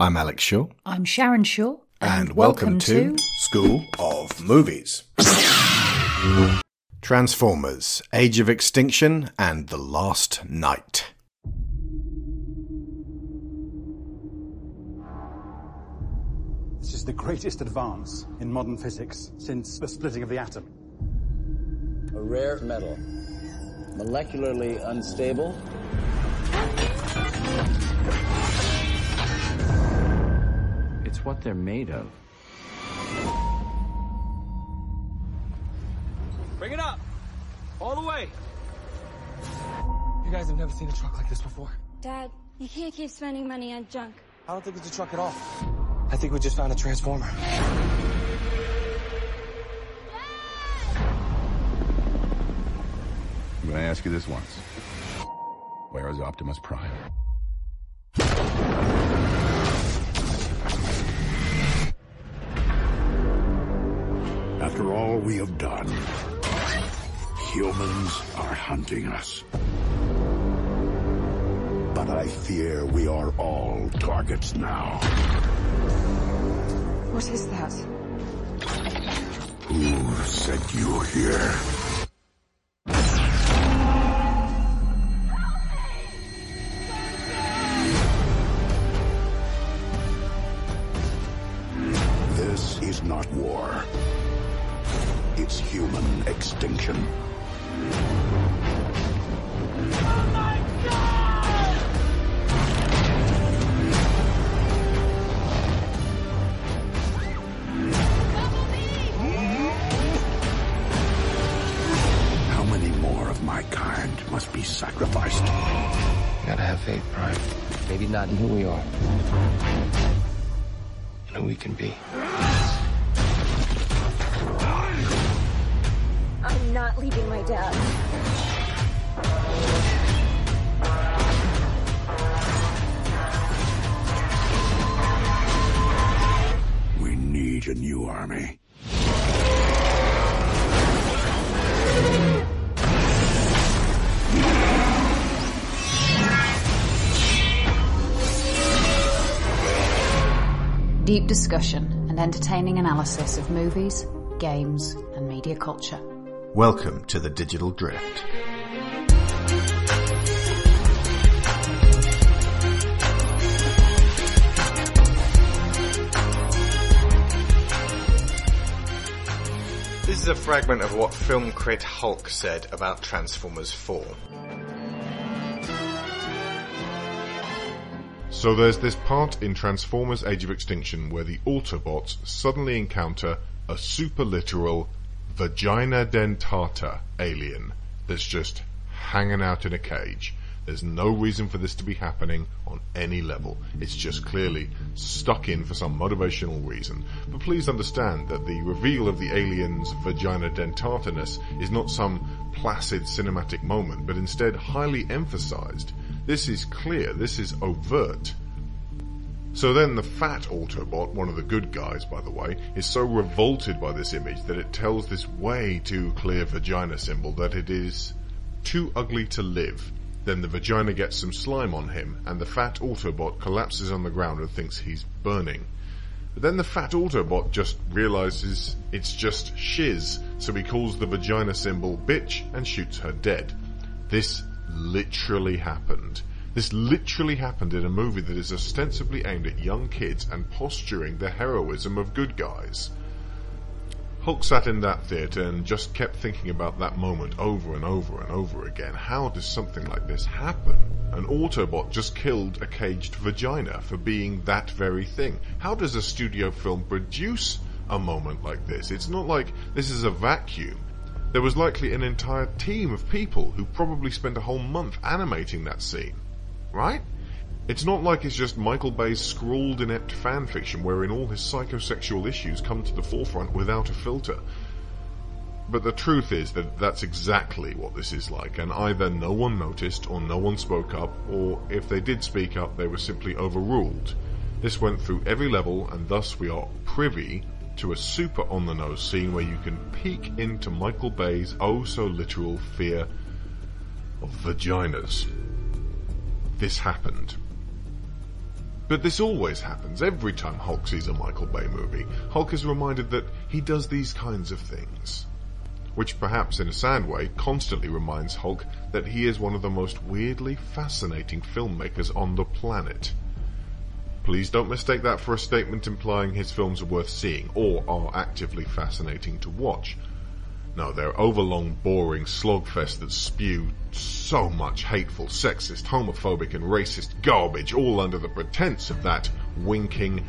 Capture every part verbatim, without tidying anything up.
I'm Alex Shaw. I'm Sharon Shaw. And, and welcome, welcome to, to School of Movies. Transformers, Age of Extinction and The Last Night. This is the greatest advance in modern physics since the splitting of the atom. A rare metal, molecularly unstable, it's what they're made of. Bring it up! All the way! You guys have never seen a truck like this before. Dad, you can't keep spending money on junk. I don't think it's a truck at all. I think we just found a transformer. I'm gonna ask you this once. Where is Optimus Prime? After all we have done, humans are hunting us. But I fear we are all targets now. What is that? Who sent you here? Not war. It's human extinction. Oh my God! How many more of my kind must be sacrificed? Gotta have faith, Prime. Maybe not in who we are, and who we can be. I'm not leaving my dad. We need a new army. Deep discussion and entertaining analysis of movies, games, and media culture. Welcome to the Digital Drift. This is a fragment of what film crit Hulk said about Transformers four. So there's this part in Transformers Age of Extinction where the Autobots suddenly encounter a super-literal vagina dentata alien that's just hanging out in a cage. There's no reason for this to be happening on any level. It's just clearly stuck in for some motivational reason. But please understand that the reveal of the alien's vagina dentataness is not some placid cinematic moment, but instead highly emphasized. This is clear, this is overt. So then the fat Autobot, one of the good guys by the way, is so revolted by this image that it tells this way too clear vagina symbol that it is too ugly to live. Then the vagina gets some slime on him and the fat Autobot collapses on the ground and thinks he's burning. But then the fat Autobot just realizes it's just shiz, so he calls the vagina symbol bitch and shoots her dead. This literally happened. This literally happened in a movie that is ostensibly aimed at young kids and posturing the heroism of good guys. Hulk sat in that theatre and just kept thinking about that moment over and over and over again. How does something like this happen? An Autobot just killed a caged vagina for being that very thing. How does a studio film produce a moment like this? It's not like this is a vacuum. There was likely an entire team of people who probably spent a whole month animating that scene. Right? It's not like it's just Michael Bay's scrawled inept fanfiction wherein all his psychosexual issues come to the forefront without a filter. But the truth is that that's exactly what this is like, and either no one noticed or no one spoke up, or if they did speak up they were simply overruled. This went through every level, and thus we are privy to a super on-the-nose scene where you can peek into Michael Bay's oh-so-literal fear of vaginas. This happened. But this always happens. Every time Hulk sees a Michael Bay movie, Hulk is reminded that he does these kinds of things. Which perhaps in a sad way constantly reminds Hulk that he is one of the most weirdly fascinating filmmakers on the planet. Please don't mistake that for a statement implying his films are worth seeing or are actively fascinating to watch. No, they're overlong, boring slogfests that spew so much hateful, sexist, homophobic and racist garbage, all under the pretense of that winking,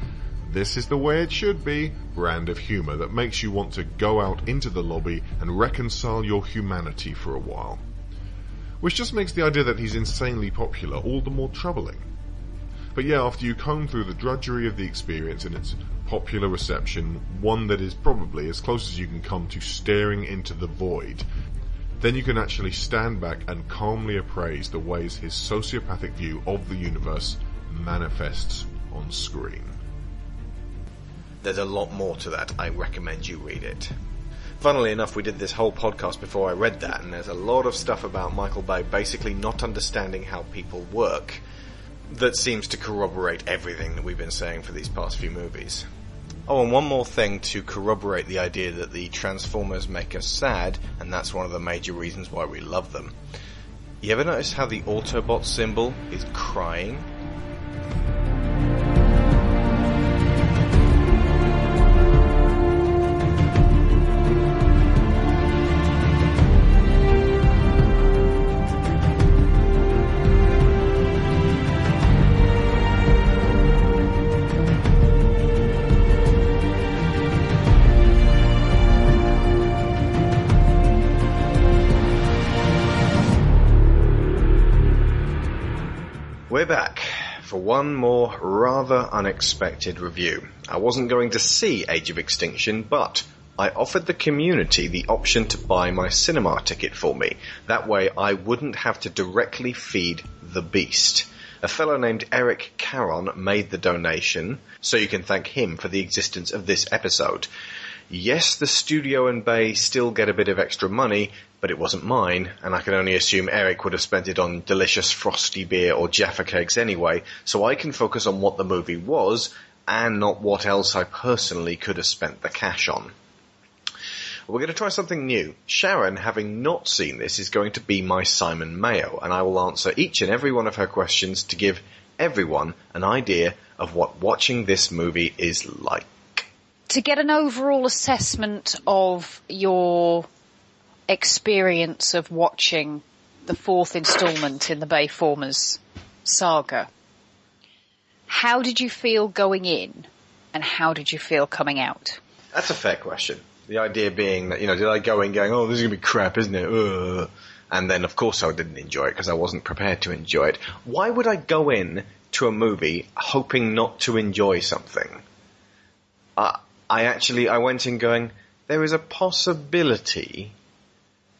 "This is the way it should be," brand of humor that makes you want to go out into the lobby and reconcile your humanity for a while. Which just makes the idea that he's insanely popular all the more troubling. But yeah, after you comb through the drudgery of the experience and its popular reception, one that is probably as close as you can come to staring into the void, then you can actually stand back and calmly appraise the ways his sociopathic view of the universe manifests on screen. There's a lot more to that. I recommend you read it. Funnily enough, we did this whole podcast before I read that, and there's a lot of stuff about Michael Bay basically not understanding how people work that seems to corroborate everything that we've been saying for these past few movies. Oh, and one more thing to corroborate the idea that the Transformers make us sad, and that's one of the major reasons why we love them. You ever notice how the Autobot symbol is crying? One more rather unexpected review. I wasn't going to see Age of Extinction, but I offered the community the option to buy my cinema ticket for me. That way I wouldn't have to directly feed the beast. A fellow named Eric Caron made the donation, so you can thank him for the existence of this episode. Yes, the studio and Bay still get a bit of extra money, but it wasn't mine, and I can only assume Eric would have spent it on delicious frosty beer or Jaffa cakes anyway, so I can focus on what the movie was, and not what else I personally could have spent the cash on. We're going to try something new. Sharon, having not seen this, is going to be my Simon Mayo, and I will answer each and every one of her questions to give everyone an idea of what watching this movie is like. To get an overall assessment of your experience of watching the fourth instalment in the Bayformers saga, how did you feel going in and how did you feel coming out? That's a fair question. The idea being that, you know, did I go in going, oh, this is going to be crap, isn't it? Ugh. And then, of course, I didn't enjoy it because I wasn't prepared to enjoy it. Why would I go in to a movie hoping not to enjoy something? Uh, I actually, I went in going, there is a possibility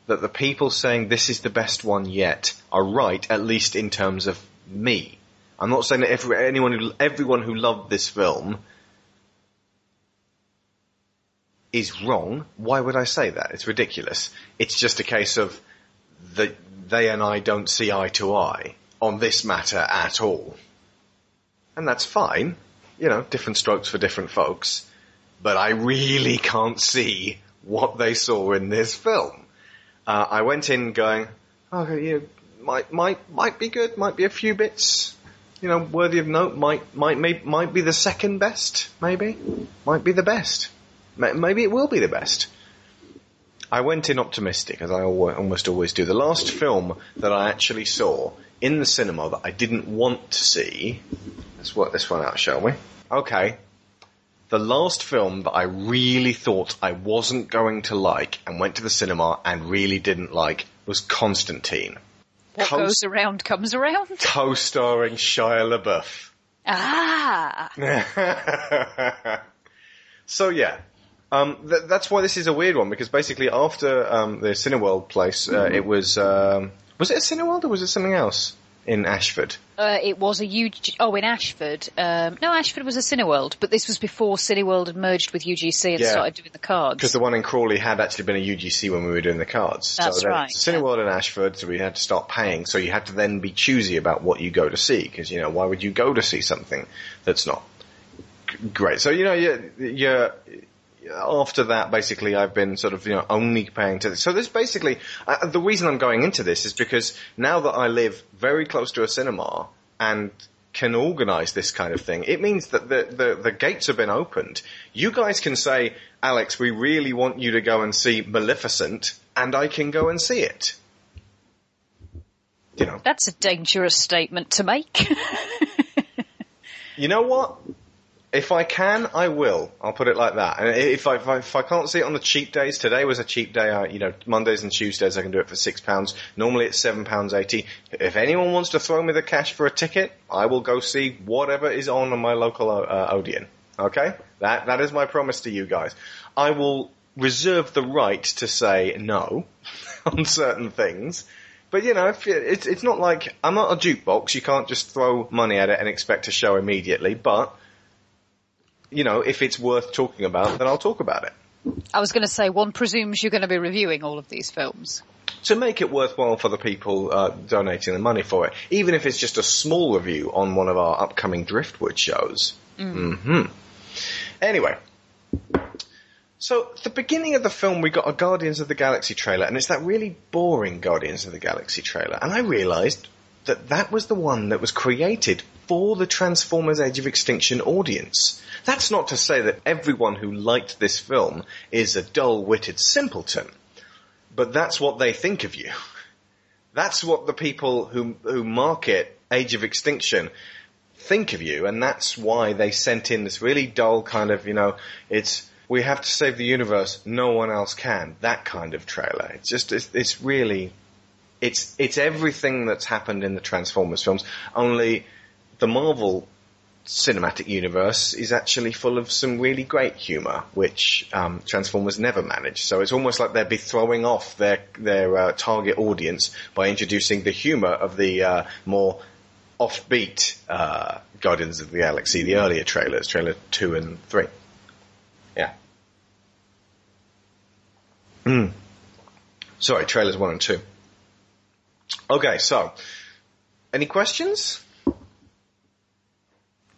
that the people saying this is the best one yet are right, at least in terms of me. I'm not saying that every, anyone who, everyone who loved this film is wrong. Why would I say that? It's ridiculous. It's just a case of the, they and I don't see eye to eye on this matter at all. And that's fine. You know, different strokes for different folks. But I really can't see what they saw in this film. Uh, I went in going, oh, you know, might, might, might be good, might be a few bits, you know, worthy of note, might, might, may, might be the second best, maybe, might be the best, maybe it will be the best. I went in optimistic, as I almost always do. The last film that I actually saw in the cinema that I didn't want to see, let's work this one out, shall we? Okay. The last film that I really thought I wasn't going to like and went to the cinema and really didn't like was Constantine. What Co- goes around comes around. Co-starring Shia LaBeouf. Ah! So, yeah. Um, th- that's why this is a weird one, because basically after um, the Cineworld place, uh, mm-hmm. it was... Um, was it a Cineworld or was it something else? in Ashford? Uh, it was a U G C. Oh, in Ashford. Um, no, Ashford was a Cineworld, but this was before Cineworld had merged with U G C and yeah. started doing the cards. Because the one in Crawley had actually been a U G C when we were doing the cards. That's so right. So Cineworld yeah. in Ashford, so we had to start paying. So you had to then be choosy about what you go to see, because, you know, why would you go to see something that's not great? So, you know, you're... you're after that, basically, I've been sort of, you know, only paying to this. So this basically, uh, the reason I'm going into this is because now that I live very close to a cinema and can organize this kind of thing, it means that the, the, the gates have been opened. You guys can say, Alex, we really want you to go and see Maleficent, and I can go and see it. You know. That's a dangerous statement to make. You know what? If I can, I will. I'll put it like that. And if I, if I, if I can't see it on the cheap days, today was a cheap day. I, you know, Mondays and Tuesdays I can do it for six pounds. Normally it's seven pounds eighty. If anyone wants to throw me the cash for a ticket, I will go see whatever is on my local uh, Odeon. Okay, that that is my promise to you guys. I will reserve the right to say no on certain things. But, you know, if you, it's it's not like I'm not a jukebox. You can't just throw money at it and expect a show immediately. But you know, if it's worth talking about, then I'll talk about it. I was going to say, one presumes you're going to be reviewing all of these films. To make it worthwhile for the people uh, donating the money for it, even if it's just a small review on one of our upcoming Driftwood shows. Mm. Mm-hmm. Anyway, so at the beginning of the film, we got a Guardians of the Galaxy trailer, and it's that really boring Guardians of the Galaxy trailer. And I realised that that was the one that was created for the Transformers Age of Extinction audience. That's not to say that everyone who liked this film is a dull-witted simpleton, but that's what they think of you. That's what the people who who market Age of Extinction think of you, and that's why they sent in this really dull kind of, you know, it's we have to save the universe, no one else can, that kind of trailer. It's just, it's, it's really, it's it's everything that's happened in the Transformers films, only the Marvel cinematic universe is actually full of some really great humour, which um, Transformers never manage. So it's almost like they'd be throwing off their their uh, target audience by introducing the humour of the uh, more offbeat uh, Guardians of the Galaxy, the earlier trailers, trailer two and three. Yeah. Mm. Sorry, trailers one and two. Okay, so any questions?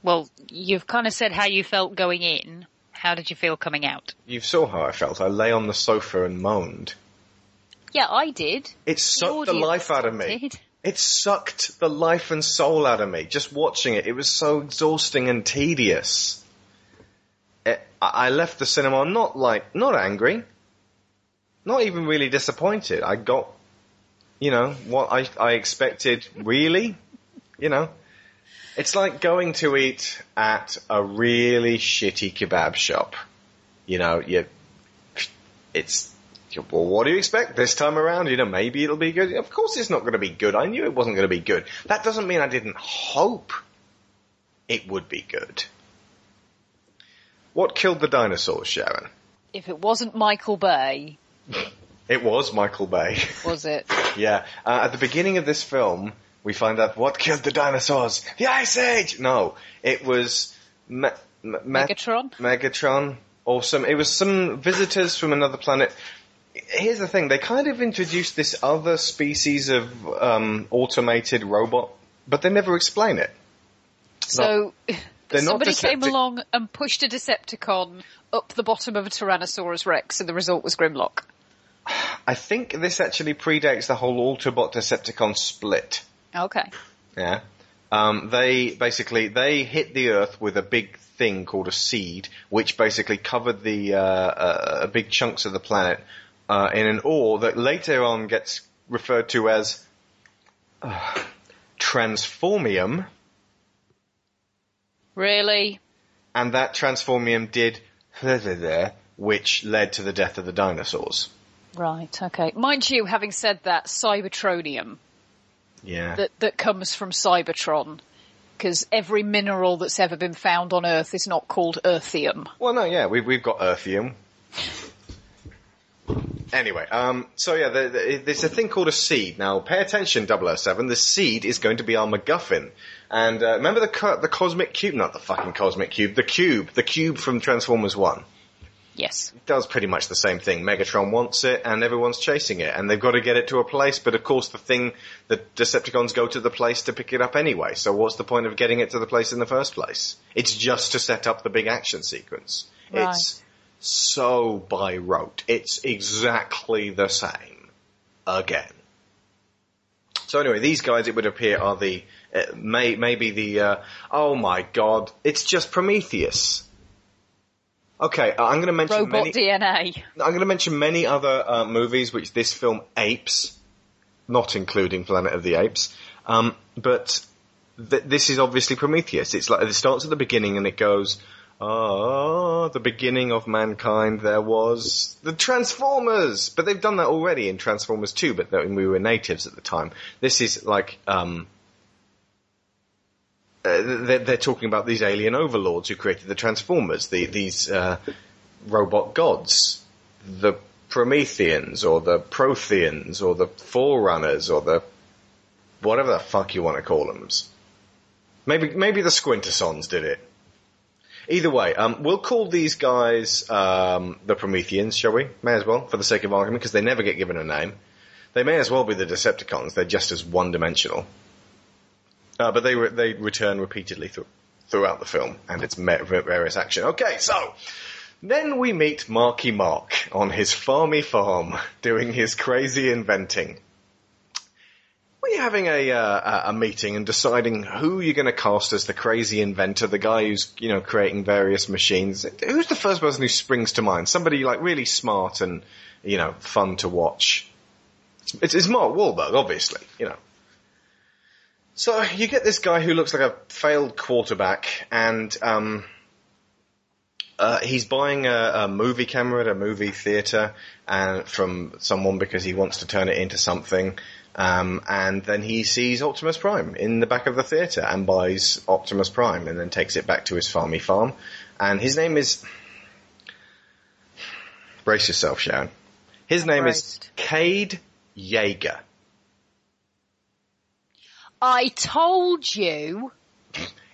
Well, you've kind of said how you felt going in. How did you feel coming out? You saw how I felt. I lay on the sofa and moaned. Yeah, I did. It sucked the, the life out of me. Did. It sucked the life and soul out of me. Just watching it, it was so exhausting and tedious. It, I left the cinema not like, not angry, not even really disappointed. I got, you know, what I, I expected, really, you know. It's like going to eat at a really shitty kebab shop. You know, you, it's, well, what do you expect this time around? You know, maybe it'll be good. Of course it's not going to be good. I knew it wasn't going to be good. That doesn't mean I didn't hope it would be good. What killed the dinosaurs, Sharon? If it wasn't Michael Bay. It was Michael Bay. Was it? Yeah. Uh, at the beginning of this film, we find out what killed the dinosaurs. The Ice Age! No, it was... Me- me- Megatron? Megatron. Awesome. It was some visitors from another planet. Here's the thing. They kind of introduced this other species of um, automated robot, but they never explain it. So, not, somebody Deceptic- came along and pushed a Decepticon up the bottom of a Tyrannosaurus Rex, and the result was Grimlock. I think this actually predates the whole Autobot-Decepticon split. Okay. Yeah. Um, they basically, they hit the Earth with a big thing called a seed, which basically covered the, uh, uh big chunks of the planet, uh, in an ore that later on gets referred to as, uh, Transformium. Really? And that Transformium did, which led to the death of the dinosaurs. Right, okay. Mind you, having said that, Cybertronium. Yeah. That that comes from Cybertron, because every mineral that's ever been found on Earth is not called earthium. Well, no, yeah, we've we've got earthium. Anyway, um, so yeah, the, the, there's a thing called a seed. Now, pay attention, double oh seven. The seed is going to be our MacGuffin. And uh, remember the co- the cosmic cube? Not the fucking cosmic cube. The cube. The cube from Transformers one. Yes. It does pretty much the same thing. Megatron wants it, and everyone's chasing it. And they've got to get it to a place, but of course the thing, the Decepticons go to the place to pick it up anyway. So what's the point of getting it to the place in the first place? It's just to set up the big action sequence. Right. It's... so by rote. It's exactly the same again. So anyway, these guys, it would appear, are the uh, may maybe the uh, oh my god, it's just Prometheus. Okay, uh, I'm going to mention robot many, D N A. I'm going to mention many other uh, movies which this film apes, not including Planet of the Apes. Um, but th- this is obviously Prometheus. It's like it starts at the beginning and it goes. Ah, oh, the beginning of mankind, there was the Transformers! But they've done that already in Transformers two, but we were natives at the time. This is like, um... Uh, they're, they're talking about these alien overlords who created the Transformers, the, these uh, robot gods. The Prometheans, or the Protheans, or the Forerunners, or the... whatever the fuck you want to call them. Maybe, maybe the Quintessons did it. Either way, um, we'll call these guys um, the Prometheans, shall we? May as well, for the sake of argument, because they never get given a name. They may as well be the Decepticons. They're just as one-dimensional. Uh, but they re- they return repeatedly th- throughout the film and its ma- various action. Okay, so then we meet Marky Mark on his farmy farm doing his crazy inventing. We're having a uh, a meeting and deciding who you're going to cast as the crazy inventor, the guy who's, you know, creating various machines. Who's the first person who springs to mind? Somebody like really smart and, you know, fun to watch. It's, it's Mark Wahlberg, obviously, you know. So you get this guy who looks like a failed quarterback, and um, uh, he's buying a, a movie camera at a movie theater and from someone because he wants to turn it into something. Um, and then he sees Optimus Prime in the back of the theatre and buys Optimus Prime and then takes it back to his farmy farm. And his name is... brace yourself, Sharon. His I'm name braced. is Cade Yeager. I told you.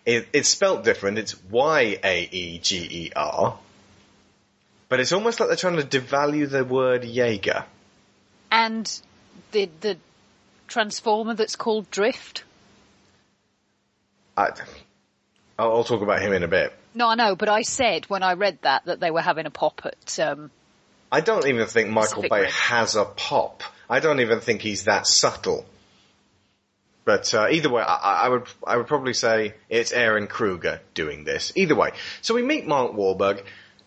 It, it's spelt different. It's Y A E G E R. But it's almost like they're trying to devalue the word Jaeger. And the... the Transformer that's called Drift? I, I'll, I'll talk about him in a bit. No, I know, but I said when I read that that they were having a pop at... Um, I don't even think Michael Bay Rim. has a pop. I don't even think he's that subtle. But uh, either way, I, I would I would probably say it's Aaron Kruger doing this. Either way. So we meet Mark Wahlberg.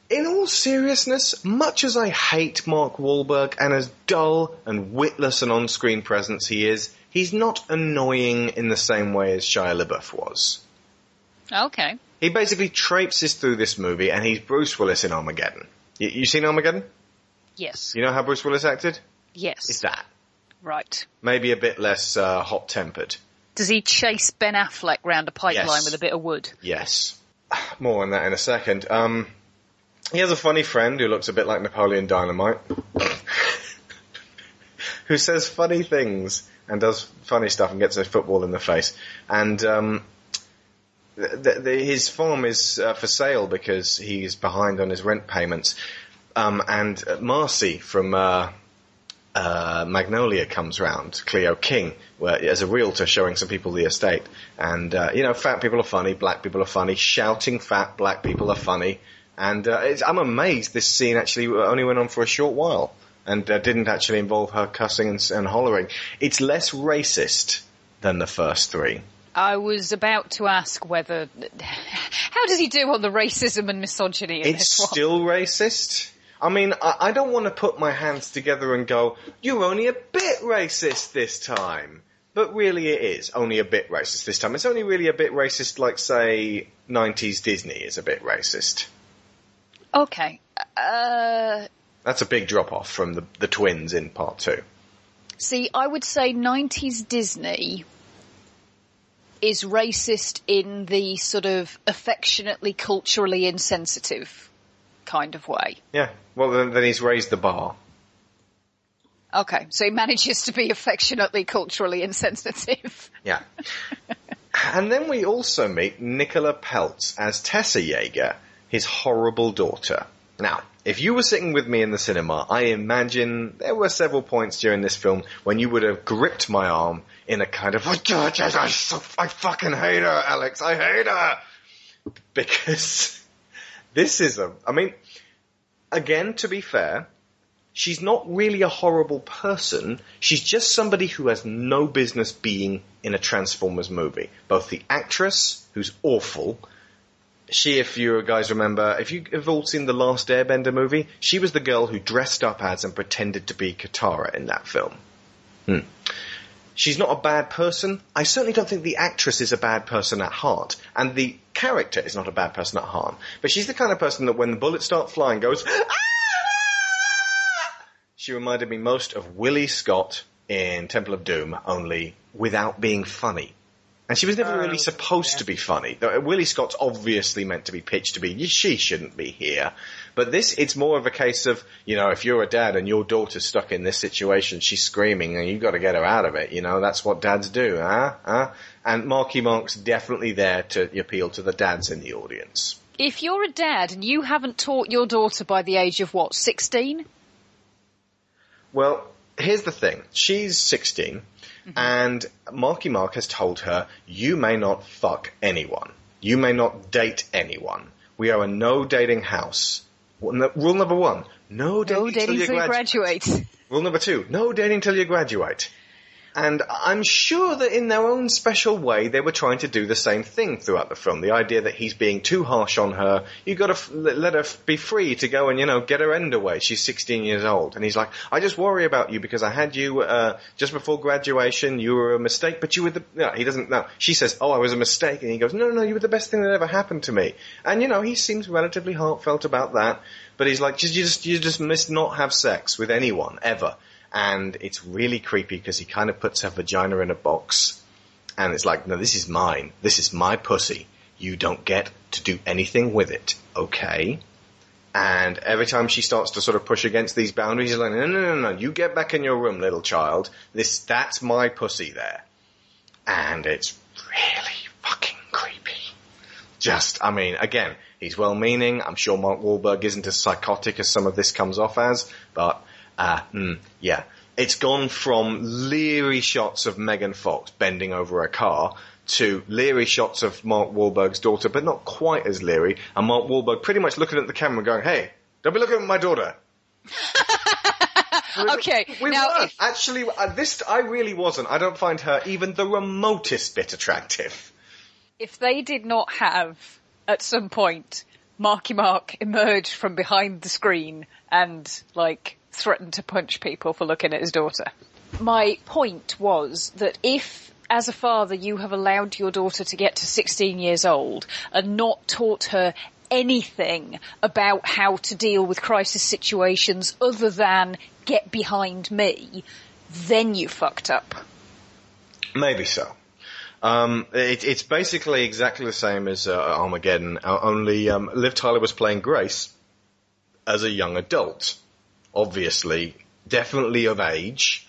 In all seriousness, much as I hate Mark Wahlberg and as dull and witless an on-screen presence he is, he's not annoying in the same way as Shia LaBeouf was. Okay. He basically traipses through this movie and he's Bruce Willis in Armageddon. You, you seen Armageddon? Yes. You know how Bruce Willis acted? Yes. It's that. Right. Maybe a bit less uh, hot-tempered. Does he chase Ben Affleck round a pipeline yes. with a bit of wood? Yes. More on that in a second. Um... He has a funny friend who looks a bit like Napoleon Dynamite, who says funny things and does funny stuff and gets a football in the face. And um, the, the, his farm is uh, for sale because he's behind on his rent payments. Um, and Marcy from uh, uh, Magnolia comes round, Cleo King, where, as a realtor showing some people the estate. And, uh, you know, fat people are funny, black people are funny, shouting fat black people are funny. And uh, it's, I'm amazed this scene actually only went on for a short while and uh, didn't actually involve her cussing and, and hollering. It's less racist than the first three. I was about to ask whether... how does he do on the racism and misogyny in it's this one? It's still racist. I mean, I, I don't want to put my hands together and go, you're only a bit racist this time. But really it is only a bit racist this time. It's only really a bit racist like, say, nineties Disney is a bit racist. Okay. Uh, That's a big drop-off from the, the twins in part two. See, I would say nineties Disney is racist in the sort of affectionately, culturally insensitive kind of way. Yeah. Well, then, then he's raised the bar. Okay, so he manages to be affectionately culturally insensitive. Yeah. And then we also meet Nicola Peltz as Tessa Yeager, his horrible daughter. Now, if you were sitting with me in the cinema, I imagine there were several points during this film when you would have gripped my arm in a kind of, oh, God, I, I, I fucking hate her, Alex, I hate her. Because this is a, I mean, again, to be fair, she's not really a horrible person. She's just somebody who has no business being in a Transformers movie. Both the actress, who's awful, she, if you guys remember, if you've all seen the Last Airbender movie, she was the girl who dressed up as and pretended to be Katara in that film. Hmm. She's not a bad person. I certainly don't think the actress is a bad person at heart. And the character is not a bad person at heart. But she's the kind of person that when the bullets start flying goes, ah! She reminded me most of Willie Scott in Temple of Doom, only without being funny. And she was never really supposed to be funny. Willie Scott's obviously meant to be pitched to be, she shouldn't be here. But this, it's more of a case of, you know, if you're a dad and your daughter's stuck in this situation, she's screaming and you've got to get her out of it. You know, that's what dads do, huh? huh? And Marky Mark's definitely there to appeal to the dads in the audience. If you're a dad and you haven't taught your daughter by the age of, what, sixteen? Well, here's the thing. She's sixteen. Mm-hmm. And Marky Mark has told her, you may not fuck anyone. You may not date anyone. We are a no-dating house. Rule number one, no dating, no dating till, till you graduate. graduate. Rule number two, no dating till you graduate. And I'm sure that in their own special way, they were trying to do the same thing throughout the film. The idea that he's being too harsh on her. You've got to f- let her f- be free to go and, you know, get her end away. She's sixteen years old. And he's like, I just worry about you because I had you uh, just before graduation. You were a mistake, but you were the... No, he doesn't... No, she says, oh, I was a mistake. And he goes, no, no, you were the best thing that ever happened to me. And, you know, he seems relatively heartfelt about that. But he's like, you just, you just must not have sex with anyone, ever. And it's really creepy because he kind of puts her vagina in a box. And it's like, no, this is mine. This is my pussy. You don't get to do anything with it. Okay. And every time she starts to sort of push against these boundaries, he's like, no, no, no, no. You get back in your room, little child. This, that's my pussy there. And it's really fucking creepy. Just, I mean, again, he's well-meaning. I'm sure Mark Wahlberg isn't as psychotic as some of this comes off as, but... Uh, mm, yeah, it's gone from leery shots of Megan Fox bending over a car to leery shots of Mark Wahlberg's daughter, but not quite as leery. And Mark Wahlberg pretty much looking at the camera going, hey, don't be looking at my daughter. Okay. We now weren't. If... Actually, uh, this I really wasn't. I don't find her even the remotest bit attractive. If they did not have, at some point, Marky Mark emerge from behind the screen and, like... threatened to punch people for looking at his daughter. My point was that if, as a father, you have allowed your daughter to get to sixteen years old and not taught her anything about how to deal with crisis situations other than get behind me, then you fucked up. Maybe so. Um, it, it's basically exactly the same as uh, Armageddon, only um, Liv Tyler was playing Grace as a young adult. Obviously, definitely of age,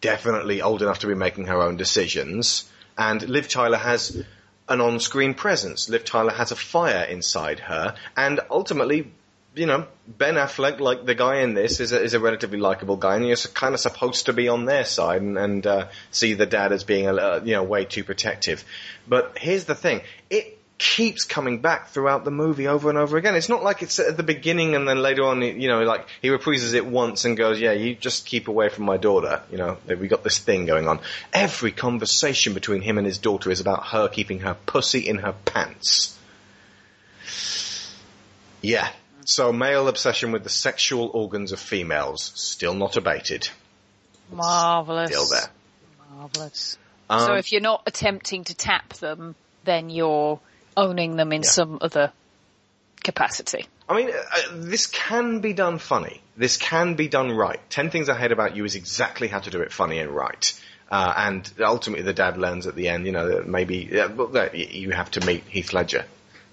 definitely old enough to be making her own decisions. And Liv Tyler has an on-screen presence. Liv Tyler has a fire inside her. And ultimately, you know, Ben Affleck, like the guy in this, is a, is a relatively likable guy. And you're kind of supposed to be on their side and, and uh, see the dad as being, a, you know, way too protective. But here's the thing. It keeps coming back throughout the movie over and over again. It's not like it's at the beginning and then later on, you know, like he reprises it once and goes, yeah, you just keep away from my daughter. You know, we got this thing going on. Every conversation between him and his daughter is about her keeping her pussy in her pants. Yeah. So male obsession with the sexual organs of females. Still not abated. Marvellous. Still there. Marvellous. Um, so if you're not attempting to tap them, then you're owning them in yeah. some other capacity. I mean, uh, this can be done funny. This can be done right. Ten Things I Hate About You is exactly how to do it funny and right. Uh, and ultimately the dad learns at the end, you know, that maybe uh, you have to meet Heath Ledger.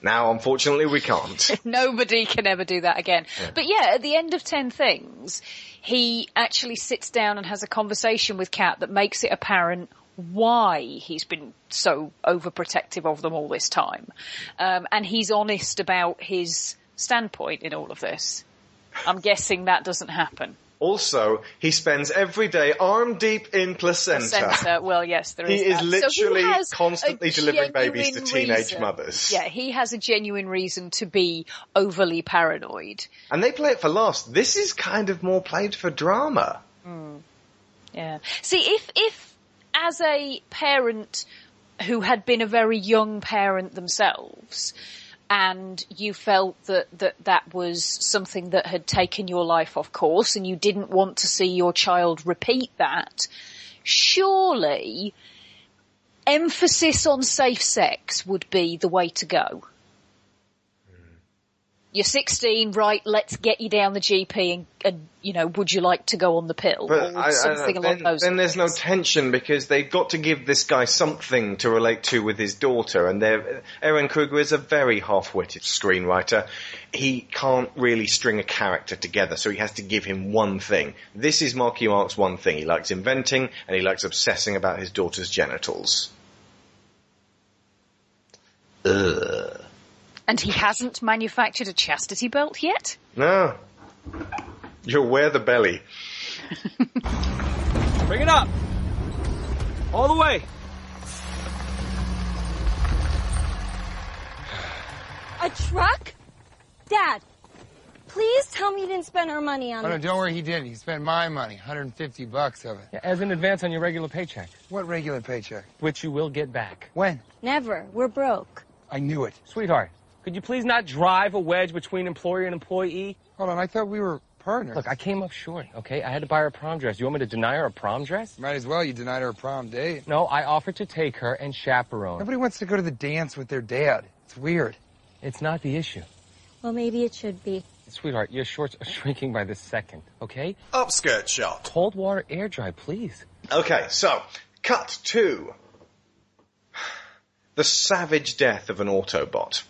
Now, unfortunately, we can't. Nobody can ever do that again. Yeah. But yeah, at the end of Ten Things, he actually sits down and has a conversation with Kat that makes it apparent why he's been so overprotective of them all this time. Um, and he's honest about his standpoint in all of this. I'm guessing that doesn't happen. Also, he spends every day arm deep in placenta. placenta. Well, yes, there is. He that. is literally so he constantly delivering babies to teenage reason. mothers. Yeah, he has a genuine reason to be overly paranoid. And they play it for laughs. This is kind of more played for drama. Mm. Yeah. See, if if as a parent who had been a very young parent themselves, and you felt that, that that was something that had taken your life off course and you didn't want to see your child repeat that, surely emphasis on safe sex would be the way to go. You're sixteen, right, let's get you down the G P and, and you know, would you like to go on the pill? But or I, something I along then, those Then lines. There's no tension because they've got to give this guy something to relate to with his daughter. And Aaron Kruger is a very half-witted screenwriter. He can't really string a character together, so he has to give him one thing. This is Marky Mark's one thing. He likes inventing and he likes obsessing about his daughter's genitals. Ugh. And he hasn't manufactured a chastity belt yet? No. You'll wear the belly. Bring it up. All the way. A truck? Dad, please tell me you didn't spend our money on it. Oh, no, don't worry, he did. He spent my money, one hundred fifty bucks of it. Yeah, as in advance on your regular paycheck. What regular paycheck? Which you will get back. When? Never. We're broke. I knew it. Sweetheart. Could you please not drive a wedge between employer and employee? Hold on, I thought we were partners. Look, I came up short, okay? I had to buy her a prom dress. You want me to deny her a prom dress? Might as well. You denied her a prom date. No, I offered to take her and chaperone. Nobody wants to go to the dance with their dad. It's weird. It's not the issue. Well, maybe it should be. Sweetheart, your shorts are shrinking by the second, okay? Upskirt shot. Cold water air dry, please. Okay, so, cut to the savage death of an Autobot.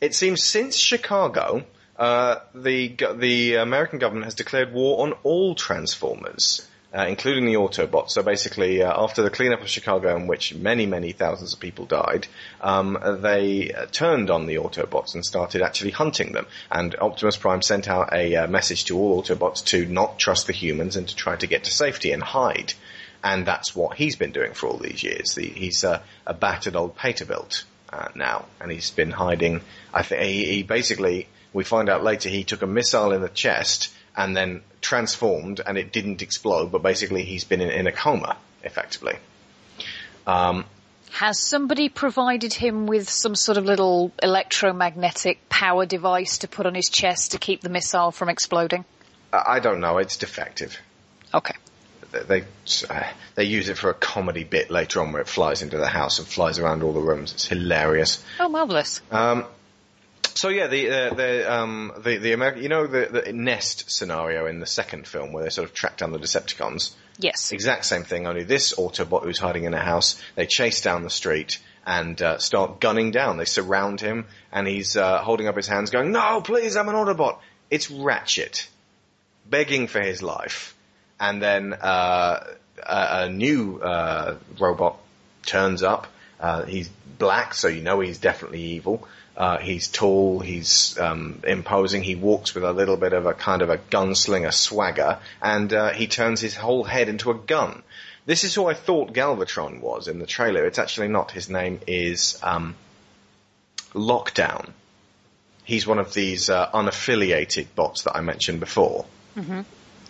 It seems since Chicago, uh, the the American government has declared war on all Transformers, uh, including the Autobots. So basically, uh, after the cleanup of Chicago, in which many, many thousands of people died, um, they uh, turned on the Autobots and started actually hunting them. And Optimus Prime sent out a uh, message to all Autobots to not trust the humans and to try to get to safety and hide. And that's what he's been doing for all these years. The, he's uh, a battered old Paterbilt. Uh, now, and he's been hiding. I think he, he basically, we find out later, he took a missile in the chest and then transformed, and it didn't explode. But basically, he's been in, in a coma, effectively. Um, Has somebody provided him with some sort of little electromagnetic power device to put on his chest to keep the missile from exploding? I don't know. It's defective. Okay. They uh, they use it for a comedy bit later on where it flies into the house and flies around all the rooms. It's hilarious. Oh, marvelous! Um, so yeah, the uh, the um the the American, you know, the, the Nest scenario in the second film where they sort of track down the Decepticons. Yes. Exact same thing. Only this Autobot who's hiding in a house, they chase down the street and uh, start gunning down. They surround him and he's uh, holding up his hands, going, "No, please, I'm an Autobot." It's Ratchet, begging for his life. And then uh, a, a new uh, robot turns up. Uh, he's black, so you know he's definitely evil. Uh, he's tall, he's um, imposing, he walks with a little bit of a kind of a gunslinger swagger, and uh, he turns his whole head into a gun. This is who I thought Galvatron was in the trailer. It's actually not. His name is um, Lockdown. He's one of these uh, unaffiliated bots that I mentioned before. Mm-hmm.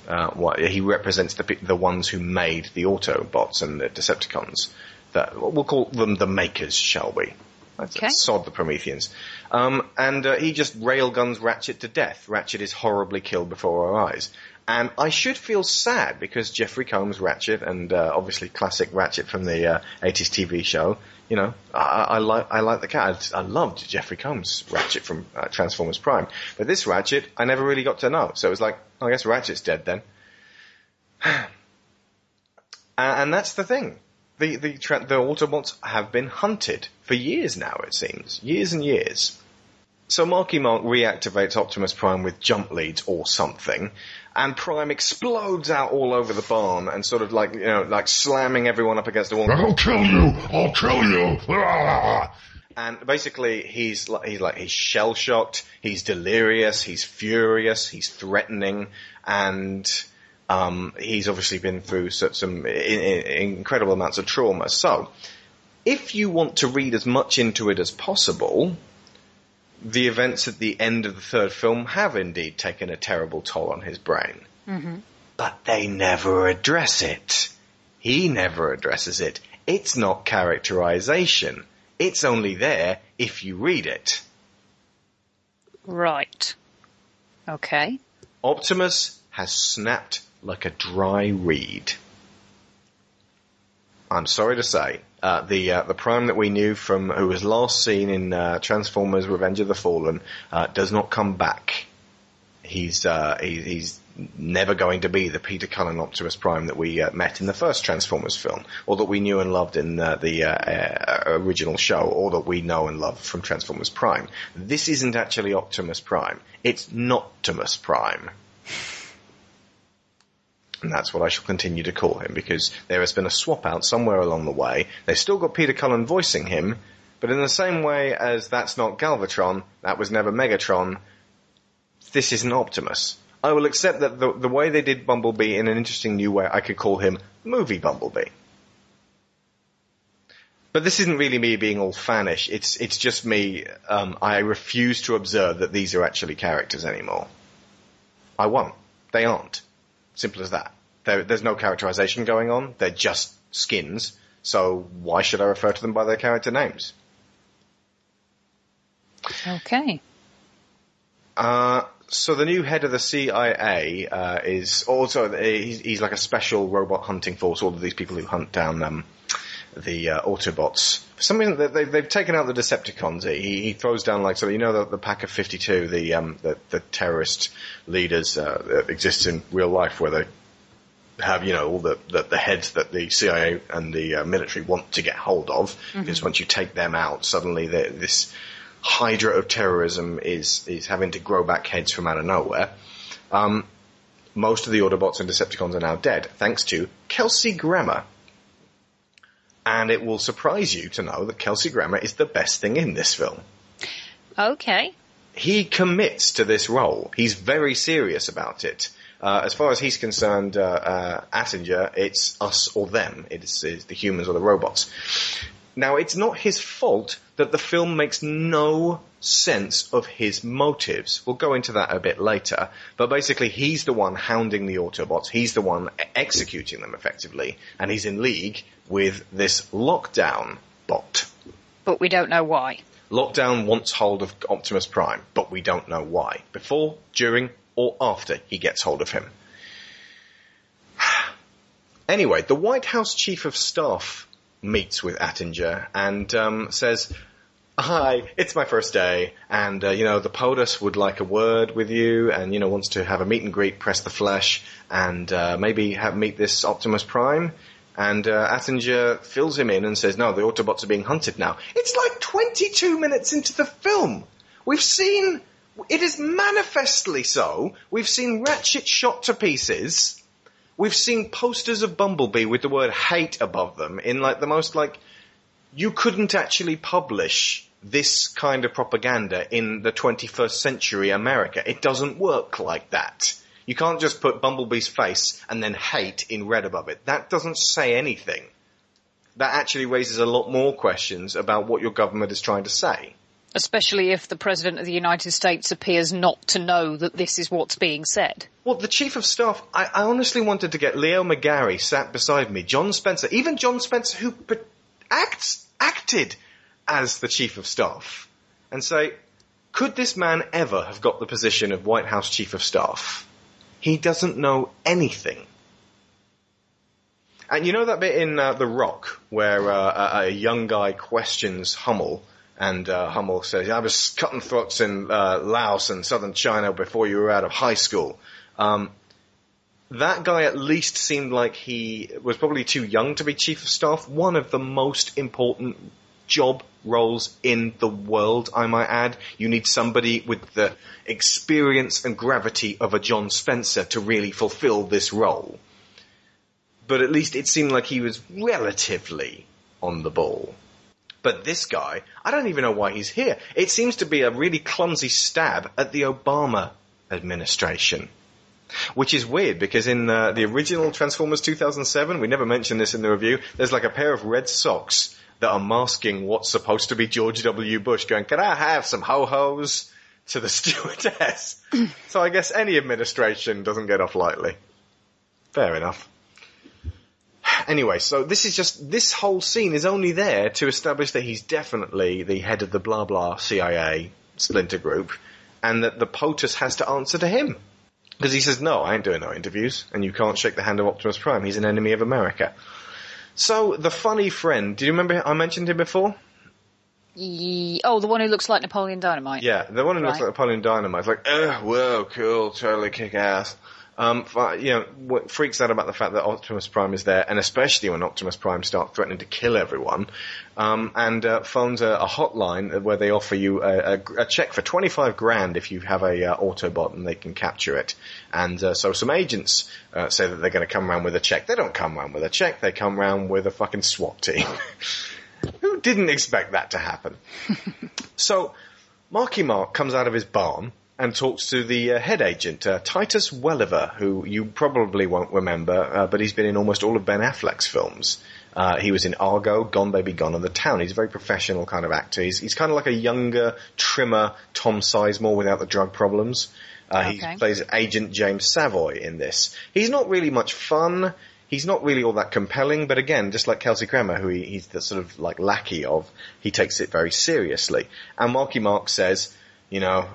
Uh, what, he represents the the ones who made the Autobots and the Decepticons. That, we'll call them the makers, shall we? That's okay. Sod the Prometheans. Um, and uh, he just railguns Ratchet to death. Ratchet is horribly killed before our eyes. And I should feel sad because Jeffrey Combs' Ratchet and uh, obviously classic Ratchet from the uh, eighties T V show. You know, I, I like I like the cat. I, I loved Jeffrey Combs' Ratchet from uh, Transformers Prime, but this Ratchet I never really got to know. So it was like, oh, I guess Ratchet's dead then. And that's the thing. The the the Autobots have been hunted for years now. It seems years and years. So Marky Mark reactivates Optimus Prime with jump leads or something, and Prime explodes out all over the barn and sort of like, you know, like slamming everyone up against the wall. I'll kill you! I'll kill you! And basically, he's like, he's like, he's shell-shocked, he's delirious, he's furious, he's threatening, and um, he's obviously been through some incredible amounts of trauma. So, if you want to read as much into it as possible, the events at the end of the third film have indeed taken a terrible toll on his brain. Mm-hmm. But they never address it. He never addresses it. It's not characterization. It's only there if you read it. Right. Okay. Optimus has snapped like a dry reed. I'm sorry to say, uh, the uh, the Prime that we knew from, who was last seen in uh, Transformers: Revenge of the Fallen, uh, does not come back. He's uh, he, he's never going to be the Peter Cullen Optimus Prime that we uh, met in the first Transformers film, or that we knew and loved in uh, the uh, uh, original show, or that we know and love from Transformers Prime. This isn't actually Optimus Prime. It's Noptimus Prime. And that's what I shall continue to call him, because there has been a swap out somewhere along the way. They've still got Peter Cullen voicing him, but in the same way as that's not Galvatron, that was never Megatron, this isn't Optimus. I will accept that the, the way they did Bumblebee in an interesting new way, I could call him Movie Bumblebee. But this isn't really me being all fanish. It's, it's just me. Um, I refuse to observe that these are actually characters anymore. I won't. They aren't. Simple as that. There, there's no characterization going on. They're just skins. So why should I refer to them by their character names? Okay. Uh, so the new head of the C I A uh, is also, he's, he's like a special robot hunting force, all of these people who hunt down um, the uh, Autobots. For some reason, they, they've taken out the Decepticons. He, he throws down, like, so you know the, the pack of fifty-two, the um, the, the terrorist leaders uh, that exist in real life, where they have, you know, all the, the, the heads that the C I A and the uh, military want to get hold of. Mm-hmm. Because once you take them out, suddenly this hydra of terrorism is, is having to grow back heads from out of nowhere. Um, most of the Autobots and Decepticons are now dead, thanks to Kelsey Grammer. And it will surprise you to know that Kelsey Grammer is the best thing in this film. Okay. He commits to this role. He's very serious about it. Uh, as far as he's concerned, uh, uh, Attinger, it's us or them. It's, it's the humans or the robots. Now, it's not his fault that the film makes no sense of his motives. We'll go into that a bit later. But basically, he's the one hounding the Autobots. He's the one executing them effectively. And he's in league with this Lockdown bot. But we don't know why. Lockdown wants hold of Optimus Prime, but we don't know why. Before, during, or after he gets hold of him. Anyway, the White House Chief of Staff meets with Attinger and um, says, "Hi, it's my first day, and, uh, you know, the POTUS would like a word with you and, you know, wants to have a meet and greet, press the flesh, and uh, maybe have meet this Optimus Prime." And uh, Attinger fills him in and says, "No, the Autobots are being hunted now." It's like twenty-two minutes into the film. We've seen, it is manifestly so, we've seen Ratchet shot to pieces. We've seen posters of Bumblebee with the word hate above them in, like, the most, like, you couldn't actually publish this kind of propaganda in the twenty-first century America. It doesn't work like that. You can't just put Bumblebee's face and then hate in red above it. That doesn't say anything. That actually raises a lot more questions about what your government is trying to say. Especially if the President of the United States appears not to know that this is what's being said. Well, the Chief of Staff, I, I honestly wanted to get Leo McGarry sat beside me, John Spencer, even John Spencer, who acts, acted as the Chief of Staff, and say, could this man ever have got the position of White House Chief of Staff? He doesn't know anything. And you know that bit in uh, The Rock where uh, a, a young guy questions Hummel, and uh, Hummel says, "I was cutting throats in uh, Laos and southern China before you were out of high school." Um, that guy at least seemed like he was probably too young to be Chief of Staff. One of the most important job roles in the world, I might add. You need somebody with the experience and gravity of a John Spencer to really fulfill this role. But at least it seemed like he was relatively on the ball. But this guy, I don't even know why he's here. It seems to be a really clumsy stab at the Obama administration. Which is weird, because in uh, the original Transformers two thousand seven, we never mentioned this in the review, there's like a pair of red socks that are masking what's supposed to be George W. Bush going, "Can I have some ho-hos?" to the stewardess. So I guess any administration doesn't get off lightly. Fair enough. Anyway, so this is just, this whole scene is only there to establish that he's definitely the head of the blah blah C I A splinter group, and that the POTUS has to answer to him. Because he says, "No, I ain't doing no interviews, and you can't shake the hand of Optimus Prime. He's an enemy of America." So, the funny friend, do you remember I mentioned him before? Ye- oh, the one who looks like Napoleon Dynamite. Yeah, the one who right. looks like Napoleon Dynamite. It's like, "Ugh, whoa, cool, totally kick ass." Um, you know, what freaks out about the fact that Optimus Prime is there, and especially when Optimus Prime starts threatening to kill everyone, um, and uh, phones a, a hotline where they offer you a, a, a check for twenty-five grand if you have a uh, Autobot and they can capture it. And uh, so some agents uh, say that they're going to come round with a check. They don't come round with a check. They come round with a fucking SWAT team. Who didn't expect that to happen? So Marky Mark comes out of his barn and talks to the uh, head agent, uh, Titus Welliver, who you probably won't remember, uh, but he's been in almost all of Ben Affleck's films. Uh, he was in Argo, Gone Baby Gone, and The Town. He's a very professional kind of actor. He's, he's kind of like a younger, trimmer Tom Sizemore without the drug problems. Uh, okay. He plays Agent James Savoy in this. He's not really much fun. He's not really all that compelling, but again, just like Kelsey Grammer, who he, he's the sort of like lackey of, he takes it very seriously. And Marky Mark says, you know...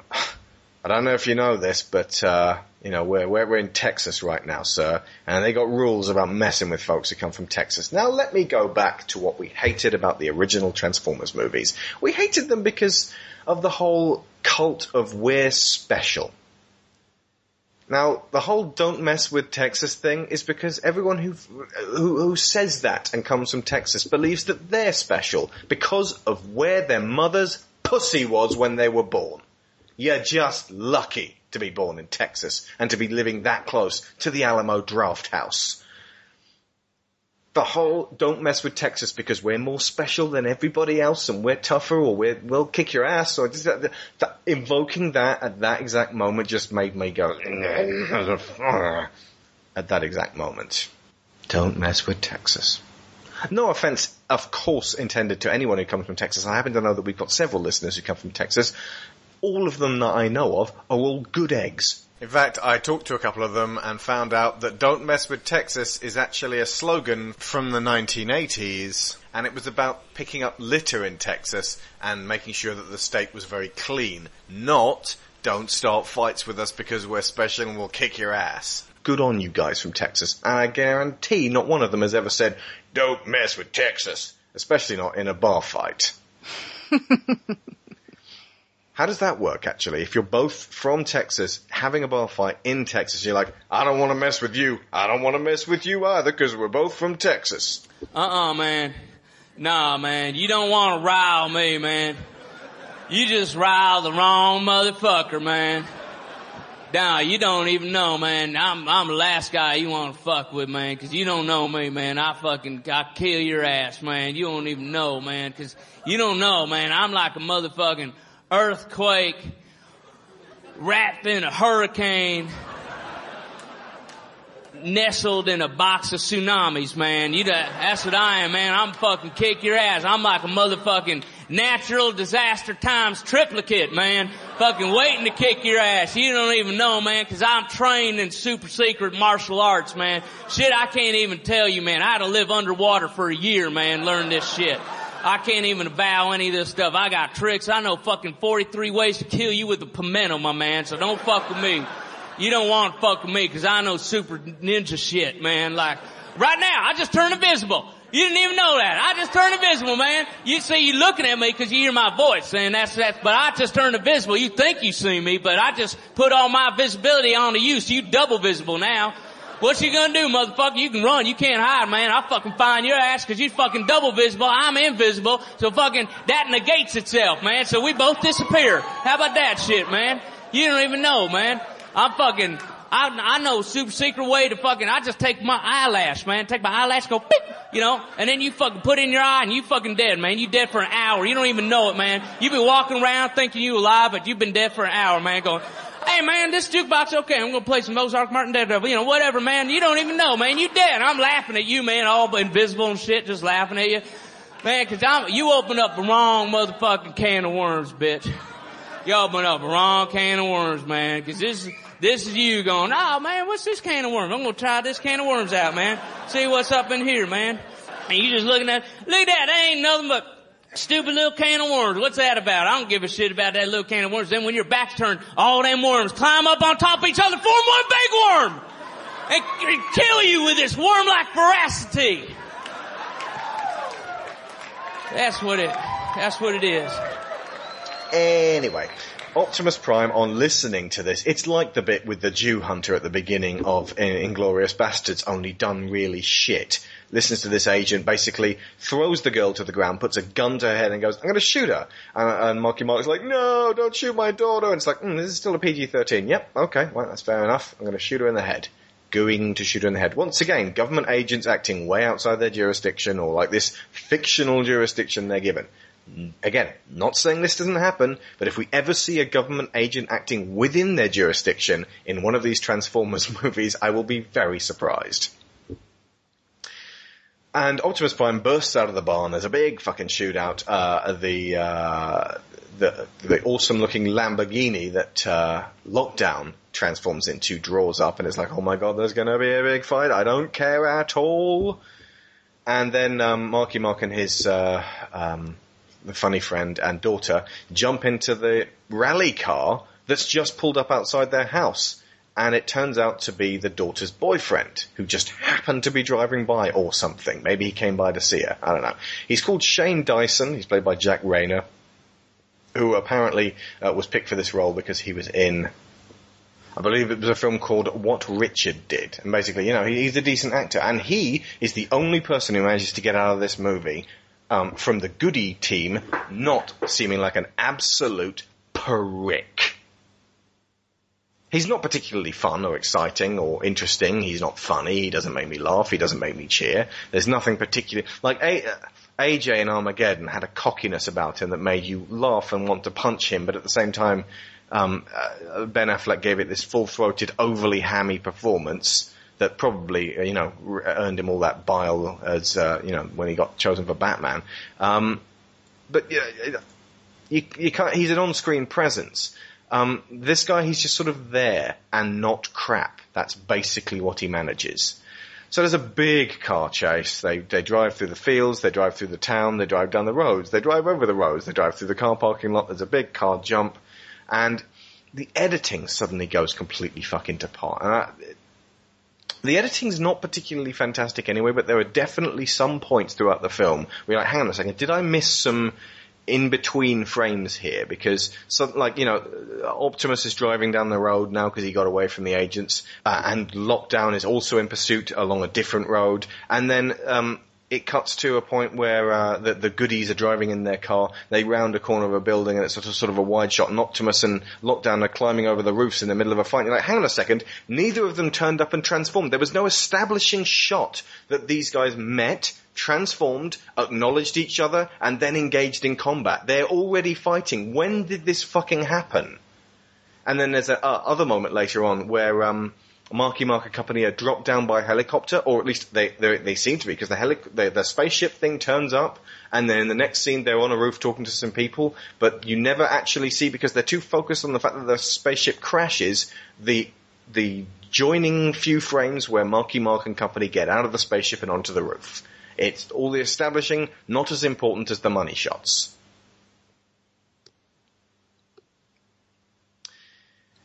"I don't know if you know this, but, uh, you know, we're, we're, we're in Texas right now, sir, and they got rules about messing with folks who come from Texas." Now let me go back to what we hated about the original Transformers movies. We hated them because of the whole cult of we're special. Now, the whole don't mess with Texas thing is because everyone who, who who says that and comes from Texas believes that they're special because of where their mother's pussy was when they were born. You're just lucky to be born in Texas and to be living that close to the Alamo Draft House. The whole don't mess with Texas because we're more special than everybody else and we're tougher or we're, we'll kick your ass. Or just, uh, th- invoking that at that exact moment just made me go at that exact moment. Don't mess with Texas. No offense, of course, intended to anyone who comes from Texas. I happen to know that we've got several listeners who come from Texas. All of them that I know of are all good eggs. In fact, I talked to a couple of them and found out that "Don't Mess With Texas" is actually a slogan from the nineteen eighties, and it was about picking up litter in Texas and making sure that the state was very clean. Not, "Don't start fights with us because we're special and we'll kick your ass." Good on you guys from Texas. And I guarantee not one of them has ever said, "Don't mess with Texas," especially not in a bar fight. How does that work, actually? If you're both from Texas, having a bar fight in Texas, you're like, "I don't want to mess with you. I don't want to mess with you either because we're both from Texas." Uh-uh, man. Nah, man. You don't want to rile me, man. You just rile the wrong motherfucker, man. Nah, you don't even know, man. I'm, I'm the last guy you want to fuck with, man, because you don't know me, man. I fucking, I kill your ass, man. You don't even know, man, because you don't know, man. I'm like a motherfucking earthquake wrapped in a hurricane nestled in a box of tsunamis, man. You that's what I am, man. I'm fucking kick your ass. I'm like a motherfucking natural disaster times triplicate, man. Fucking waiting to kick your ass. You don't even know, man, because I'm trained in super secret martial arts, man. Shit, I can't even tell you, man. I had to live underwater for a year, man, learn this shit. I can't even avow any of this stuff. I got tricks. I know fucking forty-three ways to kill you with a pimento, my man, so don't fuck with me. You don't want to fuck with me because I know super ninja shit, man. Like, right now, I just turned invisible. You didn't even know that. I just turned invisible, man. You see, you looking at me because you hear my voice saying that's that. But I just turned invisible. You think you see me, but I just put all my visibility onto you, so you double visible now. What you gonna do, motherfucker? You can run. You can't hide, man. I'll fucking find your ass because you're fucking double visible. I'm invisible. So fucking that negates itself, man. So we both disappear. How about that shit, man? You don't even know, man. I'm fucking... I, I know super secret way to fucking, I just take my eyelash, man, take my eyelash, go, beep, you know, and then you fucking put in your eye and you fucking dead, man. You dead for an hour. You don't even know it, man. You've been walking around thinking you alive, but you've been dead for an hour, man, going, hey, man, this jukebox, okay, I'm gonna play some Mozart, Martin, Daredevil, you know, whatever, man. You don't even know, man. You dead. I'm laughing at you, man, all invisible and shit, just laughing at you. Man, cause I'm, you open up the wrong motherfucking can of worms, bitch. You open up the wrong can of worms, man, cause this This is you going, oh, man, what's this can of worms? I'm going to try this can of worms out, man. See what's up in here, man. And you just looking at, look at that. That ain't nothing but stupid little can of worms. What's that about? I don't give a shit about that little can of worms. Then when your back's turned, all them worms climb up on top of each other, form one big worm, and, and kill you with this worm-like voracity. That's what it, that's what it is. Anyway. Optimus Prime, on listening to this, it's like the bit with the Jew hunter at the beginning of Inglourious Bastards, only done really shit. Listens to this agent, basically throws the girl to the ground, puts a gun to her head and goes, I'm going to shoot her. And, and Marky Mark's like, no, don't shoot my daughter. And it's like, mm, this is still a P G thirteen. Yep, okay, well, that's fair enough. I'm going to shoot her in the head. Going to shoot her in the head. Once again, government agents acting way outside their jurisdiction, or like this fictional jurisdiction they're given. Again, not saying this doesn't happen, but if we ever see a government agent acting within their jurisdiction in one of these Transformers movies, I will be very surprised. And Optimus Prime bursts out of the barn. There's a big fucking shootout. Uh, the, uh, the the awesome-looking Lamborghini that uh, Lockdown transforms into draws up, and it's like, oh my god, there's going to be a big fight. I don't care at all. And then um, Marky Mark and his... Uh, um, the funny friend and daughter jump into the rally car that's just pulled up outside their house, and it turns out to be the daughter's boyfriend who just happened to be driving by or something. Maybe he came by to see her. I don't know. He's called Shane Dyson. He's played by Jack Reynor, who apparently uh, was picked for this role because he was in, I believe it was a film called What Richard Did. And basically, you know, he's a decent actor, and he is the only person who manages to get out of this movie Um, from the Goody team, not seeming like an absolute prick. He's not particularly fun or exciting or interesting. He's not funny. He doesn't make me laugh. He doesn't make me cheer. There's nothing particular. Like A J in Armageddon had a cockiness about him that made you laugh and want to punch him, but at the same time, um, uh, Ben Affleck gave it this full-throated, overly hammy performance that probably, you know, earned him all that bile as, uh, you know, when he got chosen for Batman. Um, but yeah, you, you can't, he's an on-screen presence. Um, this guy, he's just sort of there and not crap. That's basically what he manages. So there's a big car chase. They they drive through the fields, they drive through the town, they drive down the roads, they drive over the roads, they drive through the car parking lot. There's a big car jump, and the editing suddenly goes completely fucking to pot. And I, The editing's not particularly fantastic anyway, but there are definitely some points throughout the film where you're like, hang on a second, did I miss some in-between frames here? Because, some, like, you know, Optimus is driving down the road now because he got away from the agents, uh, and Lockdown is also in pursuit along a different road, and then um, it cuts to a point where uh, the, the goodies are driving in their car, they round a corner of a building, and it's sort of, sort of a wide shot, and Optimus and Lockdown are climbing over the roofs in the middle of a fight. You're like, hang on a second, neither of them turned up and transformed. There was no establishing shot that these guys met, transformed, acknowledged each other, and then engaged in combat. They're already fighting. When did this fucking happen? And then there's a uh, other moment later on where... Um, Marky Mark and company are dropped down by a helicopter, or at least they they, they seem to be, because the, helic- the, the spaceship thing turns up, and then in the next scene they're on a roof talking to some people, but you never actually see, because they're too focused on the fact that the spaceship crashes, the the joining few frames where Marky Mark and company get out of the spaceship and onto the roof. It's all the establishing, not as important as the money shots.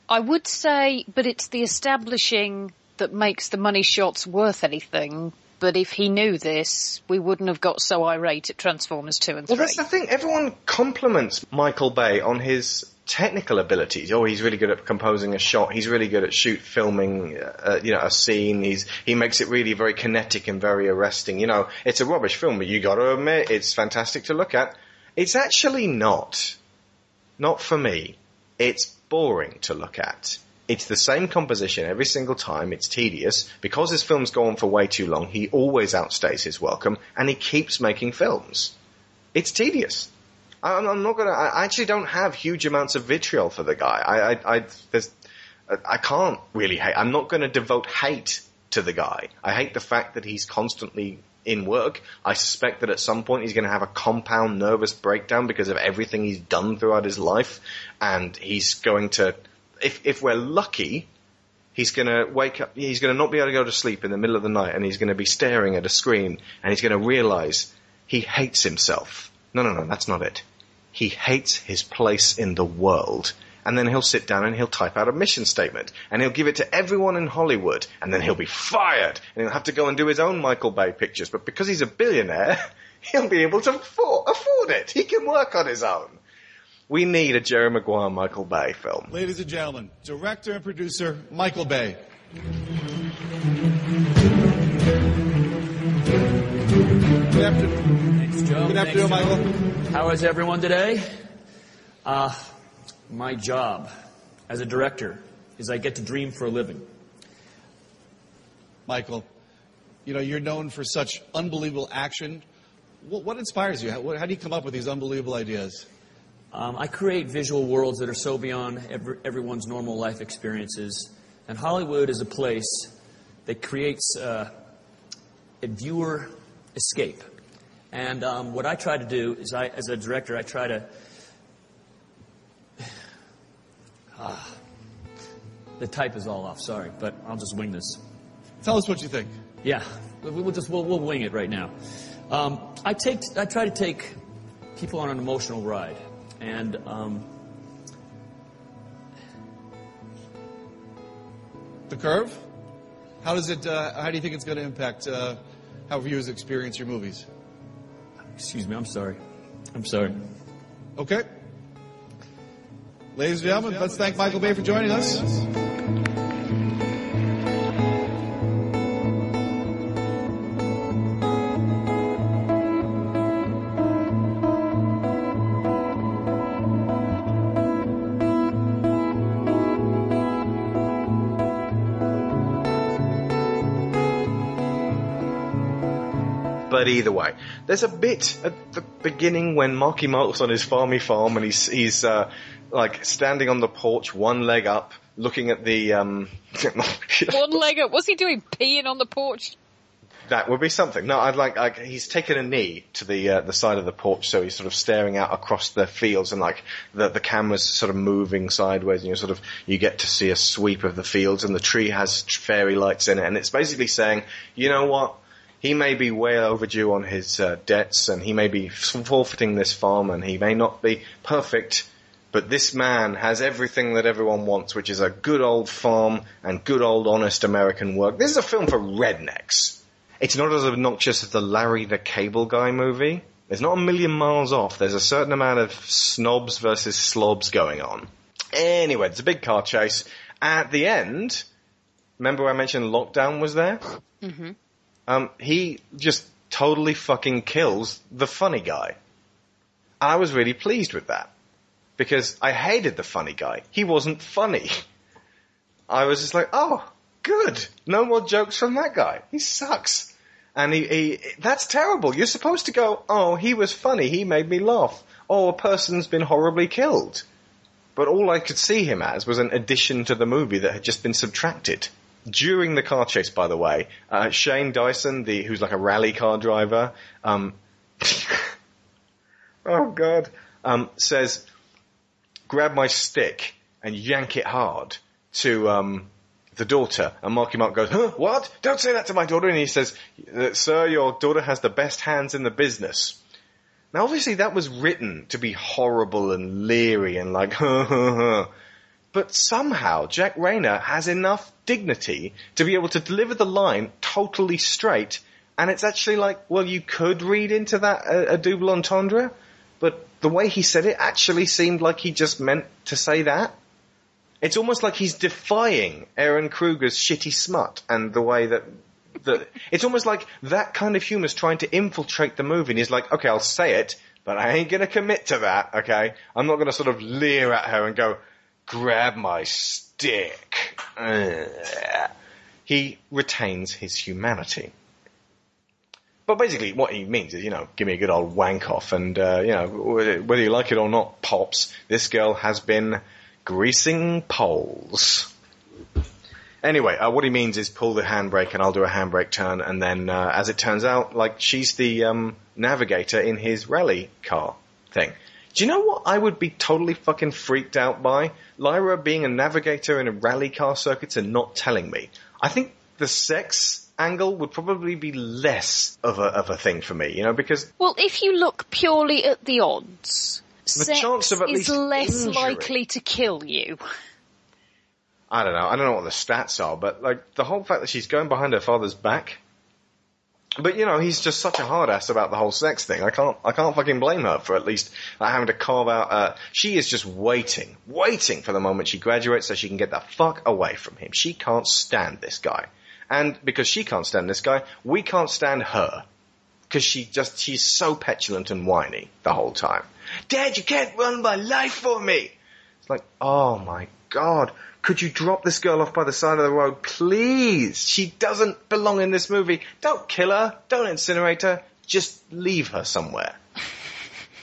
I would say, but it's the establishing that makes the money shots worth anything. But if he knew this, we wouldn't have got so irate at Transformers two and three. Well, that's the thing. Everyone compliments Michael Bay on his technical abilities. Oh, he's really good at composing a shot. He's really good at shoot filming, uh, you know, a scene. He's he makes it really very kinetic and very arresting. You know, it's a rubbish film, but you got to admit it's fantastic to look at. It's actually not. Not for me. It's boring to look at. It's the same composition every single time. It's tedious. Because his films go on for way too long, he always outstays his welcome, and he keeps making films. It's tedious. I'm, I'm not going to... I actually don't have huge amounts of vitriol for the guy. I I, I, there's, I can't really hate. I'm not going to devote hate to the guy. I hate the fact that he's constantly in work. I suspect that at some point he's going to have a compound nervous breakdown because of everything he's done throughout his life, and he's going to... If if we're lucky, he's going to wake up, he's going to not be able to go to sleep in the middle of the night, and he's going to be staring at a screen, and he's going to realize he hates himself. No, no, no, that's not it. He hates his place in the world. And then he'll sit down and he'll type out a mission statement, and he'll give it to everyone in Hollywood, and then he'll be fired, and he'll have to go and do his own Michael Bay pictures. But because he's a billionaire, he'll be able to afford, afford it. He can work on his own. We need a Jerry Maguire Michael Bay film. Ladies and gentlemen, director and producer Michael Bay. Good afternoon. Thanks, Joe. Good afternoon, Michael. How is everyone today? Uh, my job as a director is I get to dream for a living. Michael, you know, you're known for such unbelievable action. What, what inspires you? How, how do you come up with these unbelievable ideas? Um, I create visual worlds that are so beyond every, everyone's normal life experiences. And Hollywood is a place that creates uh, a viewer escape. And um, what I try to do is, I, as a director, I try to... Ah, the type is all off, sorry, but I'll just wing this. Tell us what you think. Yeah, we'll just we'll, we'll wing it right now. Um, I take I try to take people on an emotional ride. And um, the curve, how does it? Uh, how do you think it's going to impact uh, how viewers experience your movies? Excuse me, I'm sorry. I'm sorry. Okay, ladies and gentlemen, let's thank Michael Bay for joining us. But either way, there's a bit at the beginning when Marky Mark's on his farmy farm and he's he's uh, like standing on the porch, one leg up, looking at the um, one leg up. What's he doing? Peeing on the porch? That would be something. No, I'd like, like he's taken a knee to the uh, the side of the porch, so he's sort of staring out across the fields, and like the the camera's sort of moving sideways, and you sort of you get to see a sweep of the fields, and the tree has fairy lights in it, and it's basically saying, you know what? He may be way overdue on his uh, debts, and he may be forfeiting this farm, and he may not be perfect, but this man has everything that everyone wants, which is a good old farm and good old honest American work. This is a film for rednecks. It's not as obnoxious as the Larry the Cable Guy movie. It's not a million miles off. There's a certain amount of snobs versus slobs going on. Anyway, it's a big car chase. At the end, remember I mentioned Lockdown was there? Mm-hmm. Um, he just totally fucking kills the funny guy. I was really pleased with that because I hated the funny guy. He wasn't funny. I was just like, oh, good. No more jokes from that guy. He sucks. And he, he that's terrible. You're supposed to go, oh, he was funny. He made me laugh. Oh, a person's been horribly killed. But all I could see him as was an addition to the movie that had just been subtracted. During the car chase, by the way, uh, Shane Dyson, the who's like a rally car driver, um, oh god, um, says, "Grab my stick and yank it hard" to um, the daughter, and Marky Mark goes, "Huh? What? Don't say that to my daughter!" And he says, "Sir, your daughter has the best hands in the business." Now, obviously, that was written to be horrible and leery and like, huh, huh, huh. But somehow Jack Reynor has enough dignity to be able to deliver the line totally straight. And it's actually like, well, you could read into that a, a double entendre, but the way he said it actually seemed like he just meant to say that. It's almost like he's defying Aaron Kruger's shitty smut and the way that... that it's almost like that kind of humor's trying to infiltrate the movie, and he's like, okay, I'll say it, but I ain't going to commit to that, okay? I'm not going to sort of leer at her and go, grab my stick. Ugh. He retains his humanity. But basically what he means is, you know, give me a good old wank off, and, uh, you know, whether you like it or not, Pops, this girl has been greasing poles. Anyway, uh, what he means is pull the handbrake and I'll do a handbrake turn, and then, uh, as it turns out, like, she's the um, navigator in his rally car thing. Do you know what I would be totally fucking freaked out by? Lyra being a navigator in a rally car circuit and not telling me. I think the sex angle would probably be less of a, of a thing for me, you know, because... Well, if you look purely at the odds, the sex chance of at is least less injury. Likely to kill you. I don't know. I don't know what the stats are, but, like, the whole fact that she's going behind her father's back... But, you know, he's just such a hard ass about the whole sex thing. I can't, I can't fucking blame her for at least having to carve out, uh, she is just waiting, waiting for the moment she graduates so she can get the fuck away from him. She can't stand this guy. And because she can't stand this guy, we can't stand her. Cause she just, she's so petulant and whiny the whole time. Dad, you can't run my life for me. It's like, oh my God. Could you drop this girl off by the side of the road, please? She doesn't belong in this movie. Don't kill her. Don't incinerate her. Just leave her somewhere.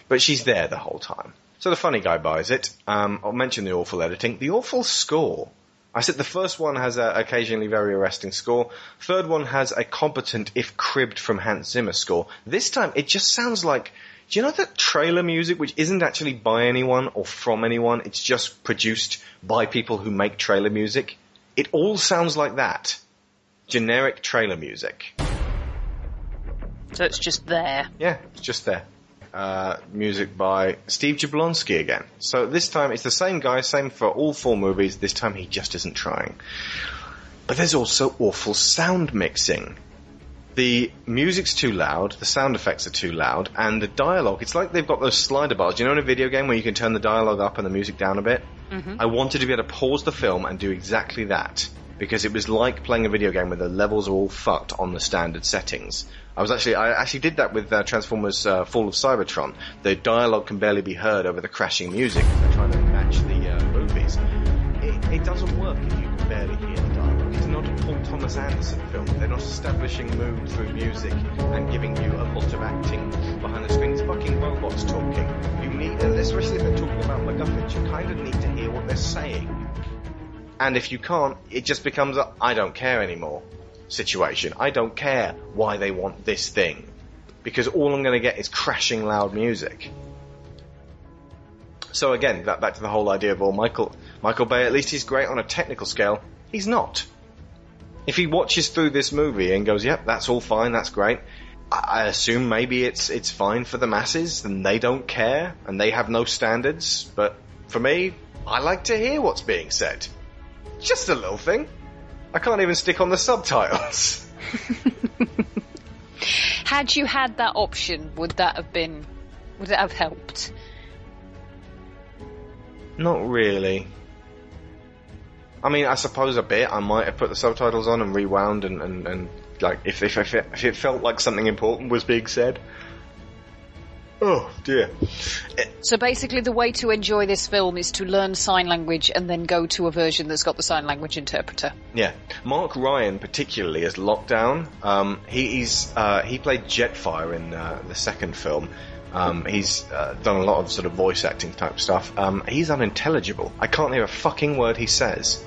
But she's there the whole time. So the funny guy buys it. Um, I'll mention the awful editing. The awful score. I said the first one has an occasionally very arresting score. Third one has a competent, if cribbed from Hans Zimmer, score. This time it just sounds like... Do you know that trailer music, which isn't actually by anyone or from anyone, it's just produced by people who make trailer music? It all sounds like that. Generic trailer music. So it's just there. Yeah, it's just there. Uh, music by Steve Jablonsky again. So this time it's the same guy, same for all four movies. This time he just isn't trying. But there's also awful sound mixing. The music's too loud, the sound effects are too loud, and the dialogue, it's like they've got those slider bars. Do you know in a video game where you can turn the dialogue up and the music down a bit? Mm-hmm. I wanted to be able to pause the film and do exactly that, because it was like playing a video game where the levels are all fucked on the standard settings. I was actually, I actually did that with uh, Transformers uh, Fall of Cybertron. The dialogue can barely be heard over the crashing music, because they're trying to match the uh, movies. It, it doesn't work if you can barely hear the dialogue. Not a Paul Thomas Anderson film. They're not establishing mood through music and giving you a lot of acting behind the screen. It's fucking robots talking. You need, and especially if they're talking about MacGuffins, you kind of need to hear what they're saying. And if you can't, it just becomes a I don't care anymore situation. I don't care why they want this thing, because all I'm going to get is crashing loud music. So again, that, back to the whole idea of all Michael Michael Bay. At least he's great on a technical scale. He's not. If he watches through this movie and goes, yep, that's all fine, that's great, I assume maybe it's it's fine for the masses and they don't care and they have no standards. But for me, I like to hear what's being said. Just a little thing. I can't even stick on the subtitles. Had you had that option, would that have been... would it have helped? Not really. I mean, I suppose a bit. I might have put the subtitles on and rewound and, and, and like, if, if, if, it, if it felt like something important was being said. Oh, dear. It, so basically the way to enjoy this film is to learn sign language and then go to a version that's got the sign language interpreter. Yeah. Mark Ryan, particularly, is Lockdown. Um, he, he's, uh, he played Jetfire in uh, the second film. Um, he's uh, done a lot of sort of voice acting type stuff. Um, he's unintelligible. I can't hear a fucking word he says.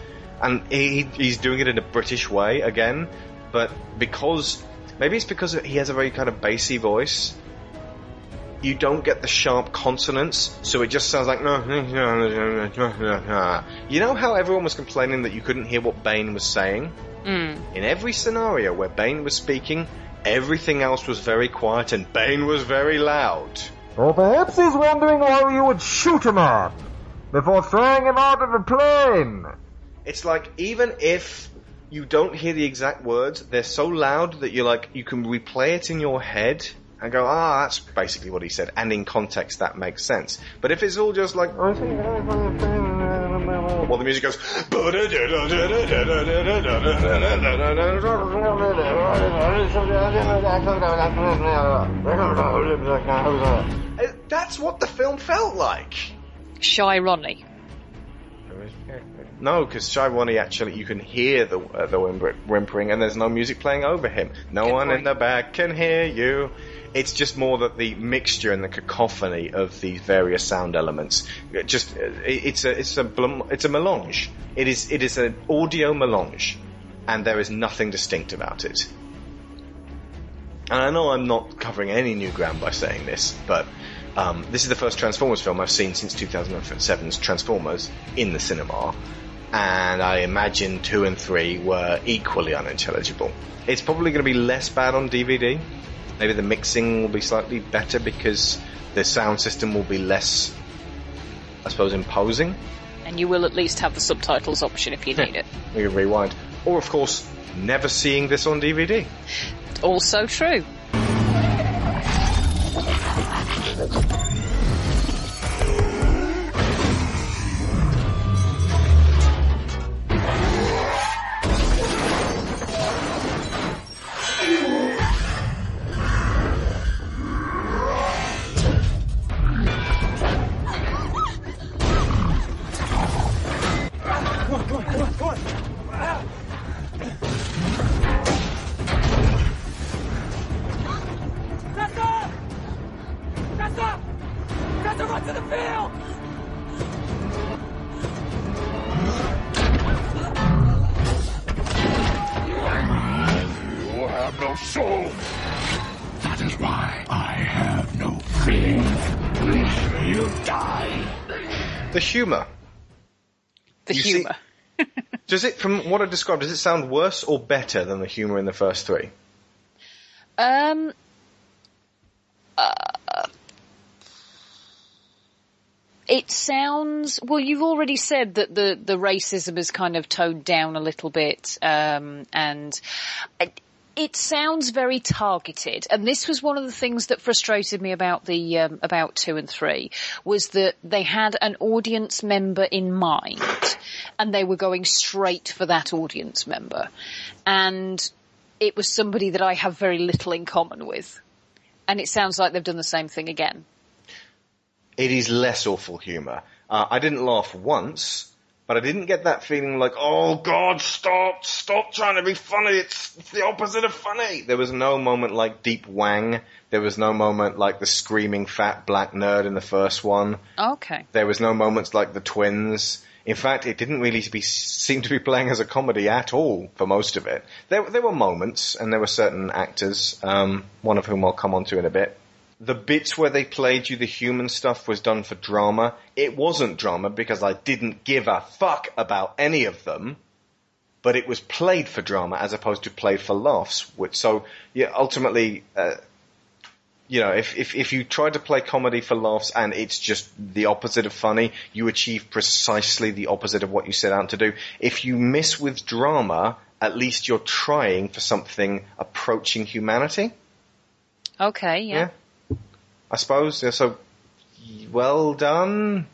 And he, he's doing it in a British way again, but because... Maybe it's because he has a very kind of bassy voice. You don't get the sharp consonants, so it just sounds like... You know how everyone was complaining that you couldn't hear what Bane was saying? Mm. In every scenario where Bane was speaking, everything else was very quiet and Bane was very loud. Or perhaps he's wondering why you would shoot him up before throwing him out of a plane. It's like, even if you don't hear the exact words, they're so loud that you're like, you can replay it in your head and go, ah, that's basically what he said, and in context that makes sense. But if it's all just like, well, the music goes, that's what the film felt like. Shy Ronnie. No, because Shy Ronnie, actually, you can hear the uh, the whimpering, and there's no music playing over him. No Good one point. In the back can hear you. It's just more that the mixture and the cacophony of the various sound elements. It just it's a it's a it's a melange. It is it is an audio melange, and there is nothing distinct about it. And I know I'm not covering any new ground by saying this, but um, this is the first Transformers film I've seen since two thousand seven's Transformers in the cinema. And I imagine two and three were equally unintelligible. It's probably going to be less bad on D V D. Maybe the mixing will be slightly better because the sound system will be less, I suppose, imposing. And you will at least have the subtitles option if you need it. You can rewind. Or, of course, never seeing this on D V D. Also true. Humour. The humour. Does it, from what I described, does it sound worse or better than the humour in the first three? Um. Uh, it sounds. Well, you've already said that the the racism is kind of toned down a little bit, um, and. I, It sounds very targeted, and this was one of the things that frustrated me about the um, about two and three, was that they had an audience member in mind, and they were going straight for that audience member, and it was somebody that I have very little in common with, and it sounds like they've done the same thing again. It is less awful humour. Uh, I didn't laugh once. But I didn't get that feeling like, oh, God, stop, stop trying to be funny. It's, it's the opposite of funny. There was no moment like Deep Wang. There was no moment like the screaming fat black nerd in the first one. Okay. There was no moments like the twins. In fact, it didn't really be, seem to be playing as a comedy at all for most of it. There, there were moments, and there were certain actors, um, one of whom I'll come on to in a bit. The bits where they played you the human stuff was done for drama. It wasn't drama because I didn't give a fuck about any of them, but it was played for drama as opposed to played for laughs. Which, so yeah, ultimately, uh, you know, if, if if you try to play comedy for laughs and it's just the opposite of funny, you achieve precisely the opposite of what you set out to do. If you miss with drama, at least you're trying for something approaching humanity. Okay, yeah. yeah? I suppose, yeah, so, well done.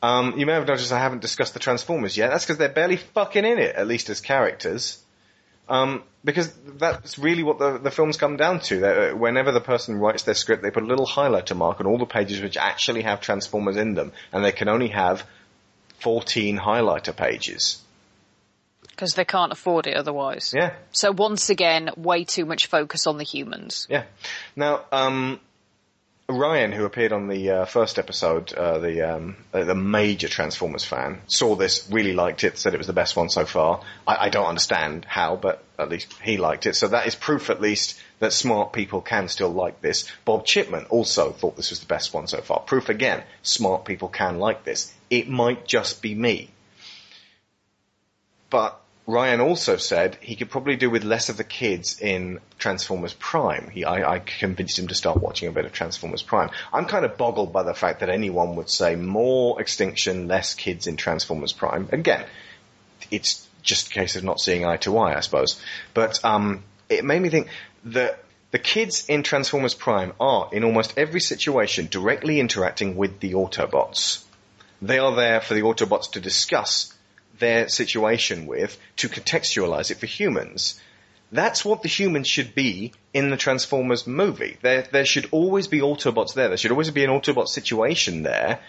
um, you may have noticed I haven't discussed the Transformers yet. That's because they're barely fucking in it, at least as characters. Um, because that's really what the, the films come down to. They're, whenever the person writes their script, they put a little highlighter mark on all the pages which actually have Transformers in them, and they can only have fourteen highlighter pages. Because they can't afford it otherwise. Yeah. So once again, way too much focus on the humans. Yeah. Now, um, Ryan, who appeared on the uh, first episode, uh, the um, uh, the major Transformers fan, saw this, really liked it, said it was the best one so far. I, I don't understand how, but at least he liked it. So that is proof, at least, that smart people can still like this. Bob Chipman also thought this was the best one so far. Proof again, smart people can like this. It might just be me. But Ryan also said he could probably do with less of the kids in Transformers Prime. He, I, I convinced him to start watching a bit of Transformers Prime. I'm kind of boggled by the fact that anyone would say more extinction, less kids in Transformers Prime. Again, it's just a case of not seeing eye to eye, I suppose. But um, it made me think that The kids in Transformers Prime are, in almost every situation, directly interacting with the Autobots. They are there for the Autobots to discuss their situation with, to contextualize it for humans. That's what the humans should be in the Transformers movie. There, there should always be Autobots there. There should always be an Autobot situation there.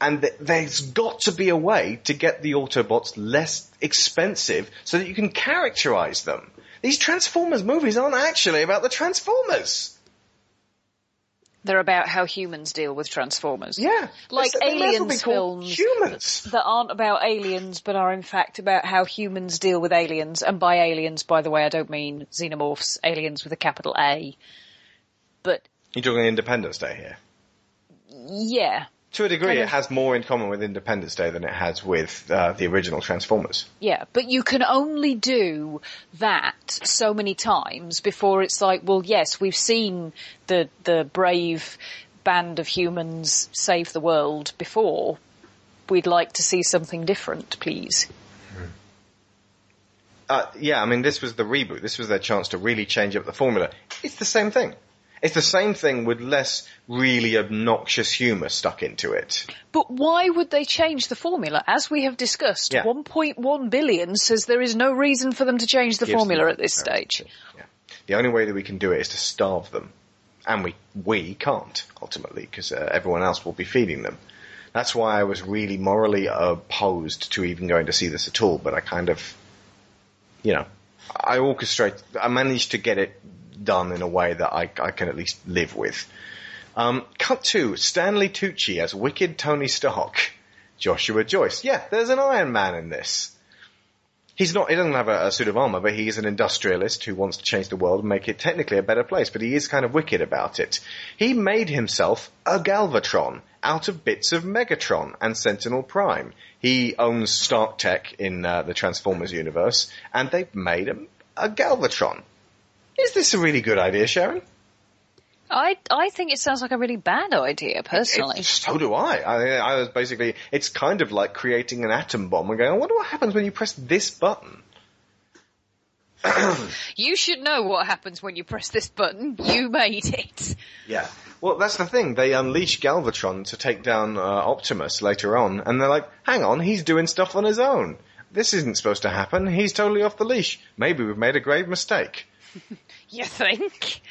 And th- there's got to be a way to get the Autobots less expensive so that you can characterize them. These Transformers movies aren't actually about the Transformers. They're about how humans deal with Transformers. Yeah. Like Aliens films humans. that aren't about aliens but are in fact about how humans deal with aliens. And by aliens, by the way, I don't mean xenomorphs, aliens with a capital A. But... You're talking Independence Day here? Yeah. To a degree, kind of, it has more in common with Independence Day than it has with uh, the original Transformers. Yeah, but you can only do that so many times before it's like, well, yes, we've seen the the brave band of humans save the world before. We'd like to see something different, please. Hmm. Uh, yeah, I mean, this was the reboot. This was their chance to really change up the formula. It's the same thing. It's the same thing with less really obnoxious humour stuck into it. But why would they change the formula? As we have discussed, yeah. one point one billion says there is no reason for them to change the Gives formula at this stage. Yeah. The only way that we can do it is to starve them. And we we can't, ultimately, because uh, everyone else will be feeding them. That's why I was really morally opposed to even going to see this at all. But I kind of, you know, I orchestrated, I managed to get it done in a way that I, I can at least live with. Um, cut to Stanley Tucci as Wicked Tony Stark. Joshua Joyce. Yeah, there's an Iron Man in this. He's not, he doesn't have a, a suit of armor, but he is an industrialist who wants to change the world and make it technically a better place, but he is kind of wicked about it. He made himself a Galvatron out of bits of Megatron and Sentinel Prime. He owns Stark Tech in uh, the Transformers universe, and they've made him a Galvatron. Is this a really good idea, Sharon? I I think it sounds like a really bad idea, personally. It, it, so do I. I. I was basically... It's kind of like creating an atom bomb and going, I wonder what happens when you press this button. You should know what happens when you press this button. You made it. Yeah. Well, that's the thing. They unleash Galvatron to take down uh, Optimus later on, and they're like, hang on, he's doing stuff on his own. This isn't supposed to happen. He's totally off the leash. Maybe we've made a grave mistake. You think?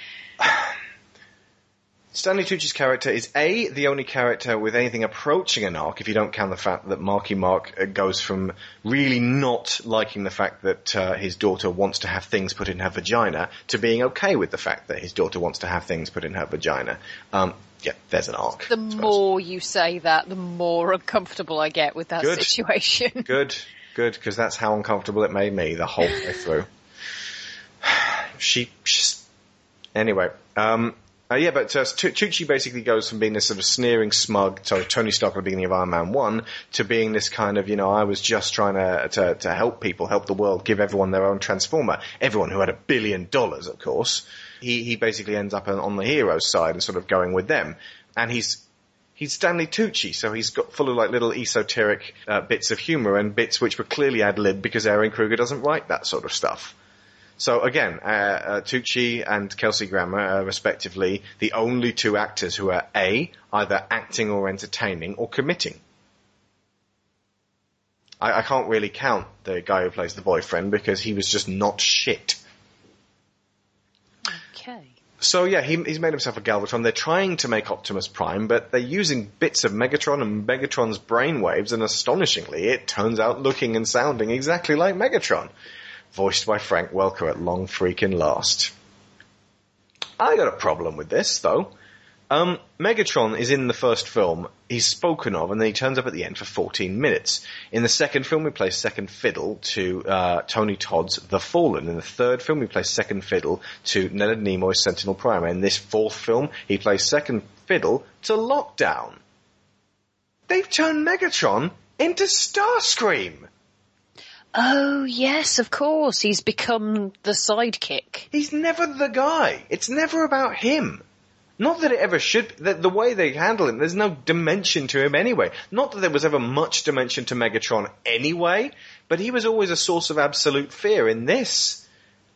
Stanley Tucci's character is A, the only character with anything approaching an arc, if you don't count the fact that Marky Mark goes from really not liking the fact that uh, his daughter wants to have things put in her vagina to being okay with the fact that his daughter wants to have things put in her vagina. Um, yeah, there's an arc. The more you say that, the more uncomfortable I get with that Good. situation. Good, good, because that's how uncomfortable it made me the whole way through. She, she, anyway, um, uh, yeah, but uh, Tucci basically goes from being this sort of sneering smug, so Tony Stark at the beginning of Iron Man one, to being this kind of, you know, I was just trying to, to, to help people, help the world, give everyone their own Transformer. Everyone who had a billion dollars, of course. He, he basically ends up on the hero's side and sort of going with them. And he's, he's Stanley Tucci, so he's got full of like little esoteric uh, bits of humor and bits which were clearly ad-lib because Aaron Kruger doesn't write that sort of stuff. So again, uh, uh, Tucci and Kelsey Grammer are respectively the only two actors who are A, either acting or entertaining or committing. I, I can't really count the guy who plays the boyfriend because he was just not shit. Okay. So yeah, he, he's made himself a Galvatron. They're trying to make Optimus Prime, but they're using bits of Megatron and Megatron's brainwaves, and astonishingly, it turns out looking and sounding exactly like Megatron. Voiced by Frank Welker at long freaking last. I got a problem with this, though. Um, Megatron is in the first film. He's spoken of, and then he turns up at the end for fourteen minutes. In the second film, he plays second fiddle to uh, Tony Todd's The Fallen. In the third film, he plays second fiddle to Leonard Nimoy's Sentinel Prime. In this fourth film, he plays second fiddle to Lockdown. They've turned Megatron into Starscream! Oh, yes, of course. He's become the sidekick. He's never the guy. It's never about him. Not that it ever should be. The way they handle him, there's no dimension to him anyway. Not that there was ever much dimension to Megatron anyway, but he was always a source of absolute fear in this.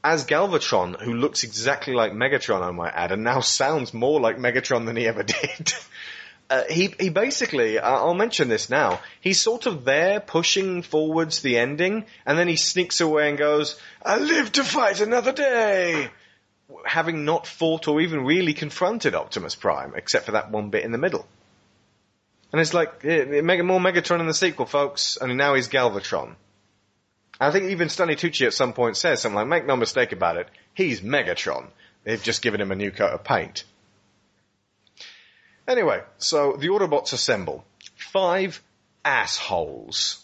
as Galvatron, who looks exactly like Megatron, I might add, and now sounds more like Megatron than he ever did. Uh, he he basically, uh, I'll mention this now, he's sort of there pushing forwards the ending, and then he sneaks away and goes, "I live to fight another day!" Having not fought or even really confronted Optimus Prime, except for that one bit in the middle. And it's like, it, it make more Megatron in the sequel, folks, only now he's Galvatron. I think even Stanley Tucci at some point says something like, "Make no mistake about it, he's Megatron. They've just given him a new coat of paint." Anyway, so the Autobots assemble. Five assholes.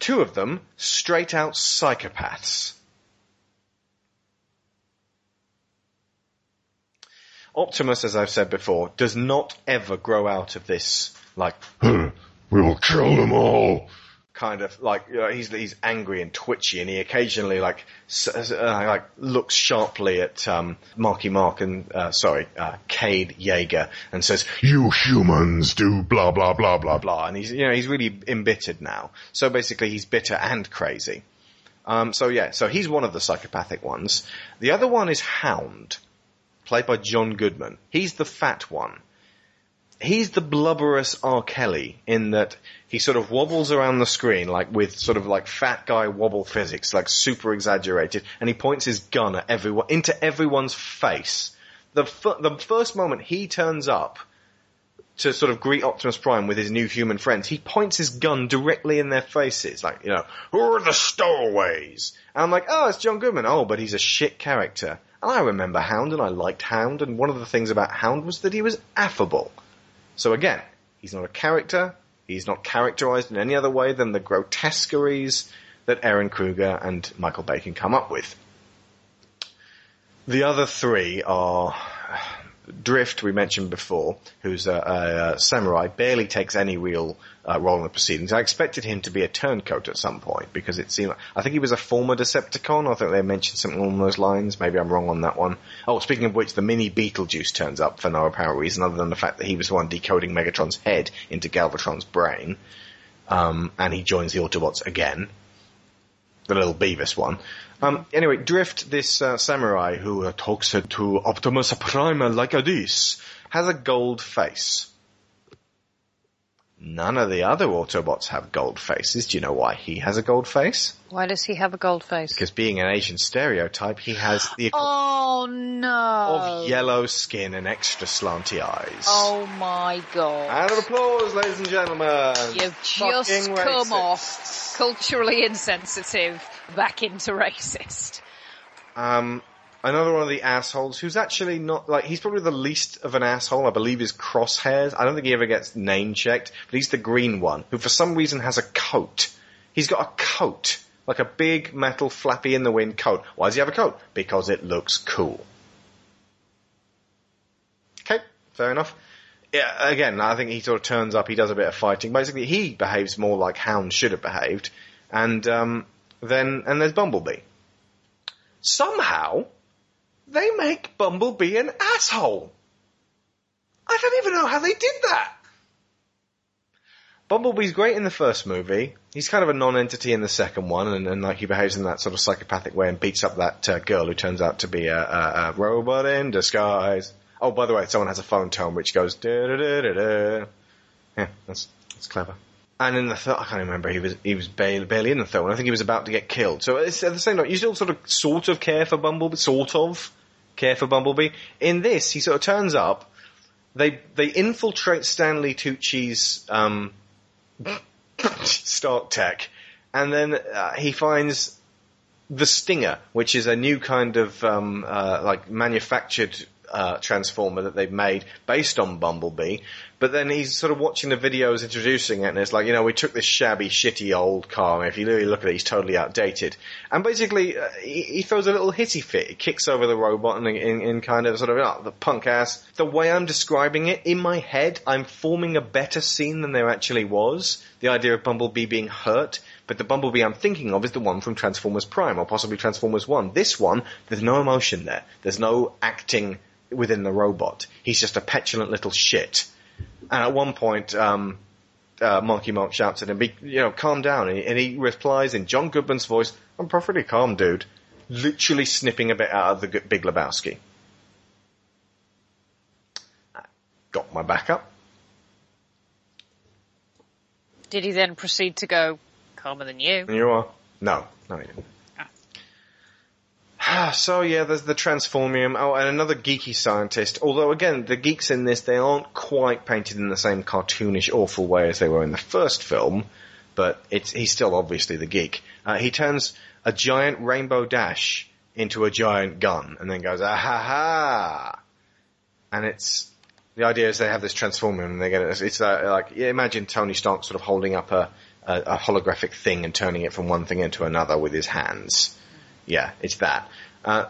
Two of them straight-out psychopaths. Optimus, as I've said before, does not ever grow out of this, like, "We will kill them all," kind of, like, you know, he's he's angry and twitchy, and he occasionally, like, uh, like looks sharply at um, Marky Mark and, uh, sorry, uh, Cade Yeager, and says, "You humans do blah, blah, blah, blah, blah." And he's, you know, he's really embittered now. So basically he's bitter and crazy. Um, so yeah, so he's one of the psychopathic ones. The other one is Hound, played by John Goodman. He's the fat one. He's the blubberous R. Kelly in that he sort of wobbles around the screen, like, with sort of like fat guy wobble physics, like super exaggerated, and he points his gun at everyone, into everyone's face. The f- the first moment he turns up to sort of greet Optimus Prime with his new human friends, he points his gun directly in their faces, like, you know, "Who are the stowaways?" And I'm like, oh, it's John Goodman. Oh, but he's a shit character. And I remember Hound, and I liked Hound, and one of the things about Hound was that he was affable. So again, he's not a character, he's not characterized in any other way than the grotesqueries that Aaron Kruger and Michael Bacon come up with. The other three are Drift, we mentioned before, who's a, a samurai, barely takes any real uh, role in the proceedings. I expected him to be a turncoat at some point, because it seemed, I think he was a former Decepticon, I think they mentioned something along those lines, maybe I'm wrong on that one. Oh, speaking of which, the mini Beetlejuice turns up for no apparent reason, other than the fact that he was the one decoding Megatron's head into Galvatron's brain, um, and he joins the Autobots again. The little Beavis one. Um, anyway, Drift, this uh, samurai who uh, talks to Optimus Prime like this, has a gold face. None of the other Autobots have gold faces. Do you know why he has a gold face? Why does he have a gold face? Because being an Asian stereotype, he has the oh no of yellow skin and extra slanty eyes. Oh my god! Round of applause, ladies and gentlemen. You've just come off culturally insensitive back into racist. Um, another one of the assholes who's actually not, like, he's probably the least of an asshole. I believe is Crosshairs. I don't think he ever gets name checked, but he's the green one who, for some reason, has a coat. He's got a coat. Like a big metal flappy in the wind coat. Why does he have a coat? Because it looks cool. Okay, fair enough. Yeah, again, I think he sort of turns up, he does a bit of fighting. Basically, he behaves more like Hound should have behaved. And um, then and there's Bumblebee. Somehow, they make Bumblebee an asshole. I don't even know how they did that. Bumblebee's great in the first movie. He's kind of a non-entity in the second one, and, and like he behaves in that sort of psychopathic way and beats up that uh, girl who turns out to be a, a, a robot in disguise. Oh, by the way, someone has a phone tone which goes da da da da da. Yeah, that's that's clever. And in the third, I can't remember. He was he was barely, barely in the third one. I think he was about to get killed. So it's at the same time, you still sort of sort of care for Bumblebee, sort of care for Bumblebee. In this, he sort of turns up. They they infiltrate Stanley Tucci's um. Stark Tech, and then uh, he finds the Stinger, which is a new kind of um, uh, like manufactured uh, transformer that they've made based on Bumblebee. But then he's sort of watching the videos introducing it, and it's like, you know, we took this shabby, shitty old car, and if you really look at it, he's totally outdated. And basically, uh, he, he throws a little hissy fit. He kicks over the robot and in, in kind of sort of, oh, the punk ass. The way I'm describing it, in my head, I'm forming a better scene than there actually was. The idea of Bumblebee being hurt, but the Bumblebee I'm thinking of is the one from Transformers Prime, or possibly Transformers one. This one, there's no emotion there. There's no acting within the robot. He's just a petulant little shit. And at one point, um, uh, Marky Mark shouts at him, "Be, you know, calm down." And he, and he replies in John Goodman's voice, "I'm perfectly calm, dude." literally snipping a bit out of the Big Lebowski. I got my back up. Did he then proceed to go calmer than you? You are? No, no he didn't. Ah. So yeah, there's the Transformium. Oh, and another geeky scientist. Although again, the geeks in this, they aren't quite painted in the same cartoonish, awful way as they were in the first film, but it's, he's still obviously the geek. Uh, he turns a giant rainbow dash into a giant gun and then goes, ah ha ha! And it's... The idea is they have this Transformium and they get it. It's uh, like, yeah, imagine Tony Stark sort of holding up a, a, a holographic thing and turning it from one thing into another with his hands. Yeah, it's that. Uh,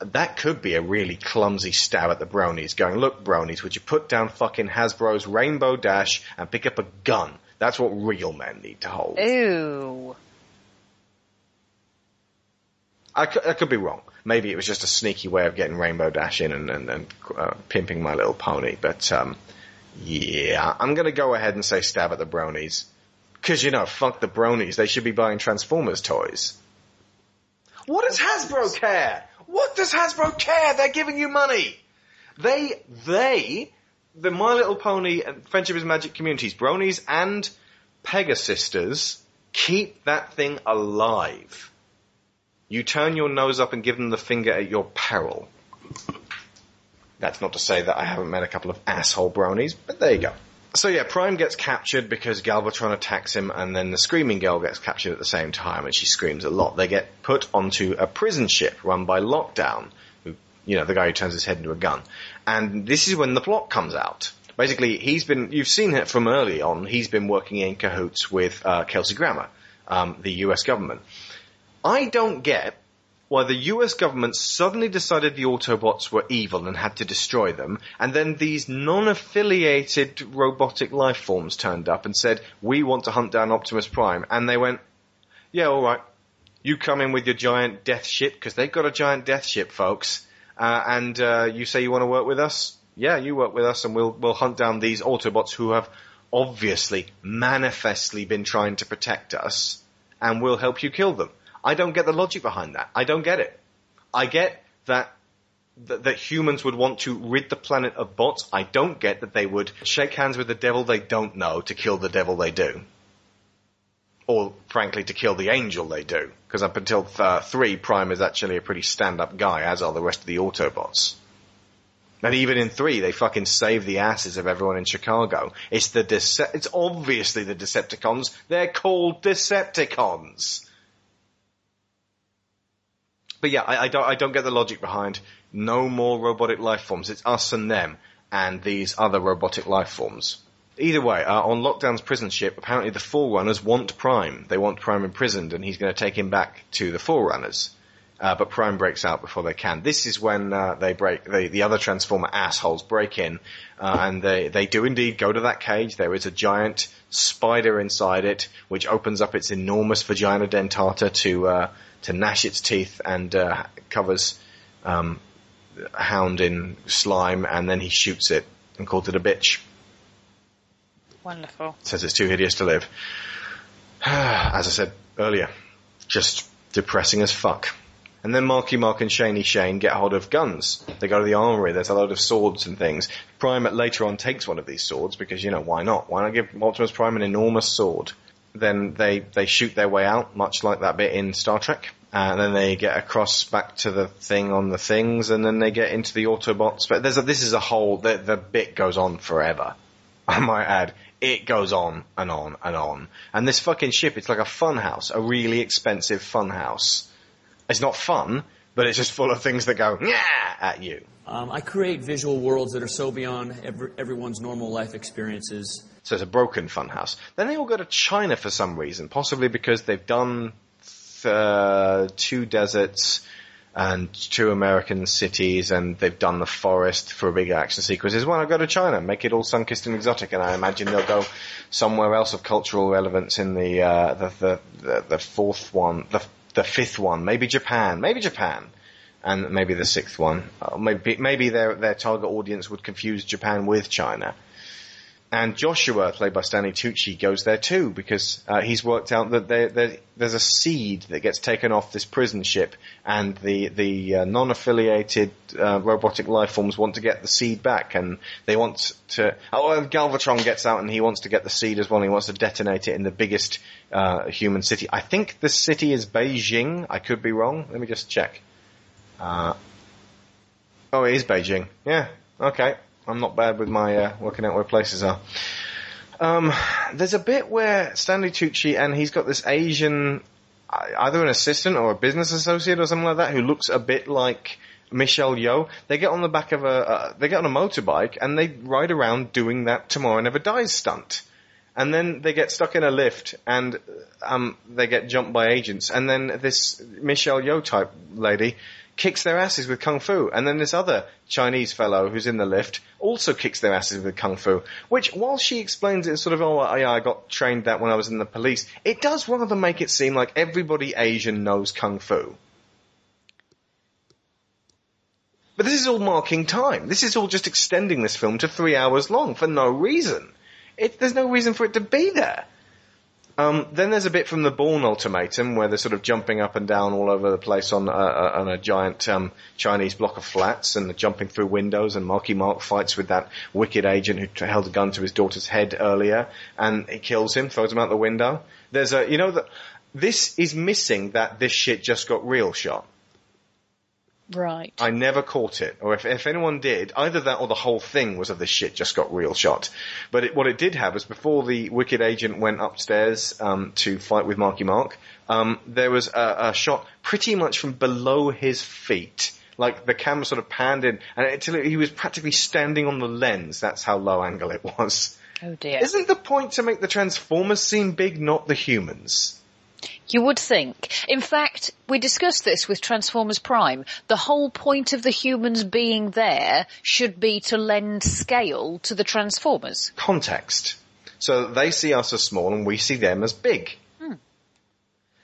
that could be a really clumsy stab at the bronies, going, look, bronies, would you put down fucking Hasbro's Rainbow Dash and pick up a gun? That's what real men need to hold. Ew. I could, I could be wrong. Maybe it was just a sneaky way of getting Rainbow Dash in and, and, and uh, pimping My Little Pony. But, um, yeah, I'm going to go ahead and say stab at the bronies. Because, you know, fuck the bronies. They should be buying Transformers toys. What does Hasbro care? What does Hasbro care? They're giving you money. They, they, the My Little Pony and Friendship is Magic communities, bronies and Pegasisters, keep that thing alive. You turn your nose up and give them the finger at your peril. That's not to say that I haven't met a couple of asshole bronies, but there you go. So yeah, Prime gets captured because Galvatron attacks him, and then the Screaming Girl gets captured at the same time, and she screams a lot. They get put onto a prison ship run by Lockdown, who, you know, the guy who turns his head into a gun. And this is when the plot comes out. Basically, he's been, you've seen it from early on, he's been working in cahoots with uh, Kelsey Grammer, um, the U S government. I don't get why the U S government suddenly decided the Autobots were evil and had to destroy them, and then these non-affiliated robotic life forms turned up and said, we want to hunt down Optimus Prime. And they went, yeah, all right, you come in with your giant death ship, because they've got a giant death ship, folks, uh, and uh, you say you want to work with us? Yeah, you work with us, and we'll we'll hunt down these Autobots who have obviously, manifestly been trying to protect us, and we'll help you kill them. I don't get the logic behind that. I don't get it. I get that, that that humans would want to rid the planet of bots. I don't get that they would shake hands with the devil they don't know to kill the devil they do. Or, frankly, to kill the angel they do. Because up until uh, three, Prime is actually a pretty stand-up guy, as are the rest of the Autobots. And even in three, they fucking save the asses of everyone in Chicago. It's the Dece- It's obviously the Decepticons. They're called Decepticons. But yeah, I, I don't I don't get the logic behind no more robotic life forms. It's us and them and these other robotic life forms. Either way, uh, on Lockdown's prison ship, apparently the Forerunners want Prime. They want Prime imprisoned, and he's going to take him back to the Forerunners. Uh, but Prime breaks out before they can. This is when uh, they break they, the other Transformer assholes break in, uh, and they, they do indeed go to that cage. There is a giant spider inside it, which opens up its enormous vagina dentata to... Uh, to gnash its teeth and uh, covers um, Hound in slime, and then he shoots it and calls it a bitch. Wonderful. Says it's too hideous to live. As I said earlier, just depressing as fuck. And then Marky Mark and Shaney Shane get hold of guns. They go to the armory. There's a load of swords and things. Prime later on takes one of these swords because, you know, why not? Why not give Optimus Prime an enormous sword? Then they, they shoot their way out, much like that bit in Star Trek. And then they get across back to the thing on the things, and then they get into the Autobots. But there's a, this is a whole... The, the bit goes on forever. I might add, it goes on and on and on. And this fucking ship, it's like a fun house, a really expensive fun house. It's not fun, but it's just full of things that go, yeah, at you. Um, I create visual worlds that are so beyond every, everyone's normal life experiences... So it's a broken funhouse. Then they all go to China for some reason, possibly because they've done uh, two deserts and two American cities, and they've done the forest for a big action sequence. Is, well, I'll go to China, make it all sun-kissed and exotic, and I imagine they'll go somewhere else of cultural relevance in the uh, the, the, the the fourth one, the the fifth one, maybe Japan, maybe Japan. And maybe the sixth one. Uh, maybe maybe their, their target audience would confuse Japan with China. And Joshua, played by Stanley Tucci, goes there too, because uh, he's worked out that there, there, there's a seed that gets taken off this prison ship, and the the uh, non-affiliated uh, robotic life forms want to get the seed back, and they want to... Oh, and Galvatron gets out, and he wants to get the seed as well, and he wants to detonate it in the biggest uh, human city. I think the city is Beijing. I could be wrong. Let me just check. Uh, oh, it is Beijing. Yeah, okay. I'm not bad with my uh, working out where places are. Um, there's a bit where Stanley Tucci, and he's got this Asian, either an assistant or a business associate or something like that, who looks a bit like Michelle Yeoh. They get on the back of a, uh, they get on a motorbike and they ride around doing that Tomorrow Never Dies stunt. And then they get stuck in a lift, and um, they get jumped by agents. And then this Michelle Yeoh type lady kicks their asses with kung fu. And then this other Chinese fellow who's in the lift also kicks their asses with kung fu. Which, while she explains it sort of, oh, yeah, I got trained that when I was in the police, it does rather make it seem like everybody Asian knows kung fu. But this is all marking time. This is all just extending this film to three hours long for no reason. It, there's no reason for it to be there. Um, then there's a bit from the Bourne Ultimatum where they're sort of jumping up and down all over the place on a, a, on a giant um, Chinese block of flats, and they're jumping through windows, and Marky Mark fights with that wicked agent who held a gun to his daughter's head earlier, and he kills him, throws him out the window. There's a, you know, the, this is missing that this shit just got real shot. Right. I never caught it, or if if anyone did, either that or the whole thing was of this shit just got real shot. But it, what it did have was, before the wicked agent went upstairs um, to fight with Marky Mark, um, there was a, a shot pretty much from below his feet. Like, the camera sort of panned in, and until he was practically standing on the lens. That's how low angle it was. Oh dear! Isn't the point to make the Transformers seem big, not the humans? You would think. In fact, we discussed this with Transformers Prime. The whole point of the humans being there should be to lend scale to the Transformers. Context. So they see us as small and we see them as big. Hmm.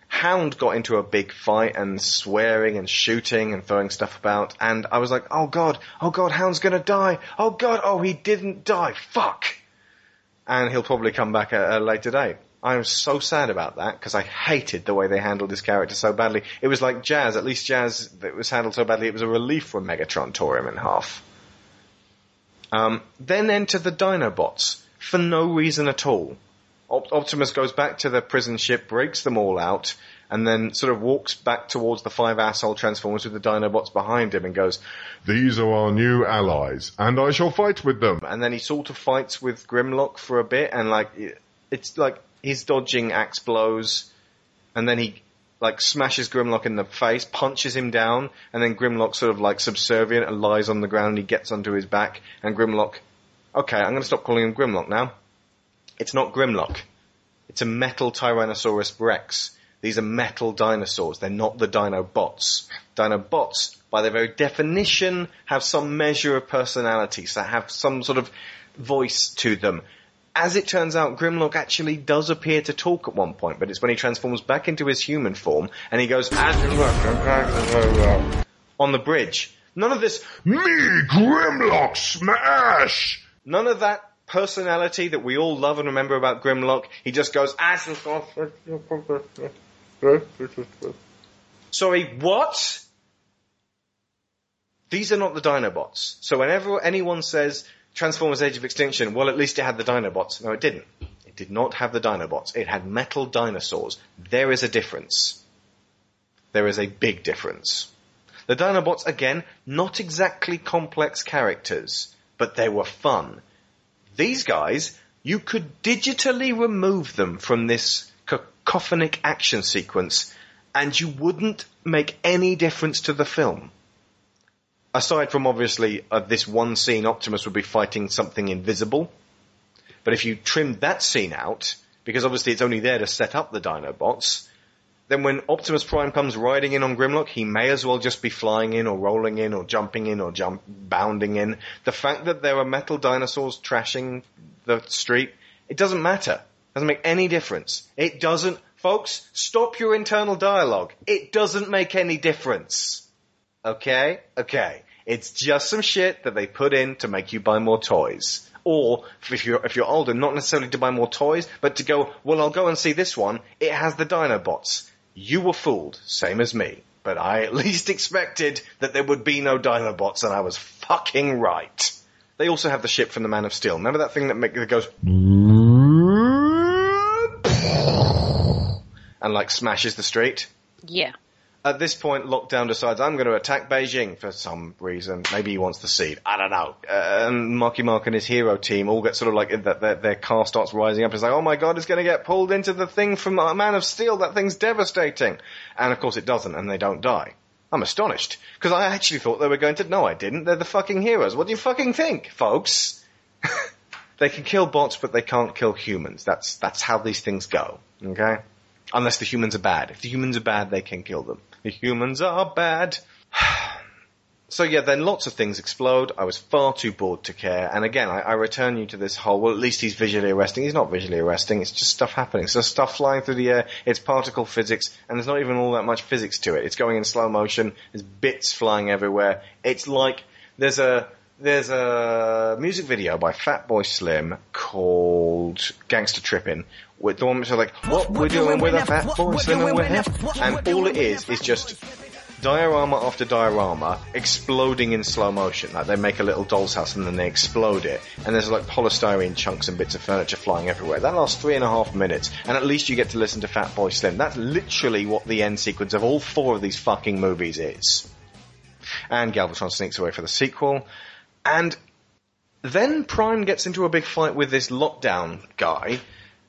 Hound got into a big fight and swearing and shooting and throwing stuff about. And I was like, oh God, oh God, Hound's going to die. Oh God, oh, he didn't die. Fuck. And he'll probably come back at a later date. I was so sad about that, because I hated the way they handled his character so badly. It was like Jazz. At least Jazz it was handled so badly, it was a relief when Megatron tore him in half. Um, then enter the Dinobots, for no reason at all. Op- Optimus goes back to the prison ship, breaks them all out, and then sort of walks back towards the five asshole Transformers with the Dinobots behind him and goes, "These are our new allies, and I shall fight with them." And then he sort of fights with Grimlock for a bit, and like, it's like... he's dodging axe blows, and then he like smashes Grimlock in the face, punches him down, and then Grimlock sort of like subservient and lies on the ground, and he gets onto his back, and Grimlock... Okay, I'm going to stop calling him Grimlock now. It's not Grimlock. It's a metal Tyrannosaurus Rex. These are metal dinosaurs. They're not the Dinobots. Dinobots, by their very definition, have some measure of personality, so have some sort of voice to them. As it turns out, Grimlock actually does appear to talk at one point, but it's when he transforms back into his human form, and he goes on the bridge. None of this, "Me, Grimlock, smash!" None of that personality that we all love and remember about Grimlock. He just goes, "Sorry, what?" These are not the Dinobots. So whenever anyone says... Transformers Age of Extinction, well, at least it had the Dinobots. No, it didn't. It did not have the Dinobots. It had metal dinosaurs. There is a difference. There is a big difference. The Dinobots, again, not exactly complex characters, but they were fun. These guys, you could digitally remove them from this cacophonic action sequence, and you wouldn't make any difference to the film. Aside from, obviously, uh, this one scene, Optimus would be fighting something invisible. But if you trimmed that scene out, because obviously it's only there to set up the Dinobots, then when Optimus Prime comes riding in on Grimlock, he may as well just be flying in or rolling in or jumping in or jump bounding in. The fact that there are metal dinosaurs trashing the street, it doesn't matter. It doesn't make any difference. It doesn't... Folks, stop your internal dialogue. It doesn't make any difference. Okay, okay. It's just some shit that they put in to make you buy more toys. or if you're if you're older, not necessarily to buy more toys, but to go, well, I'll go and see this one. It has the Dinobots. You were fooled, same as me, but I at least expected that there would be no Dinobots, and I was fucking right. They also have the ship from the Man of Steel. Remember that thing that, make, that goes and like smashes the street? Yeah. At this point, Lockdown decides, I'm going to attack Beijing for some reason. Maybe he wants the seed. I don't know. Uh, and Marky Mark and his hero team all get sort of like, their, their car starts rising up. It's like, oh my God, it's going to get pulled into the thing from Man of Steel. That thing's devastating. And of course it doesn't, and they don't die. I'm astonished. Because I actually thought they were going to... No, I didn't. They're the fucking heroes. What do you fucking think, folks? They can kill bots, but they can't kill humans. That's, that's how these things go. Okay? Unless the humans are bad. If the humans are bad, they can kill them. The humans are bad. So yeah, then lots of things explode. I was far too bored to care. And again, I, I return you to this whole, well, at least he's visually arresting. He's not visually arresting. It's just stuff happening. So stuff flying through the air. It's particle physics. And there's not even all that much physics to it. It's going in slow motion. There's bits flying everywhere. It's like there's a... There's a music video by Fatboy Slim called Gangster Trippin', with the one which is like, what we're doing with a Fatboy Slim and we're hip. And all it is is just diorama after diorama exploding in slow motion. Like they make a little doll's house and then they explode it. And there's like polystyrene chunks and bits of furniture flying everywhere. That lasts three and a half minutes. And at least you get to listen to Fatboy Slim. That's literally what the end sequence of all four of these fucking movies is. And Galvatron sneaks away for the sequel. And then Prime gets into a big fight with this Lockdown guy,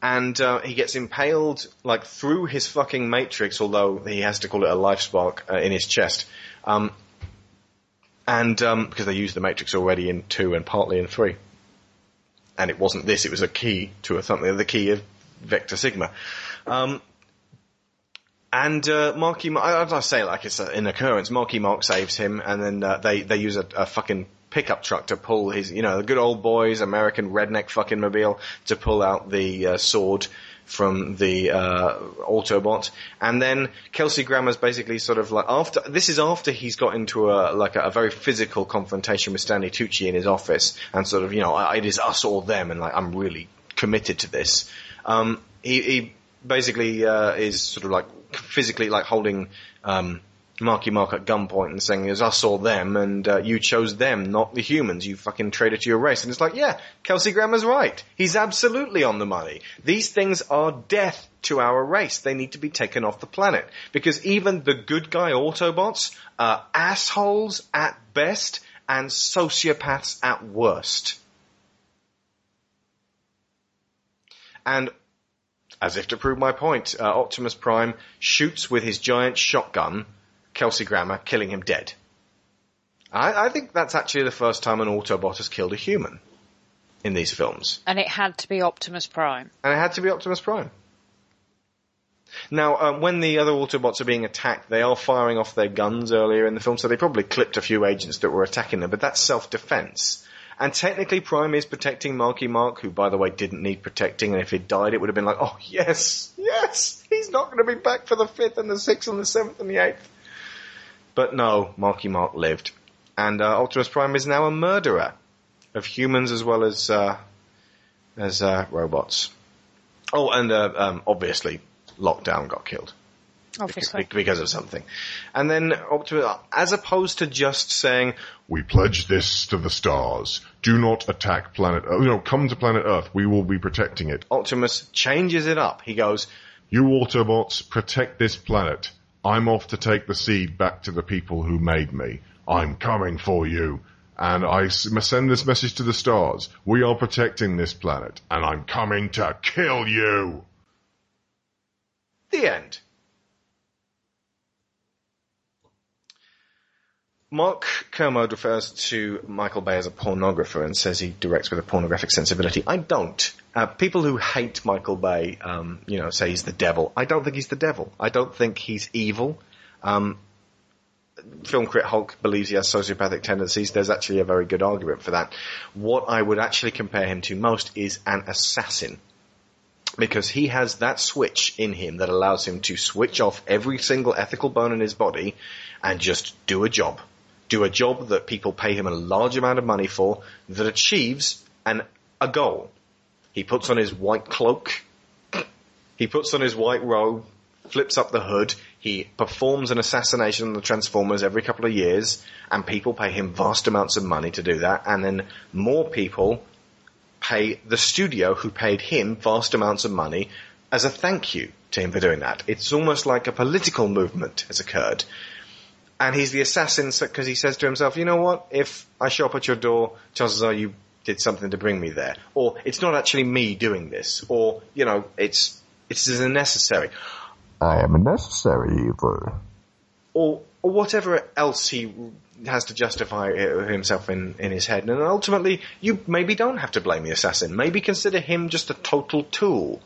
and uh, he gets impaled like through his fucking matrix, although he has to call it a life spark uh, in his chest. Um, and um, because they used the matrix already in two and partly in three. And it wasn't this, it was a key to a something, the key of Vector Sigma. Um, And uh, Marky Mark, as I say, like it's a, an occurrence, Marky Mark saves him, and then uh, they, they use a, a fucking pickup truck to pull his, you know, the good old boys, American redneck fucking mobile, to pull out the uh, sword from the uh, Autobot. And then Kelsey Grammer's basically sort of like, after, this is after he's got into a, like a, a very physical confrontation with Stanley Tucci in his office, and sort of, you know, it is us or them, and like, I'm really committed to this. Um, he, he basically uh, is sort of like physically like holding, um, Marky Mark at gunpoint and saying, it's us or them, and uh, you chose them, not the humans. You fucking traitor to your race. And it's like, yeah, Kelsey Grammer's right. He's absolutely on the money. These things are death to our race. They need to be taken off the planet. Because even the good guy Autobots are assholes at best and sociopaths at worst. And as if to prove my point, uh, Optimus Prime shoots with his giant shotgun Kelsey Grammer, killing him dead. I, I think that's actually the first time an Autobot has killed a human in these films. And it had to be Optimus Prime. And it had to be Optimus Prime. Now, uh, when the other Autobots are being attacked, they are firing off their guns earlier in the film, so they probably clipped a few agents that were attacking them, but that's self-defense. And technically, Prime is protecting Marky Mark, who, by the way, didn't need protecting, and if he'd died, it would have been like, oh, yes, yes, he's not going to be back for the fifth and the sixth and the seventh and the eighth. But no, Marky Mark lived. And uh, Optimus Prime is now a murderer of humans as well as uh, as uh, robots. Oh, and uh, um, obviously Lockdown got killed. Obviously. Because, because of something. And then Optimus, as opposed to just saying, we pledge this to the stars. Do not attack planet Earth. You know, come to planet Earth. We will be protecting it. Optimus changes it up. He goes, you Autobots, protect this planet. I'm off to take the seed back to the people who made me. I'm coming for you. And I send this message to the stars. We are protecting this planet. And I'm coming to kill you. The end. Mark Kermode refers to Michael Bay as a pornographer and says he directs with a pornographic sensibility. I don't. Uh, people who hate Michael Bay, um, you know, say he's the devil. I don't think he's the devil. I don't think he's evil. Um, Film Crit Hulk believes he has sociopathic tendencies. There's actually a very good argument for that. What I would actually compare him to most is an assassin. Because he has that switch in him that allows him to switch off every single ethical bone in his body and just do a job. do a job that people pay him a large amount of money for that achieves an a goal. He puts on his white cloak. He puts on his white robe, flips up the hood. He performs an assassination on the Transformers every couple of years, and people pay him vast amounts of money to do that. And then more people pay the studio, who paid him vast amounts of money, as a thank you to him for doing that. It's almost like a political movement has occurred. And he's the assassin because he says to himself, you know what, if I show up at your door, chances are you did something to bring me there. Or it's not actually me doing this. Or, you know, it's it's unnecessary. I am a necessary evil. Or, or whatever else he has to justify himself in, in his head. And ultimately, you maybe don't have to blame the assassin. Maybe consider him just a total tool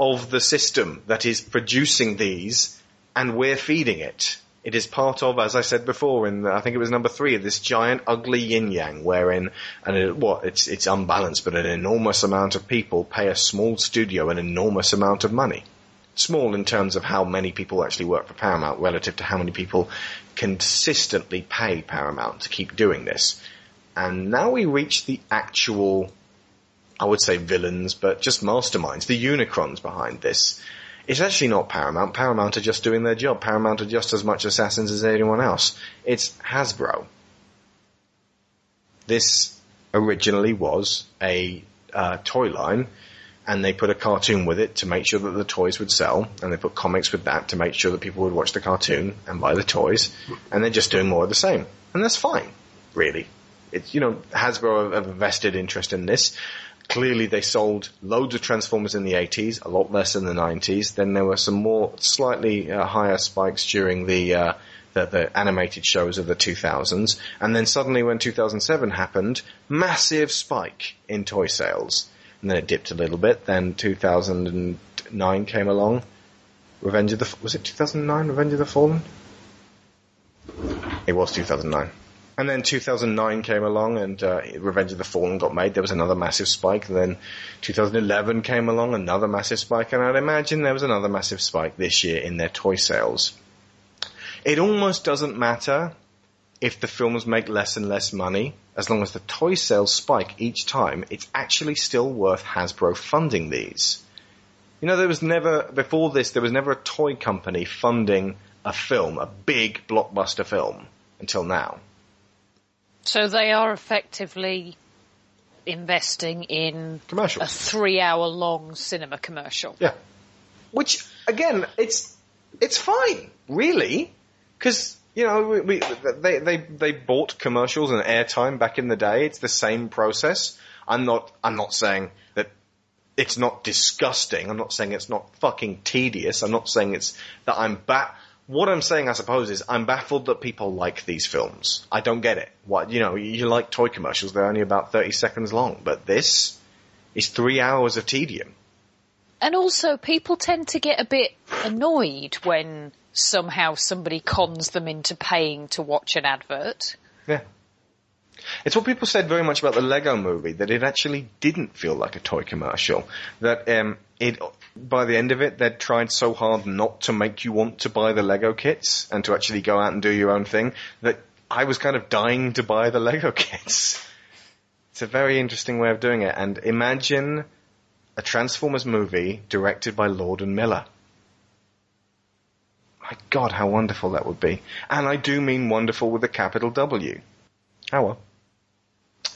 of the system that is producing these, and we're feeding it. It is part of, as I said before, in the, I think it was number three, this giant ugly yin-yang, wherein, and it, what, it's it's unbalanced, but an enormous amount of people pay a small studio an enormous amount of money. Small in terms of how many people actually work for Paramount relative to how many people consistently pay Paramount to keep doing this. And now we reach the actual, I would say villains, but just masterminds, the Unicrons behind this. It's actually not Paramount. Paramount are just doing their job. Paramount are just as much assassins as anyone else. It's Hasbro. This originally was a uh, toy line, and they put a cartoon with it to make sure that the toys would sell, and they put comics with that to make sure that people would watch the cartoon and buy the toys, and they're just doing more of the same. And that's fine, really. It's, you know, Hasbro have a vested interest in this. Clearly, they sold loads of Transformers in the eighties, a lot less in the nineties. Then there were some more slightly uh, higher spikes during the, uh, the the animated shows of the two thousands. And then suddenly, when two thousand seven happened, massive spike in toy sales. And then it dipped a little bit. Then two thousand nine came along. Revenge of the... Was it two thousand nine, Revenge of the Fallen? It was two thousand nine. And then two thousand nine came along, and uh, Revenge of the Fallen got made. There was another massive spike. And then two thousand eleven came along, another massive spike. And I'd imagine there was another massive spike this year in their toy sales. It almost doesn't matter if the films make less and less money. As long as the toy sales spike each time, it's actually still worth Hasbro funding these. You know, there was never, before this, there was never a toy company funding a film, a big blockbuster film, until now. So they are effectively investing in commercial. A three-hour-long cinema commercial. Yeah. Which, again, it's it's fine, really. Because, you know, we, we, they, they, they bought commercials and airtime back in the day. It's the same process. I'm not I'm not saying that it's not disgusting. I'm not saying it's not fucking tedious. I'm not saying it's that I'm bad... What I'm saying, I suppose, is I'm baffled that people like these films. I don't get it. What, you know, you like toy commercials. They're only about thirty seconds long. But this is three hours of tedium. And also, people tend to get a bit annoyed when somehow somebody cons them into paying to watch an advert. Yeah. It's what people said very much about the Lego movie, that it actually didn't feel like a toy commercial. That um, it by the end of it, they'd tried so hard not to make you want to buy the Lego kits and to actually go out and do your own thing, that I was kind of dying to buy the Lego kits. It's a very interesting way of doing it. And imagine a Transformers movie directed by Lord and Miller. My God, how wonderful that would be. And I do mean wonderful with a capital W. Oh well.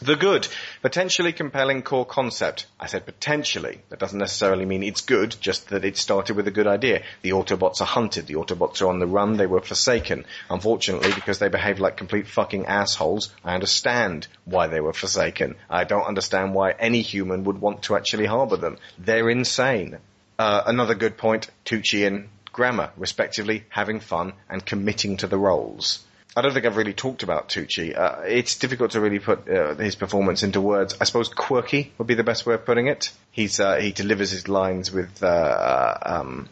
The good. Potentially compelling core concept. I said potentially. That doesn't necessarily mean it's good, just that it started with a good idea. The Autobots are hunted. The Autobots are on the run. They were forsaken. Unfortunately, because they behaved like complete fucking assholes, I understand why they were forsaken. I don't understand why any human would want to actually harbour them. They're insane. Uh, another good point, Tucci and Grammer, respectively, having fun and committing to the roles. I don't think I've really talked about Tucci. Uh, it's difficult to really put uh, his performance into words. I suppose quirky would be the best way of putting it. He's uh, he delivers his lines with... Uh, um,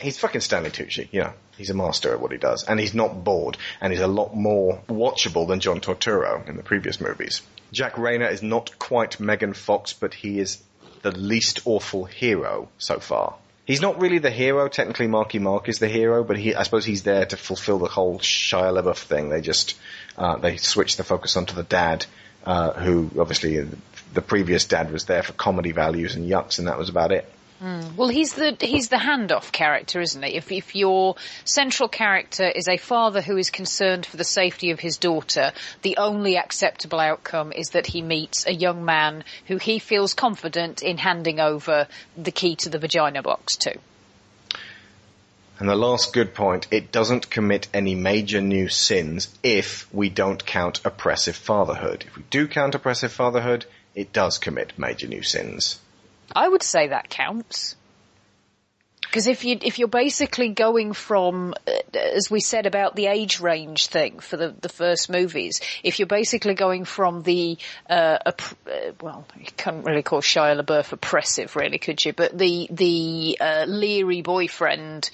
he's fucking Stanley Tucci, you know. He's a master at what he does. And he's not bored. And he's a lot more watchable than John Turturro in the previous movies. Jack Reynor is not quite Megan Fox, but he is the least awful hero so far. He's not really the hero. Technically, Marky Mark is the hero, but he, I suppose he's there to fulfill the whole Shia LaBeouf thing. They just uh, they switch the focus onto the dad uh, who obviously the previous dad was there for comedy values and yucks, and that was about it. Mm. Well, he's the he's the handoff character, isn't he? If if your central character is a father who is concerned for the safety of his daughter, the only acceptable outcome is that he meets a young man who he feels confident in handing over the key to the vagina box to. And the last good point, it doesn't commit any major new sins if we don't count oppressive fatherhood. If we do count oppressive fatherhood, it does commit major new sins. I would say that counts. Because if you, if you're basically going from, as we said about the age range thing for the, the first movies, if you're basically going from the, uh, opp- uh well, you couldn't really call Shia LaBeouf oppressive, really, could you? But the, the, uh, leery boyfriend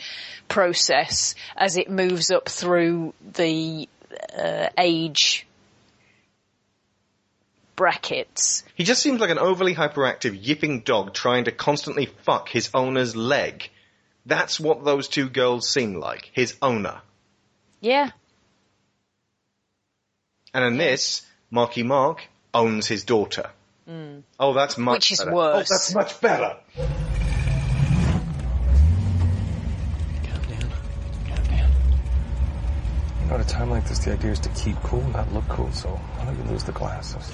process as it moves up through the, uh, age brackets. He just seems like an overly hyperactive, yipping dog trying to constantly fuck his owner's leg. That's what those two girls seem like. His owner. Yeah. And in this, Marky Mark owns his daughter. Mm. Oh, that's much better. Which is better. Worse. Oh, that's much better. Calm down. Calm down. You know, at a time like this, the idea is to keep cool, not look cool, so why don't you lose the glasses?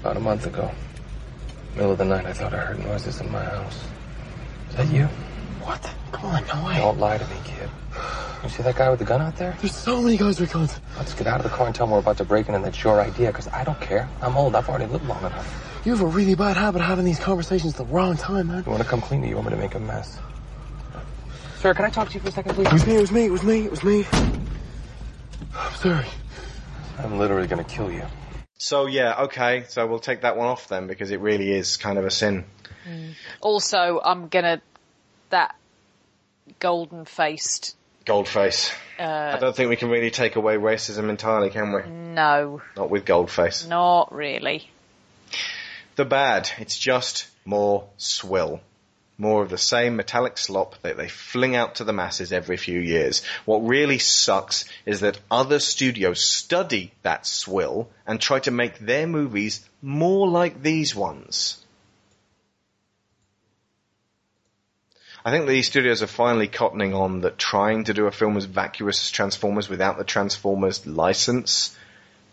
About a month ago, middle of the night, I thought I heard noises in my house. Is that you? What? Come on, no way. Don't lie to me, kid. You see that guy with the gun out there? There's so many guys with guns. Let's get out of the car and tell them we're about to break in and that's your idea, because I don't care. I'm old. I've already lived long enough. You have a really bad habit of having these conversations at the wrong time, man. You want to come clean to you? You want me to make a mess? Sir, can I talk to you for a second, please? It was me, it was me, it was me, it was me. I'm sorry. I'm literally going to kill you. So, yeah, okay, so we'll take that one off then, because it really is kind of a sin. Mm. Also, I'm going to... That golden-faced... Goldface. Uh, I don't think we can really take away racism entirely, can we? No. Not with Goldface. Not really. The bad. It's just more swill. More of the same metallic slop that they fling out to the masses every few years. What really sucks is that other studios study that swill and try to make their movies more like these ones. I think these studios are finally cottoning on that trying to do a film as vacuous as Transformers without the Transformers license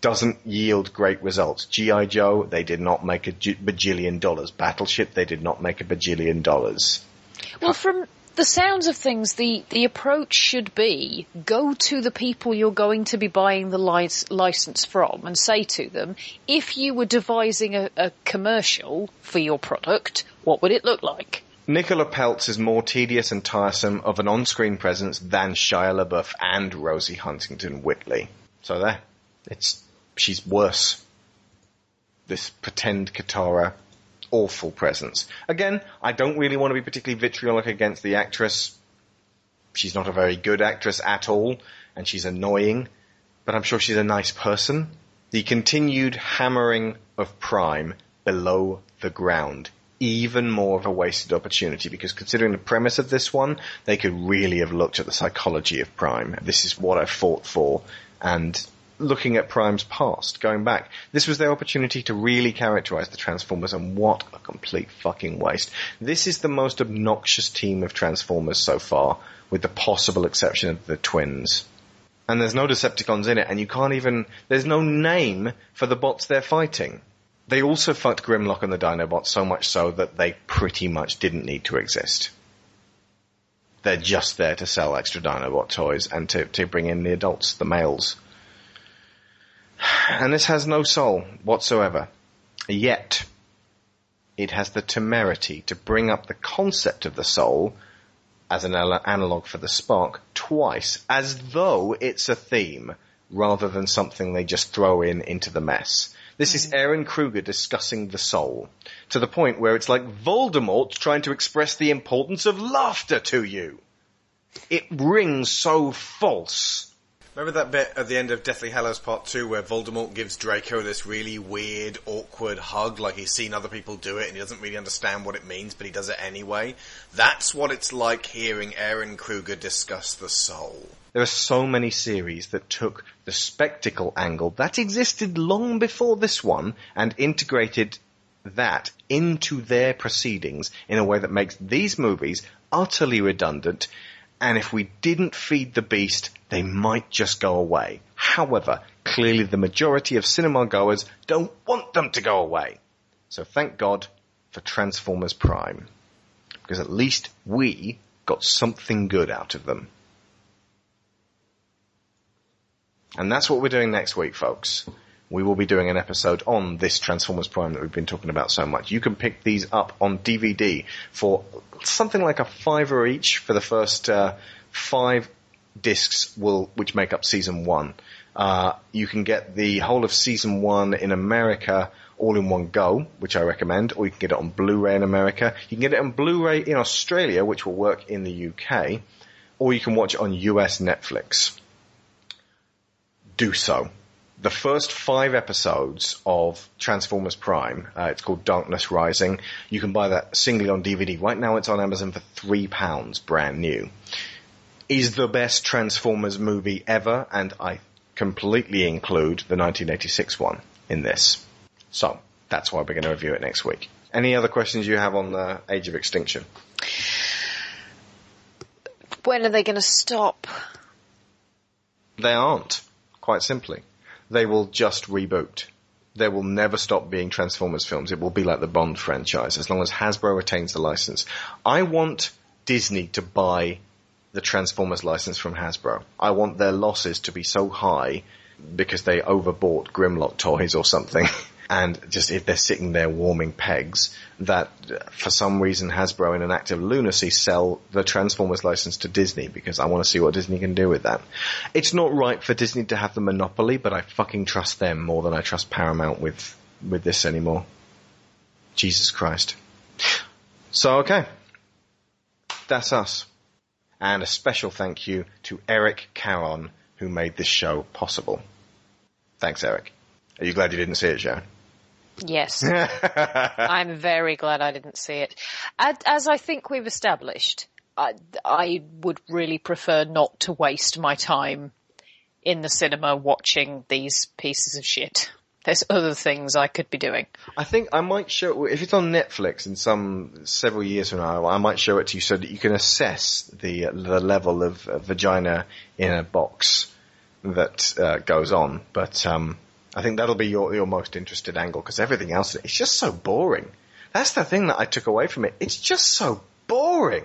doesn't yield great results. G I. Joe, they did not make a bajillion dollars. Battleship, they did not make a bajillion dollars. Well, from the sounds of things, the, the approach should be go to the people you're going to be buying the li- license from and say to them, if you were devising a, a commercial for your product, what would it look like? Nicola Peltz is more tedious and tiresome of an on-screen presence than Shia LaBeouf and Rosie Huntington-Whitley. So there. It's she's worse. This pretend Katara awful presence. Again, I don't really want to be particularly vitriolic against the actress. She's not a very good actress at all, and she's annoying, but I'm sure she's a nice person. The continued hammering of Prime below the ground. Even more of a wasted opportunity, because considering the premise of this one, they could really have looked at the psychology of Prime. This is what I fought for, and looking at Prime's past, going back, this was their opportunity to really characterize the Transformers, and what a complete fucking waste. This is the most obnoxious team of Transformers so far, with the possible exception of the twins. And there's no Decepticons in it, and you can't even... There's no name for the bots they're fighting. They also fucked Grimlock and the Dinobots so much so that they pretty much didn't need to exist. They're just there to sell extra Dinobot toys and to, to bring in the adults, the males. And this has no soul whatsoever. Yet, it has the temerity to bring up the concept of the soul as an analogue for the spark twice, as though it's a theme, rather than something they just throw in into the mess. This is Aaron Kruger discussing the soul, to the point where it's like Voldemort trying to express the importance of laughter to you. It rings so false. Remember that bit at the end of Deathly Hallows Part two where Voldemort gives Draco this really weird, awkward hug, like he's seen other people do it and he doesn't really understand what it means, but he does it anyway? That's what it's like hearing Aaron Kruger discuss the soul. There are so many series that took the spectacle angle that existed long before this one and integrated that into their proceedings in a way that makes these movies utterly redundant. And if we didn't feed the beast, they might just go away. However, clearly the majority of cinema goers don't want them to go away. So thank God for Transformers Prime. Because at least we got something good out of them. And that's what we're doing next week, folks. We will be doing an episode on this Transformers Prime that we've been talking about so much. You can pick these up on D V D for something like a fiver each for the first uh, five discs, will which make up season one. Uh, you can get the whole of season one in America all in one go, which I recommend, or you can get it on Blu-ray in America. You can get it on Blu-ray in Australia, which will work in the U K, or you can watch it on U S Netflix. Do so. The first five episodes of Transformers Prime, uh, it's called Darkness Rising. You can buy that singly on D V D. Right now it's on Amazon for three pounds, brand new. Is the best Transformers movie ever, and I completely include the nineteen eighty-six one in this. So, that's why we're going to review it next week. Any other questions you have on the Age of Extinction? When are they going to stop? They aren't, quite simply. They will just reboot. They will never stop being Transformers films. It will be like the Bond franchise, as long as Hasbro retains the license. I want Disney to buy the Transformers license from Hasbro. I want their losses to be so high because they overbought Grimlock toys or something. And just if they're sitting there warming pegs, that for some reason Hasbro in an act of lunacy sell the Transformers license to Disney, because I want to see what Disney can do with that. It's not right for Disney to have the monopoly, but I fucking trust them more than I trust Paramount with, with this anymore. Jesus Christ. So, okay. That's us. And a special thank you to Eric Caron, who made this show possible. Thanks, Eric. Are you glad you didn't see it, Sharon? Yes. I'm very glad I didn't see it. As I think we've established, I, I would really prefer not to waste my time in the cinema watching these pieces of shit. There's other things I could be doing. I think I might show, if it's on Netflix in some several years from now, I might show it to you so that you can assess the, the level of uh, vagina in a box that uh, goes on. But, um, I think that'll be your, your most interested angle, because everything else, it's just so boring. That's the thing that I took away from it. It's just so boring.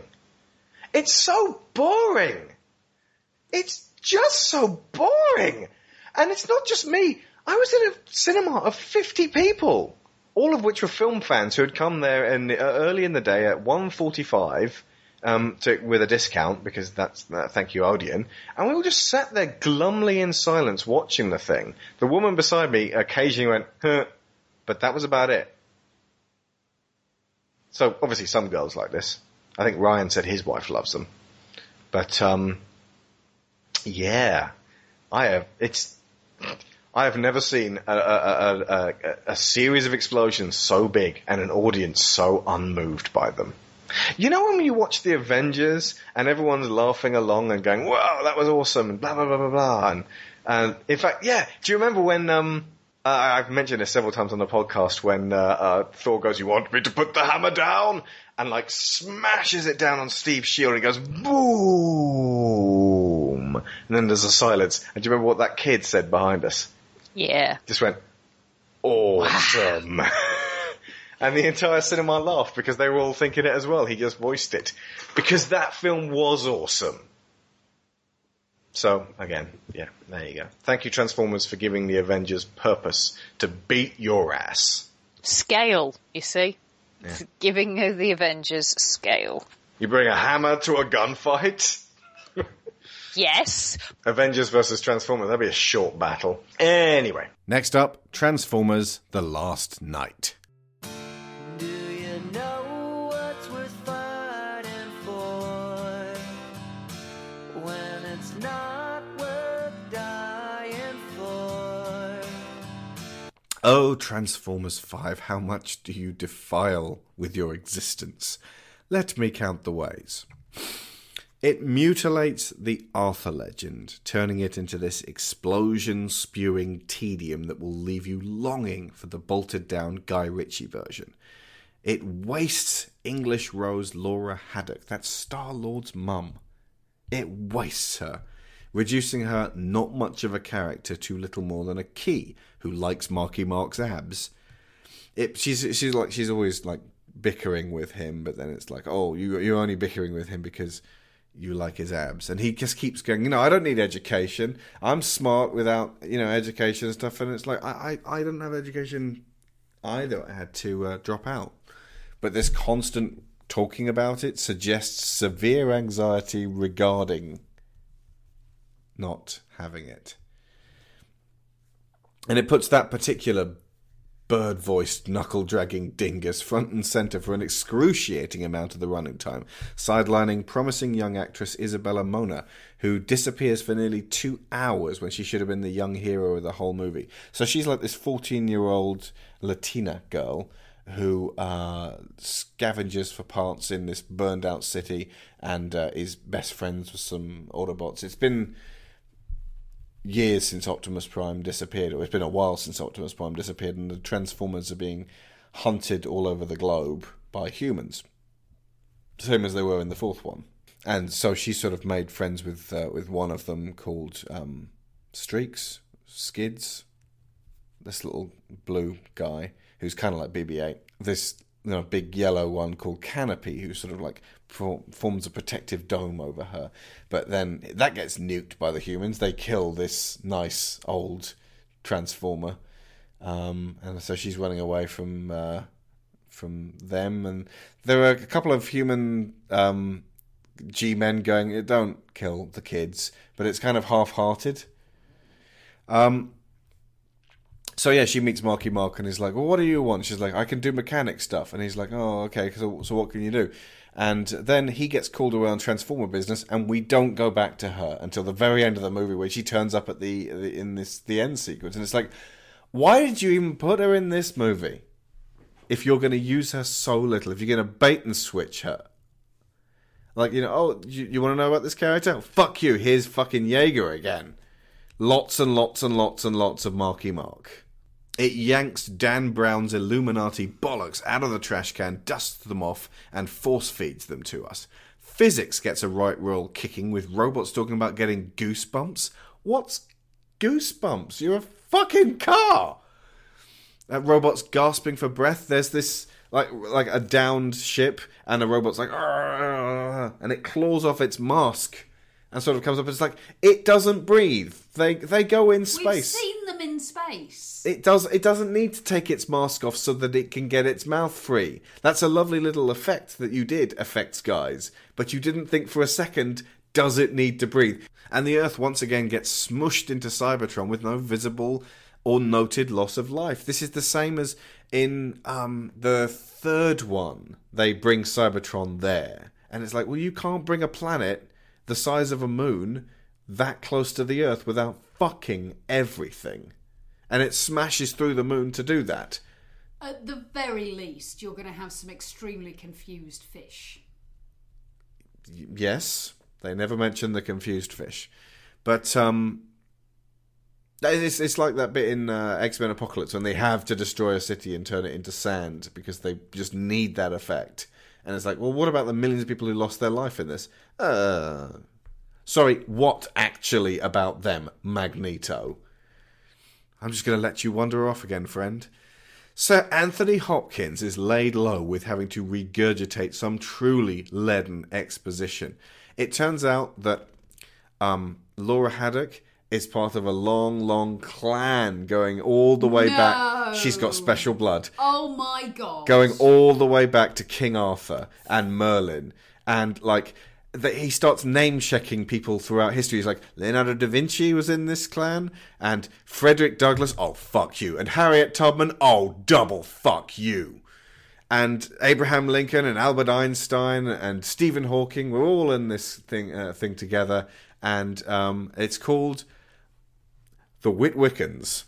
It's so boring. It's just so boring. And it's not just me. I was in a cinema of fifty people, all of which were film fans who had come there in, uh, early in the day at one forty-five um, to, with a discount, because that's, uh, thank you, Odeon. And we all just sat there glumly in silence watching the thing. The woman beside me occasionally went, huh, but that was about it. So obviously some girls like this. I think Ryan said his wife loves them. But, um, yeah, I have, it's, I have never seen a, a, a, a, a series of explosions so big and an audience so unmoved by them. You know when you watch The Avengers and everyone's laughing along and going, wow, that was awesome, and blah, blah, blah, blah, blah. And, and in fact, yeah, do you remember when, um, uh, I've mentioned this several times on the podcast, when uh, uh, Thor goes, you want me to put the hammer down? And like smashes it down on Steve's shield and he goes, boom. And then there's a silence. And do you remember what that kid said behind us? Yeah. Just went, awesome. Wow. And the entire cinema laughed because they were all thinking it as well. He just voiced it. Because that film was awesome. So, again, yeah, there you go. Thank you, Transformers, for giving the Avengers purpose to beat your ass. Scale, you see. Yeah. Giving the Avengers scale. You bring a hammer to a gunfight? Yes. Avengers versus Transformers, that'd be a short battle. Anyway. Next up, Transformers: The Last Night. Not worth dying. Oh, Transformers five, how much do you defile with your existence? Let me count the ways. It mutilates the Arthur legend, turning it into this explosion-spewing tedium that will leave you longing for the bolted-down Guy Ritchie version. It wastes English Rose Laura Haddock, that's Star-Lord's mum. It wastes her, reducing her not much of a character to little more than a key who likes Marky Mark's abs. It, she's she's like she's always like bickering with him, but then it's like, oh, you you're only bickering with him because you like his abs, and he just keeps going, you know, I don't need education. I'm smart without, you know, education and stuff. And it's like, I I, I don't have education either. I had to uh, drop out. But this constant talking about it suggests severe anxiety regarding not having it. And it puts that particular bird-voiced, knuckle-dragging dingus front and centre for an excruciating amount of the running time, sidelining promising young actress Isabella Mona, who disappears for nearly two hours when she should have been the young hero of the whole movie. So she's like this fourteen-year-old Latina girl who uh, scavenges for parts in this burned-out city and uh, is best friends with some Autobots. It's been years since Optimus Prime disappeared, or it's been a while since Optimus Prime disappeared, and the Transformers are being hunted all over the globe by humans, same as they were in the fourth one. And so she sort of made friends with uh, with one of them called um, Streaks, Skids, this little blue guy who's kind of like B B eight. This, you know, big yellow one called Canopy, who sort of like for, forms a protective dome over her. But then that gets nuked by the humans. They kill this nice old Transformer, um, and so she's running away from uh, from them. And there are a couple of human um, G-men going, "Don't kill the kids," but it's kind of half-hearted. Um. So yeah, she meets Marky Mark and he's like, well, what do you want? She's like, I can do mechanic stuff. And he's like, oh, okay, so, so what can you do? And then he gets called away on Transformer business, and we don't go back to her until the very end of the movie where she turns up at the, the in this the end sequence. And it's like, why did you even put her in this movie if you're going to use her so little, if you're going to bait and switch her? Like, you know, oh, you, you want to know about this character? Fuck you, here's fucking Yeager again. Lots and lots and lots and lots of Marky Mark. It yanks Dan Brown's Illuminati bollocks out of the trash can, dusts them off, and force feeds them to us. Physics gets a right royal kicking with robots talking about getting goosebumps. What's goosebumps? You're a fucking car! That robot's gasping for breath. There's this, like, like a downed ship, and the robot's like, argh, and it claws off its mask. And sort of comes up and it's like, it doesn't breathe. They they go in space. We've seen them in space. It does. It doesn't need to take its mask off so that it can get its mouth free. That's a lovely little effect that you did, effects guys. But you didn't think for a second, does it need to breathe? And the Earth once again gets smushed into Cybertron with no visible or noted loss of life. This is the same as in um, the third one. They bring Cybertron there. And it's like, well, you can't bring a planet the size of a moon that close to the Earth without fucking everything. And it smashes through the moon to do that. At the very least, you're going to have some extremely confused fish. Yes, they never mention the confused fish. But um, it's, it's like that bit in uh, X-Men Apocalypse when they have to destroy a city and turn it into sand because they just need that effect. And it's like, well, what about the millions of people who lost their life in this? Uh, sorry, what actually about them, Magneto? I'm just going to let you wander off again, friend. Sir Anthony Hopkins is laid low with having to regurgitate some truly leaden exposition. It turns out that um, Laura Haddock is part of a long, long clan going all the way no. back. She's got special blood. Oh, my God. Going all the way back to King Arthur and Merlin. And, like, the, he starts name-checking people throughout history. He's like, Leonardo da Vinci was in this clan. And Frederick Douglass, oh, fuck you. And Harriet Tubman, oh, double fuck you. And Abraham Lincoln and Albert Einstein and Stephen Hawking were all in this thing uh, thing together. And um, it's called The Witwickens.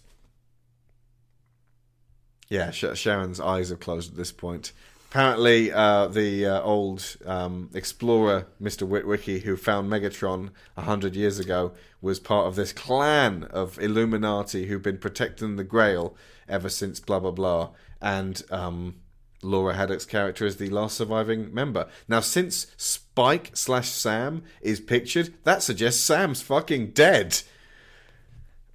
Yeah, Sharon's eyes are closed at this point. Apparently, uh, the uh, old um, explorer, Mister Witwicky, who found Megatron a hundred years ago, was part of this clan of Illuminati who've been protecting the Grail ever since blah, blah, blah. And um, Laura Haddock's character is the last surviving member. Now, since Spike slash Sam is pictured, that suggests Sam's fucking dead.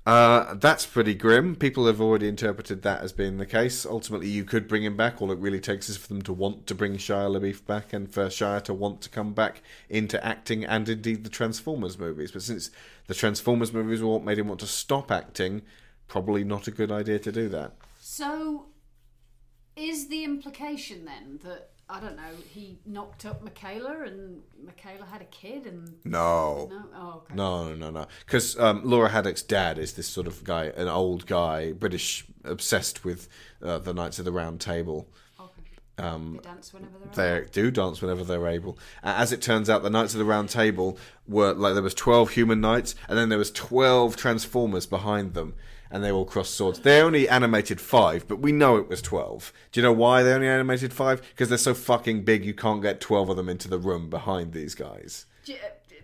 Uh, that's pretty grim. People have already interpreted that as being the case. Ultimately, you could bring him back. All it really takes is for them to want to bring Shia LaBeouf back and for Shia to want to come back into acting and indeed the Transformers movies. But since the Transformers movies were what made him want to stop acting, probably not a good idea to do that. So, is the implication then that, I don't know, he knocked up Michaela and Michaela had a kid and... No. No, oh, okay. no, no, no. Because no. um, Laura Haddock's dad is this sort of guy, an old guy, British, obsessed with uh, the Knights of the Round Table. Okay. Um, they dance whenever they're able. They do dance whenever they're able. Uh, as it turns out, the Knights of the Round Table were, like, there was twelve human knights and then there was twelve Transformers behind them. And they all crossed swords. They only animated five, but we know it was twelve. Do you know why they only animated five? Because they're so fucking big, you can't get twelve of them into the room behind these guys.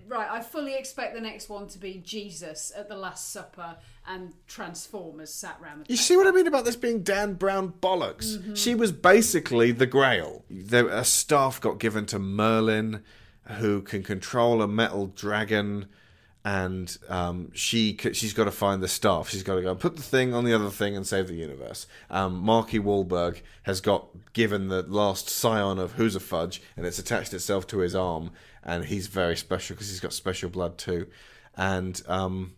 Right, I fully expect the next one to be Jesus at the Last Supper and Transformers sat round the table. You see what I mean about this being Dan Brown bollocks? Mm-hmm. She was basically the Grail. A staff got given to Merlin, who can control a metal dragon... And um, she, she's got to find the staff. She's got to go and put the thing on the other thing and save the universe. Um, Marky Wahlberg has got given the last scion of Who's a Fudge, and it's attached itself to his arm. And he's very special because he's got special blood too. And um,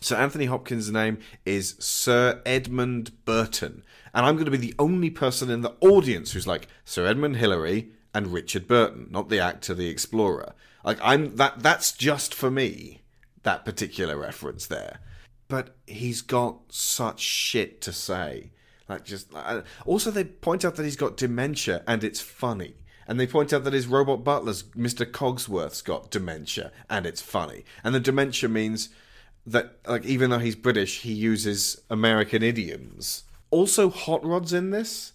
so Anthony Hopkins' name is Sir Edmund Burton. And I'm going to be the only person in the audience who's like, Sir Edmund Hillary and Richard Burton, not the actor, the explorer. Like I'm that that's just for me, that particular reference there. But he's got such shit to say. Like just uh, also they point out that he's got dementia and it's funny. And they point out that his robot butler's Mister Cogsworth's got dementia and it's funny. And the dementia means that like even though he's British, he uses American idioms. Also Hot Rod's in this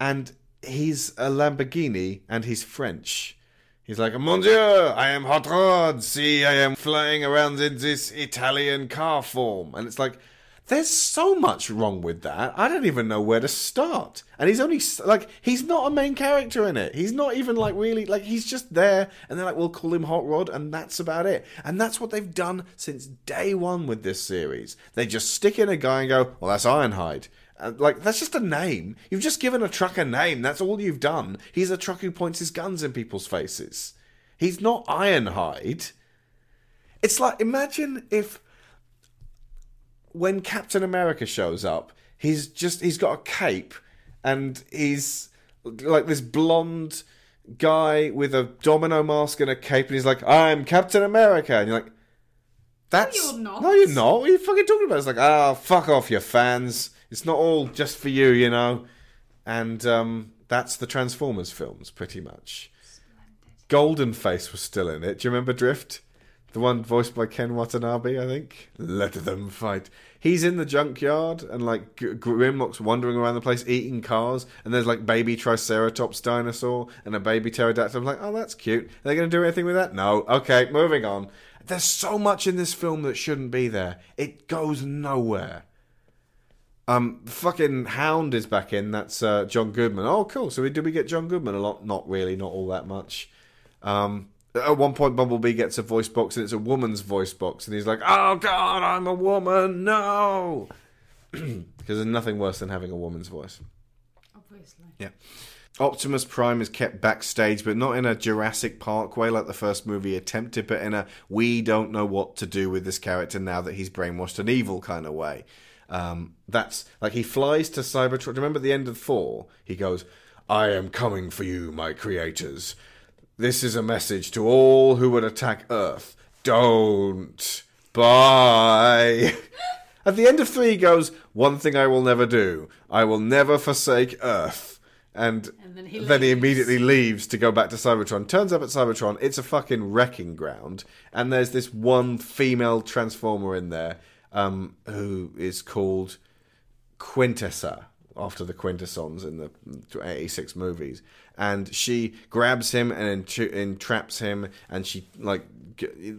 and he's a Lamborghini and he's French. He's like, Mon Dieu, I am Hot Rod. See, I am flying around in this Italian car form. And it's like, there's so much wrong with that. I don't even know where to start. And he's only, like, he's not a main character in it. He's not even, like, really, like, he's just there. And they're like, we'll call him Hot Rod. And that's about it. And that's what they've done since day one with this series. They just stick in a guy and go, well, that's Ironhide. Like, that's just a name. You've just given a truck a name. That's all you've done. He's a truck who points his guns in people's faces. He's not Ironhide. It's like, imagine if when Captain America shows up, he's just, he's got a cape and he's like this blonde guy with a domino mask and a cape and he's like, I'm Captain America. And you're like, that's... No, you're not. No, you're not. What are you fucking talking about? It's like, ah, oh, fuck off, you fans. It's not all just for you, you know. And um, that's the Transformers films, pretty much. Splendid. Goldenface was still in it. Do you remember Drift? The one voiced by Ken Watanabe, I think. Let them fight. He's in the junkyard and, like, Grimlock's wandering around the place eating cars. And there's, like, baby Triceratops dinosaur and a baby pterodactyl. I'm like, oh, that's cute. Are they going to do anything with that? No. Okay, moving on. There's so much in this film that shouldn't be there. It goes nowhere. Um, fucking Hound is back in. That's uh, John Goodman. Oh, cool. So we, did we get John Goodman a lot? Not really. Not all that much. Um, at one point, Bumblebee gets a voice box, and it's a woman's voice box, and he's like, "Oh God, I'm a woman. No," because there's nothing worse than having a woman's voice. Obviously. Yeah. Optimus Prime is kept backstage, but not in a Jurassic Park way like the first movie attempted, but in a we don't know what to do with this character now that he's brainwashed and evil kind of way. Um, that's like he flies to Cybertron. Remember at the end of four, he goes, I am coming for you, my creators. This is a message to all who would attack Earth. Don't. Bye. At the end of three, he goes, one thing I will never do. I will never forsake Earth. And, and then, he, then he immediately leaves to go back to Cybertron. Turns up at Cybertron. It's a fucking wrecking ground. And there's this one female Transformer in there. Um, who is called Quintessa, after the Quintessons in the eighty-six movies. And she grabs him and entraps him, and she like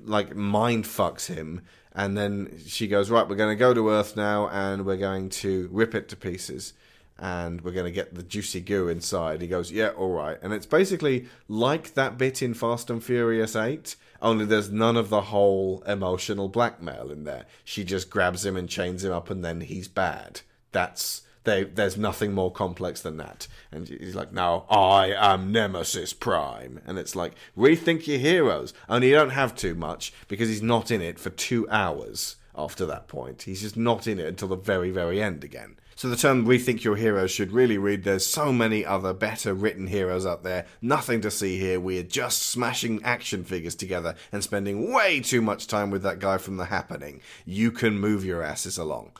like mind fucks him. And then she goes, right, we're going to go to Earth now, and we're going to rip it to pieces, and we're going to get the juicy goo inside. He goes, yeah, all right. And it's basically like that bit in Fast and Furious eight, only there's none of the whole emotional blackmail in there. She just grabs him and chains him up, and then he's bad. That's... They, there's nothing more complex than that. And he's like, no, I am Nemesis Prime. And it's like, rethink your heroes. Only you don't have too much, because he's not in it for two hours after that point. He's just not in it until the very, very end again. So the term rethink your heroes should really read, there's so many other better written heroes out there. Nothing to see here. We're just smashing action figures together and spending way too much time with that guy from The Happening. You can move your asses along.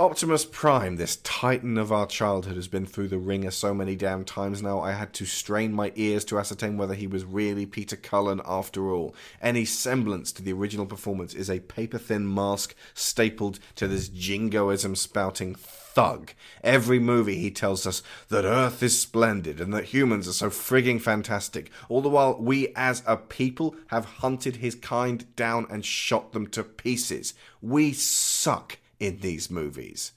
Optimus Prime, this titan of our childhood, has been through the ringer so many damn times now, I had to strain my ears to ascertain whether he was really Peter Cullen after all. Any semblance to the original performance is a paper-thin mask stapled to this jingoism-spouting thug. Every movie he tells us that Earth is splendid and that humans are so frigging fantastic, all the while we as a people have hunted his kind down and shot them to pieces. We suck in these movies.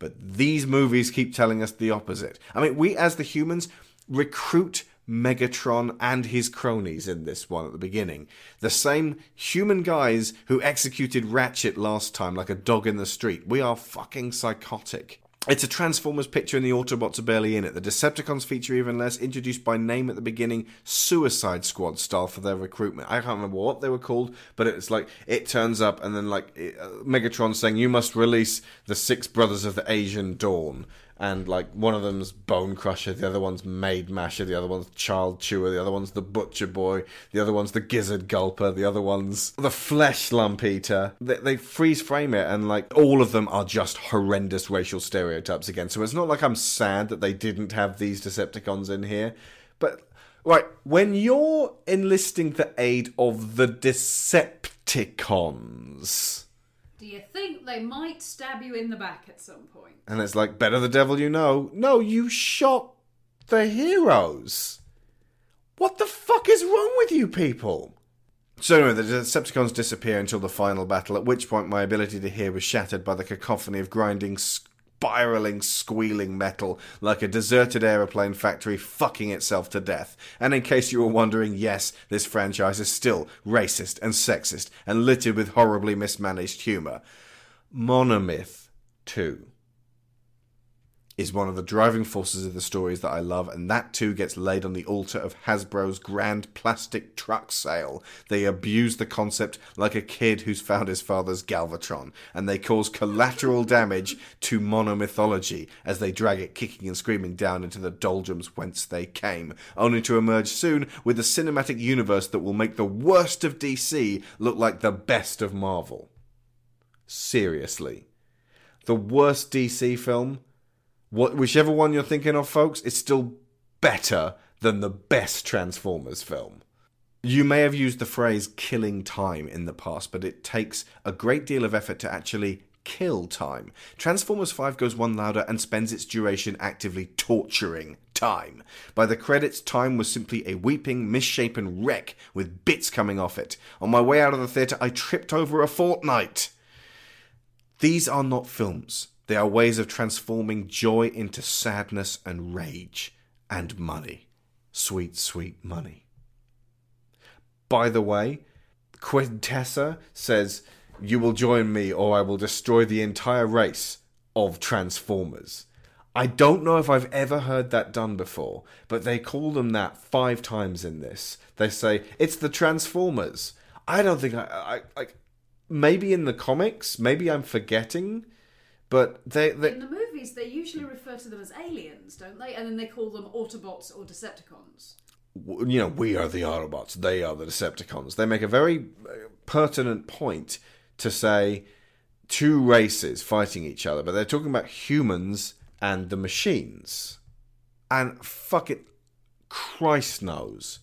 But these movies keep telling us the opposite. I mean, we as the humans recruit Megatron and his cronies in this one at the beginning. The same human guys who executed Ratchet last time like a dog in the street. We are fucking psychotic. It's a Transformers picture and the Autobots are barely in it. The Decepticons feature even less, introduced by name at the beginning, Suicide Squad style for their recruitment. I can't remember what they were called, but it's like, it turns up and then like it, uh, Megatron saying, you must release the six brothers of the Asian Dawn. And like one of them's Bone Crusher, the other one's Maid Masher, the other one's Child Chewer, the other one's the Butcher Boy, the other one's the Gizzard Gulper, the other one's the Flesh Lump Eater. They, they freeze frame it, and like all of them are just horrendous racial stereotypes again. So it's not like I'm sad that they didn't have these Decepticons in here, but right, when you're enlisting the aid of the Decepticons, do you think they might stab you in the back at some point? And it's like, better the devil you know. No, you shot the heroes. What the fuck is wrong with you people? So anyway, the Decepticons disappear until the final battle, at which point my ability to hear was shattered by the cacophony of grinding, spiralling, squealing metal, like a deserted aeroplane factory fucking itself to death. And in case you were wondering, yes, this franchise is still racist and sexist and littered with horribly mismanaged humour. Monomyth two is one of the driving forces of the stories that I love, and that too gets laid on the altar of Hasbro's grand plastic truck sale. They abuse the concept like a kid who's found his father's Galvatron, and they cause collateral damage to monomythology as they drag it kicking and screaming down into the doldrums whence they came, only to emerge soon with a cinematic universe that will make the worst of D C look like the best of Marvel. Seriously. The worst D C film... What, whichever one you're thinking of, folks, it's still better than the best Transformers film. You may have used the phrase killing time in the past, but it takes a great deal of effort to actually kill time. Transformers five goes one louder and spends its duration actively torturing time. By the credits, time was simply a weeping, misshapen wreck with bits coming off it. On my way out of the theatre, I tripped over a fortnight. These are not films. They are ways of transforming joy into sadness and rage and money. Sweet, sweet money. By the way, Quintessa says, you will join me or I will destroy the entire race of Transformers. I don't know if I've ever heard that done before, but they call them that five times in this. They say, it's the Transformers. I don't think I... I like. Maybe in the comics, maybe I'm forgetting... But they, they in the movies, they usually refer to them as aliens, don't they? And then they call them Autobots or Decepticons. You know, we are the Autobots. They are the Decepticons. They make a very pertinent point to say two races fighting each other. But they're talking about humans and the machines. And fucking Christ knows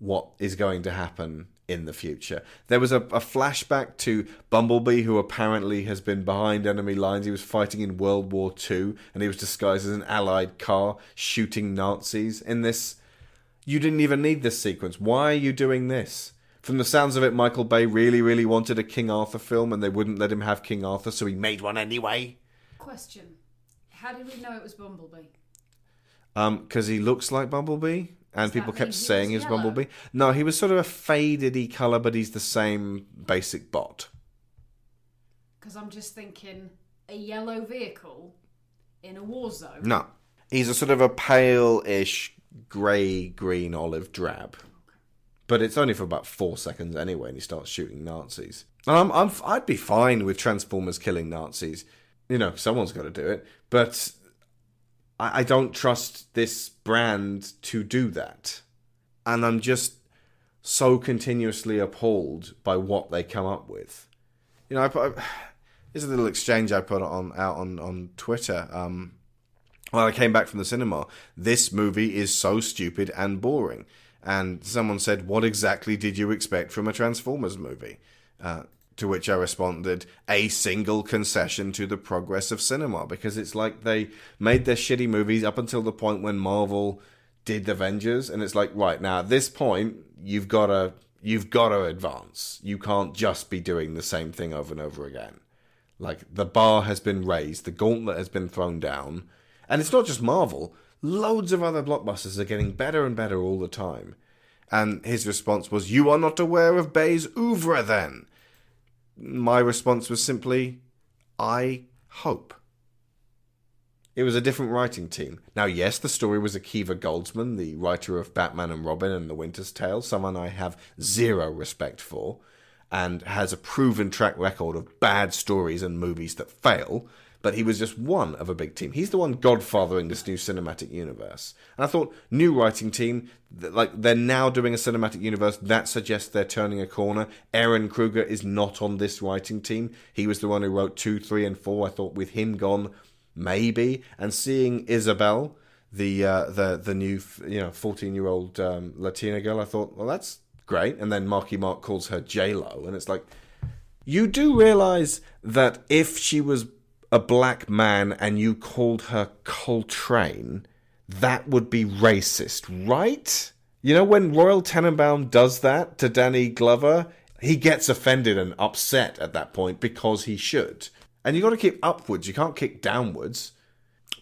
what is going to happen in the future. There was a, a flashback to Bumblebee, who apparently has been behind enemy lines. He was fighting in World War Two, and he was disguised as an Allied car, shooting Nazis. In this, you didn't even need this sequence. Why are you doing this? From the sounds of it, Michael Bay really, really wanted a King Arthur film, and they wouldn't let him have King Arthur, so he made one anyway. Question. How did we know it was Bumblebee? Um, 'cause he looks like Bumblebee. And people kept saying he was Bumblebee. No, he was sort of a faded-y colour, but he's the same basic bot. Because I'm just thinking a yellow vehicle in a war zone. No. He's a sort of a pale-ish grey, green, olive drab. Okay. But it's only for about four seconds anyway, and he starts shooting Nazis. And I'm, I'm, I'd be fine with Transformers killing Nazis. You know, someone's got to do it. But I don't trust this brand to do that. And I'm just so continuously appalled by what they come up with. You know, I put, there's a little exchange I put on out on, on Twitter um, when I came back from the cinema. This movie is so stupid and boring. And someone said, what exactly did you expect from a Transformers movie? Uh, to which I responded, a single concession to the progress of cinema, because it's like they made their shitty movies up until the point when Marvel did Avengers, and it's like, right, now at this point you've got to you've got to advance. You can't just be doing the same thing over and over again. Like, the bar has been raised, the gauntlet has been thrown down, and it's not just Marvel. Loads of other blockbusters are getting better and better all the time. And his response was, you are not aware of Bay's oeuvre then. My response was simply, I hope. It was a different writing team. Now, yes, the story was Akiva Goldsman, the writer of Batman and Robin and The Winter's Tale, someone I have zero respect for, and has a proven track record of bad stories and movies that fail, but he was just one of a big team. He's the one godfathering this new cinematic universe. And I thought, new writing team, like, they're now doing a cinematic universe that suggests they're turning a corner. Aaron Kruger is not on this writing team. He was the one who wrote two, three, and four. I thought with him gone, maybe. And seeing Isabel, the uh, the the new, you know, fourteen-year-old um, Latina girl, I thought, well, that's great. And then Marky Mark calls her J-Lo, and it's like, you do realize that if she was a black man and you called her Coltrane, that would be racist, right? You know, when Royal Tenenbaum does that to Danny Glover, he gets offended and upset at that point, because he should. And you got to kick upwards. You can't kick downwards.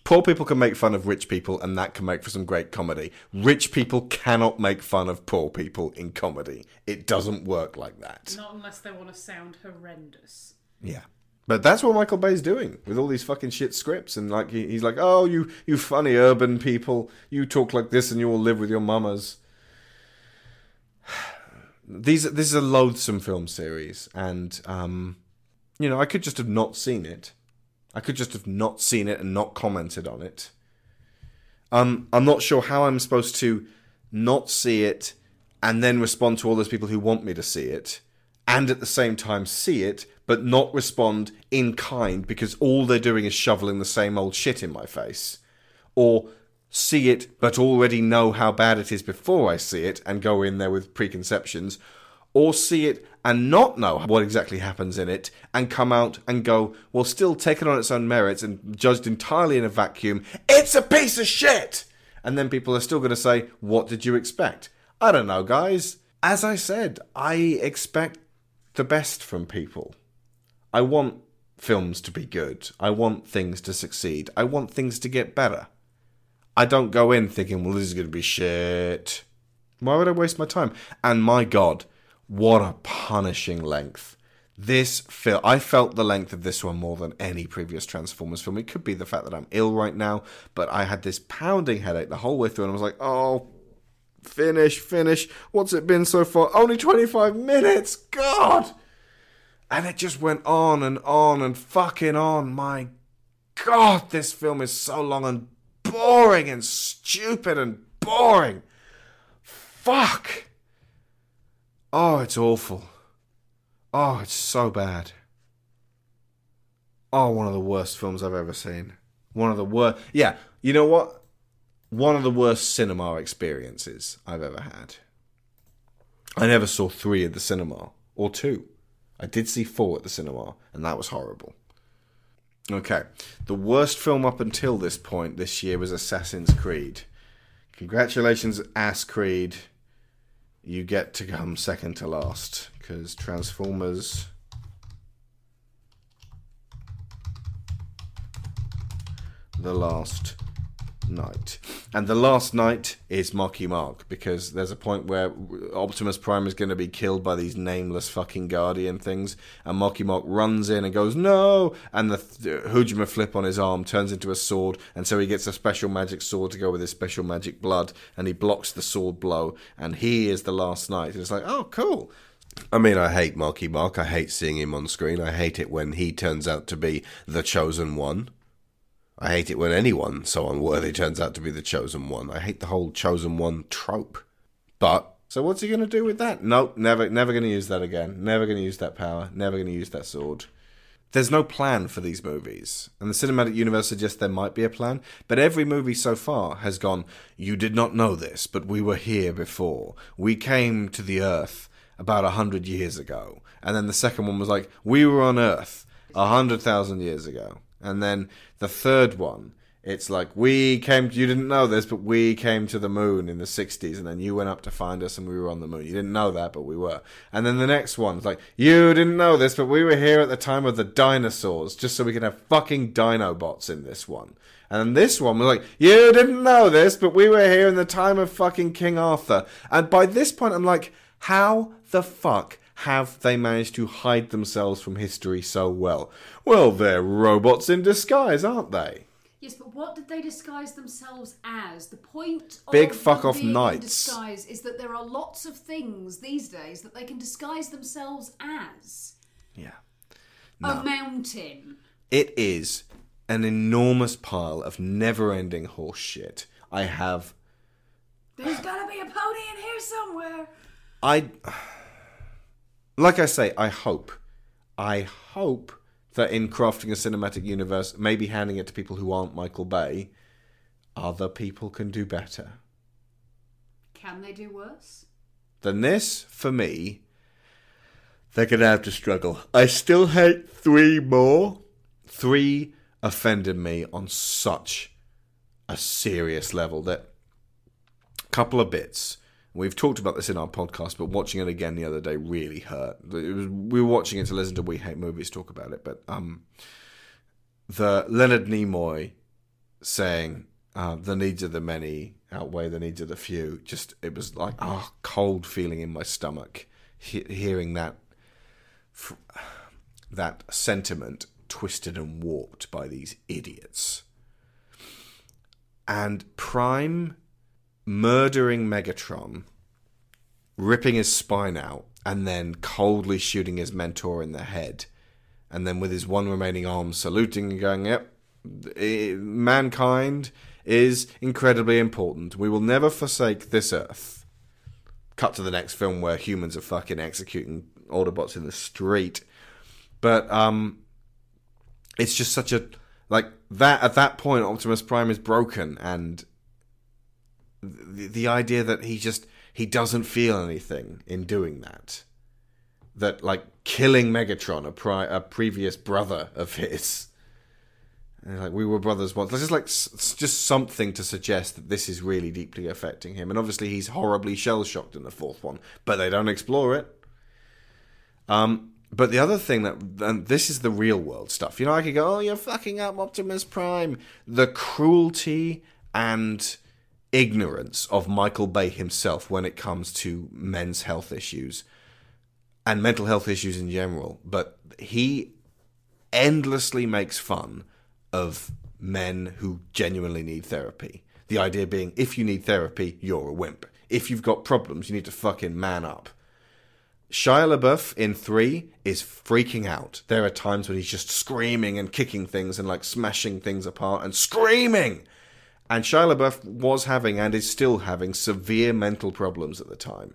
Poor people can make fun of rich people, and that can make for some great comedy. Rich people cannot make fun of poor people in comedy. It doesn't work like that. Not unless they want to sound horrendous. Yeah. But that's what Michael Bay's doing with all these fucking shit scripts. And like he, he's like, oh, you, you funny urban people. You talk like this and you all live with your mamas. These, this is a loathsome film series. And, um, you know, I could just have not seen it. I could just have not seen it and not commented on it. Um, I'm not sure how I'm supposed to not see it and then respond to all those people who want me to see it, and at the same time see it, but not respond in kind, because all they're doing is shoveling the same old shit in my face. Or see it, but already know how bad it is before I see it, and go in there with preconceptions. Or see it and not know what exactly happens in it, and come out and go, well, still taken on its own merits and judged entirely in a vacuum, it's a piece of shit! And then people are still going to say, what did you expect? I don't know, guys. As I said, I expect the best from people. I want films to be good. I want things to succeed. I want things to get better. I don't go in thinking, well, this is going to be shit. Why would I waste my time? And my God, what a punishing length. This film, I felt the length of this one more than any previous Transformers film. It could be the fact that I'm ill right now, but I had this pounding headache the whole way through, and I was like, oh, finish, finish. What's it been so far? Only twenty-five minutes. God. And it just went on and on and fucking on. My God, this film is so long and boring and stupid and boring. Fuck. Oh, it's awful. Oh, it's so bad. Oh, one of the worst films I've ever seen. One of the worst. Yeah, you know what? One of the worst cinema experiences I've ever had. I never saw three at the cinema, or two. I did see four at the cinema, and that was horrible. Okay, the worst film up until this point this year was Assassin's Creed. Congratulations, Ass Creed. You get to come second to last, because Transformers The Last Night. And The Last Night is Marky Mark, because there's a point where Optimus Prime is going to be killed by these nameless fucking Guardian things, and Marky Mark runs in and goes, no! And the th- Hujima flip on his arm turns into a sword, and so he gets a special magic sword to go with his special magic blood, and he blocks the sword blow, and he is The Last Night. And it's like, oh, cool. I mean, I hate Marky Mark. I hate seeing him on screen. I hate it when he turns out to be the chosen one. I hate it when anyone so unworthy turns out to be the chosen one. I hate the whole chosen one trope. But, so what's he going to do with that? Nope, never never going to use that again. Never going to use that power. Never going to use that sword. There's no plan for these movies. And the cinematic universe suggests there might be a plan. But every movie so far has gone, you did not know this, but we were here before. We came to the Earth about a hundred years ago. And then the second one was like, we were on Earth a hundred thousand years ago. And then the third one, it's like, we came, to, you didn't know this, but we came to the moon in the sixties, and then you went up to find us, and we were on the moon. You didn't know that, but we were. And then the next one's like, you didn't know this, but we were here at the time of the dinosaurs, just so we could have fucking Dinobots in this one. And then this one was like, you didn't know this, but we were here in the time of fucking King Arthur. And by this point, I'm like, how the fuck have they managed to hide themselves from history so well? Well, they're robots in disguise, aren't they? Yes, but what did they disguise themselves as? The point of big fuck off knights in disguise is that there are lots of things these days that they can disguise themselves as. Yeah. No. A mountain. It is an enormous pile of never-ending horse shit. I have... There's gotta be a pony in here somewhere. I... Like I say, I hope, I hope that in crafting a cinematic universe, maybe handing it to people who aren't Michael Bay, other people can do better. Can they do worse? Than this, for me, they're going to have to struggle. I still hate three more. Three offended me on such a serious level that a couple of bits... We've talked about this in our podcast, but watching it again the other day really hurt. It was, we were watching it to listen to We Hate Movies talk about it, but um, the Leonard Nimoy saying uh, the needs of the many outweigh the needs of the few, just it was like a oh, cold feeling in my stomach, he- hearing that f- that sentiment twisted and warped by these idiots. And Prime... murdering Megatron, ripping his spine out, and then coldly shooting his mentor in the head, and then with his one remaining arm saluting and going, yep, it, mankind is incredibly important. We will never forsake this Earth. Cut to the next film where humans are fucking executing Autobots in the street. But um, it's just such a... Like, that at that point, Optimus Prime is broken, and... The, the idea that he just, he doesn't feel anything in doing that. That, like, killing Megatron, a, pri- a previous brother of his. And like, we were brothers once. It's just like, it's just something to suggest that this is really deeply affecting him. And obviously he's horribly shell-shocked in the fourth one, but they don't explore it. Um... But the other thing that, and this is the real world stuff. You know, I could go, oh, you're fucking up Optimus Prime. The cruelty and... ignorance of Michael Bay himself when it comes to men's health issues and mental health issues in general, but he endlessly makes fun of men who genuinely need therapy. The idea being, if you need therapy, you're a wimp. If you've got problems, you need to fucking man up. Shia LaBeouf in three is freaking out. There are times when he's just screaming and kicking things and like smashing things apart and screaming. And Shia LaBeouf was having and is still having severe mental problems at the time.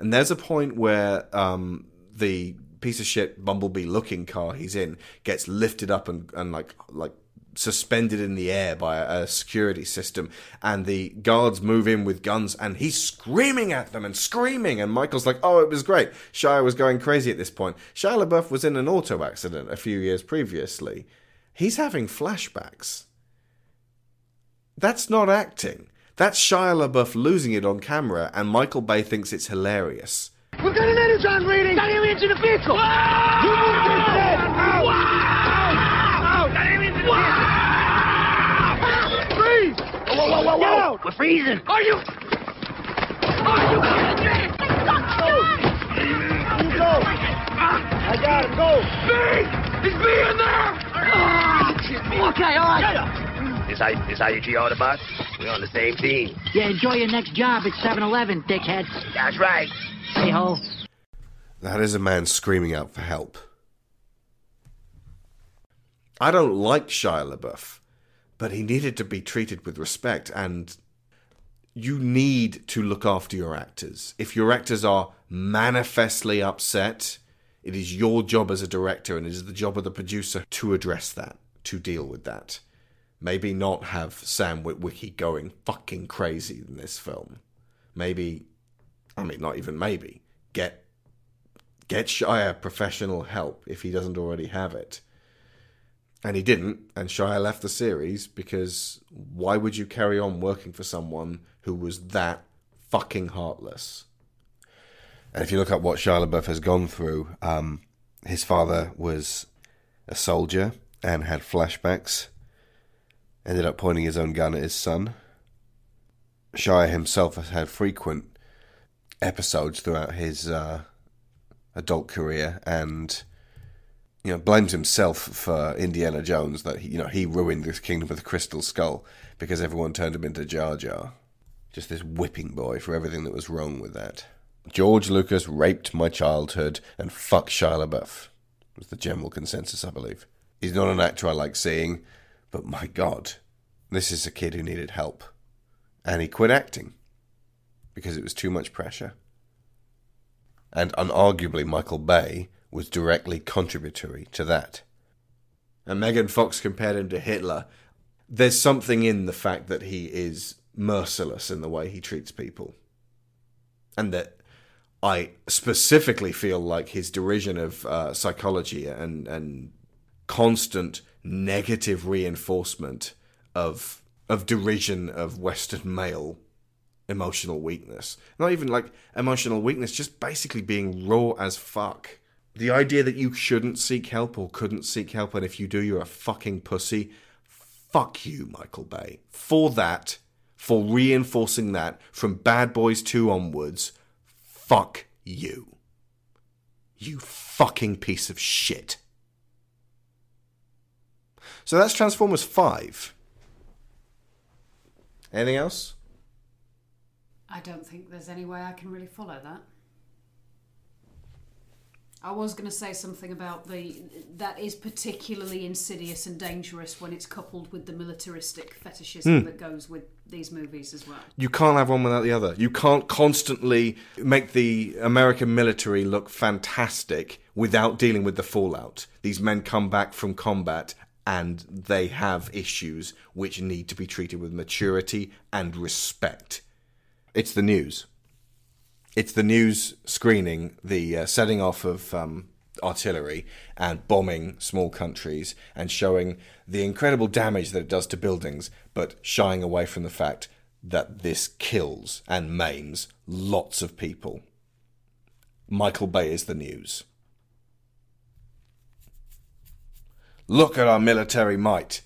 And there's a point where um, the piece of shit Bumblebee looking car he's in gets lifted up and, and like like suspended in the air by a security system, and the guards move in with guns, and he's screaming at them and screaming, and Michael's like, oh, it was great. Shia was going crazy at this point. Shia LaBeouf was in an auto accident a few years previously. He's having flashbacks. That's not acting. That's Shia LaBeouf losing it on camera, and Michael Bay thinks it's hilarious. We've got an energon reading! Dynamic engine of vehicle! Ah! You moved this head! Out! Wow! Out! Out! Dynamic engine of vehicle! Ah! Freeze! Whoa, whoa, whoa, whoa! Get out! We're freezing! Are you... Are you kidding me? Go! You go! I got it, go! B! Is B in there? Ah! Okay, all right. Shut up! Is I, is I you treat Autobots? We're on the same team. Yeah, enjoy your next job at seven eleven, dickhead. That's right. Hey-ho. That is a man screaming out for help. I don't like Shia LaBeouf, but he needed to be treated with respect, and you need to look after your actors. If your actors are manifestly upset, it is your job as a director, and it is the job of the producer to address that, to deal with that. Maybe not have Sam Witwicky going fucking crazy in this film. Maybe... I mean, not even maybe. Get get Shia professional help if he doesn't already have it. And he didn't, and Shia left the series because why would you carry on working for someone who was that fucking heartless? And if you look at what Shia LaBeouf has gone through, um, his father was a soldier and had flashbacks. Ended up pointing his own gun at his son. Shia himself has had frequent episodes throughout his uh, adult career, and you know, blames himself for Indiana Jones, that he, you know, he ruined the Kingdom of the Crystal Skull because everyone turned him into Jar Jar, just this whipping boy for everything that was wrong with that. George Lucas raped my childhood, and fuck Shia LaBeouf was the general consensus, I believe. He's not an actor I like seeing, but my God, this is a kid who needed help, and he quit acting because it was too much pressure. And unarguably, Michael Bay was directly contributory to that. And Megan Fox compared him to Hitler. There's something in the fact that he is merciless in the way he treats people. And that I specifically feel like his derision of uh, psychology and, and constant negative reinforcement of, of derision of Western male emotional weakness. Not even like emotional weakness, just basically being raw as fuck. The idea that you shouldn't seek help or couldn't seek help, and if you do, you're a fucking pussy. Fuck you, Michael Bay. For that, for reinforcing that from Bad Boys two onwards, fuck you. You fucking piece of shit. So that's Transformers five. Anything else? I don't think there's any way I can really follow that. I was going to say something about the... That is particularly insidious and dangerous when it's coupled with the militaristic fetishism mm. that goes with these movies as well. You can't have one without the other. You can't constantly make the American military look fantastic without dealing with the fallout. These men come back from combat and they have issues which need to be treated with maturity and respect. It's the news. It's the news screening the uh, setting off of um, artillery and bombing small countries and showing the incredible damage that it does to buildings, but shying away from the fact that this kills and maims lots of people. Michael Bay is the news. Look at our military might.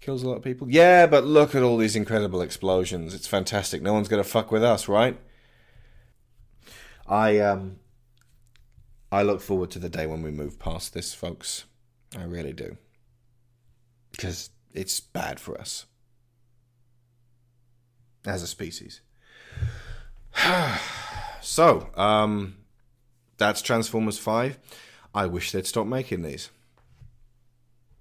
Kills a lot of people. Yeah, but look at all these incredible explosions. It's fantastic. No one's going to fuck with us, right? I um, I look forward to the day when we move past this, folks. I really do. Because it's bad for us. As a species. So, um, that's Transformers five. I wish they'd stop making these.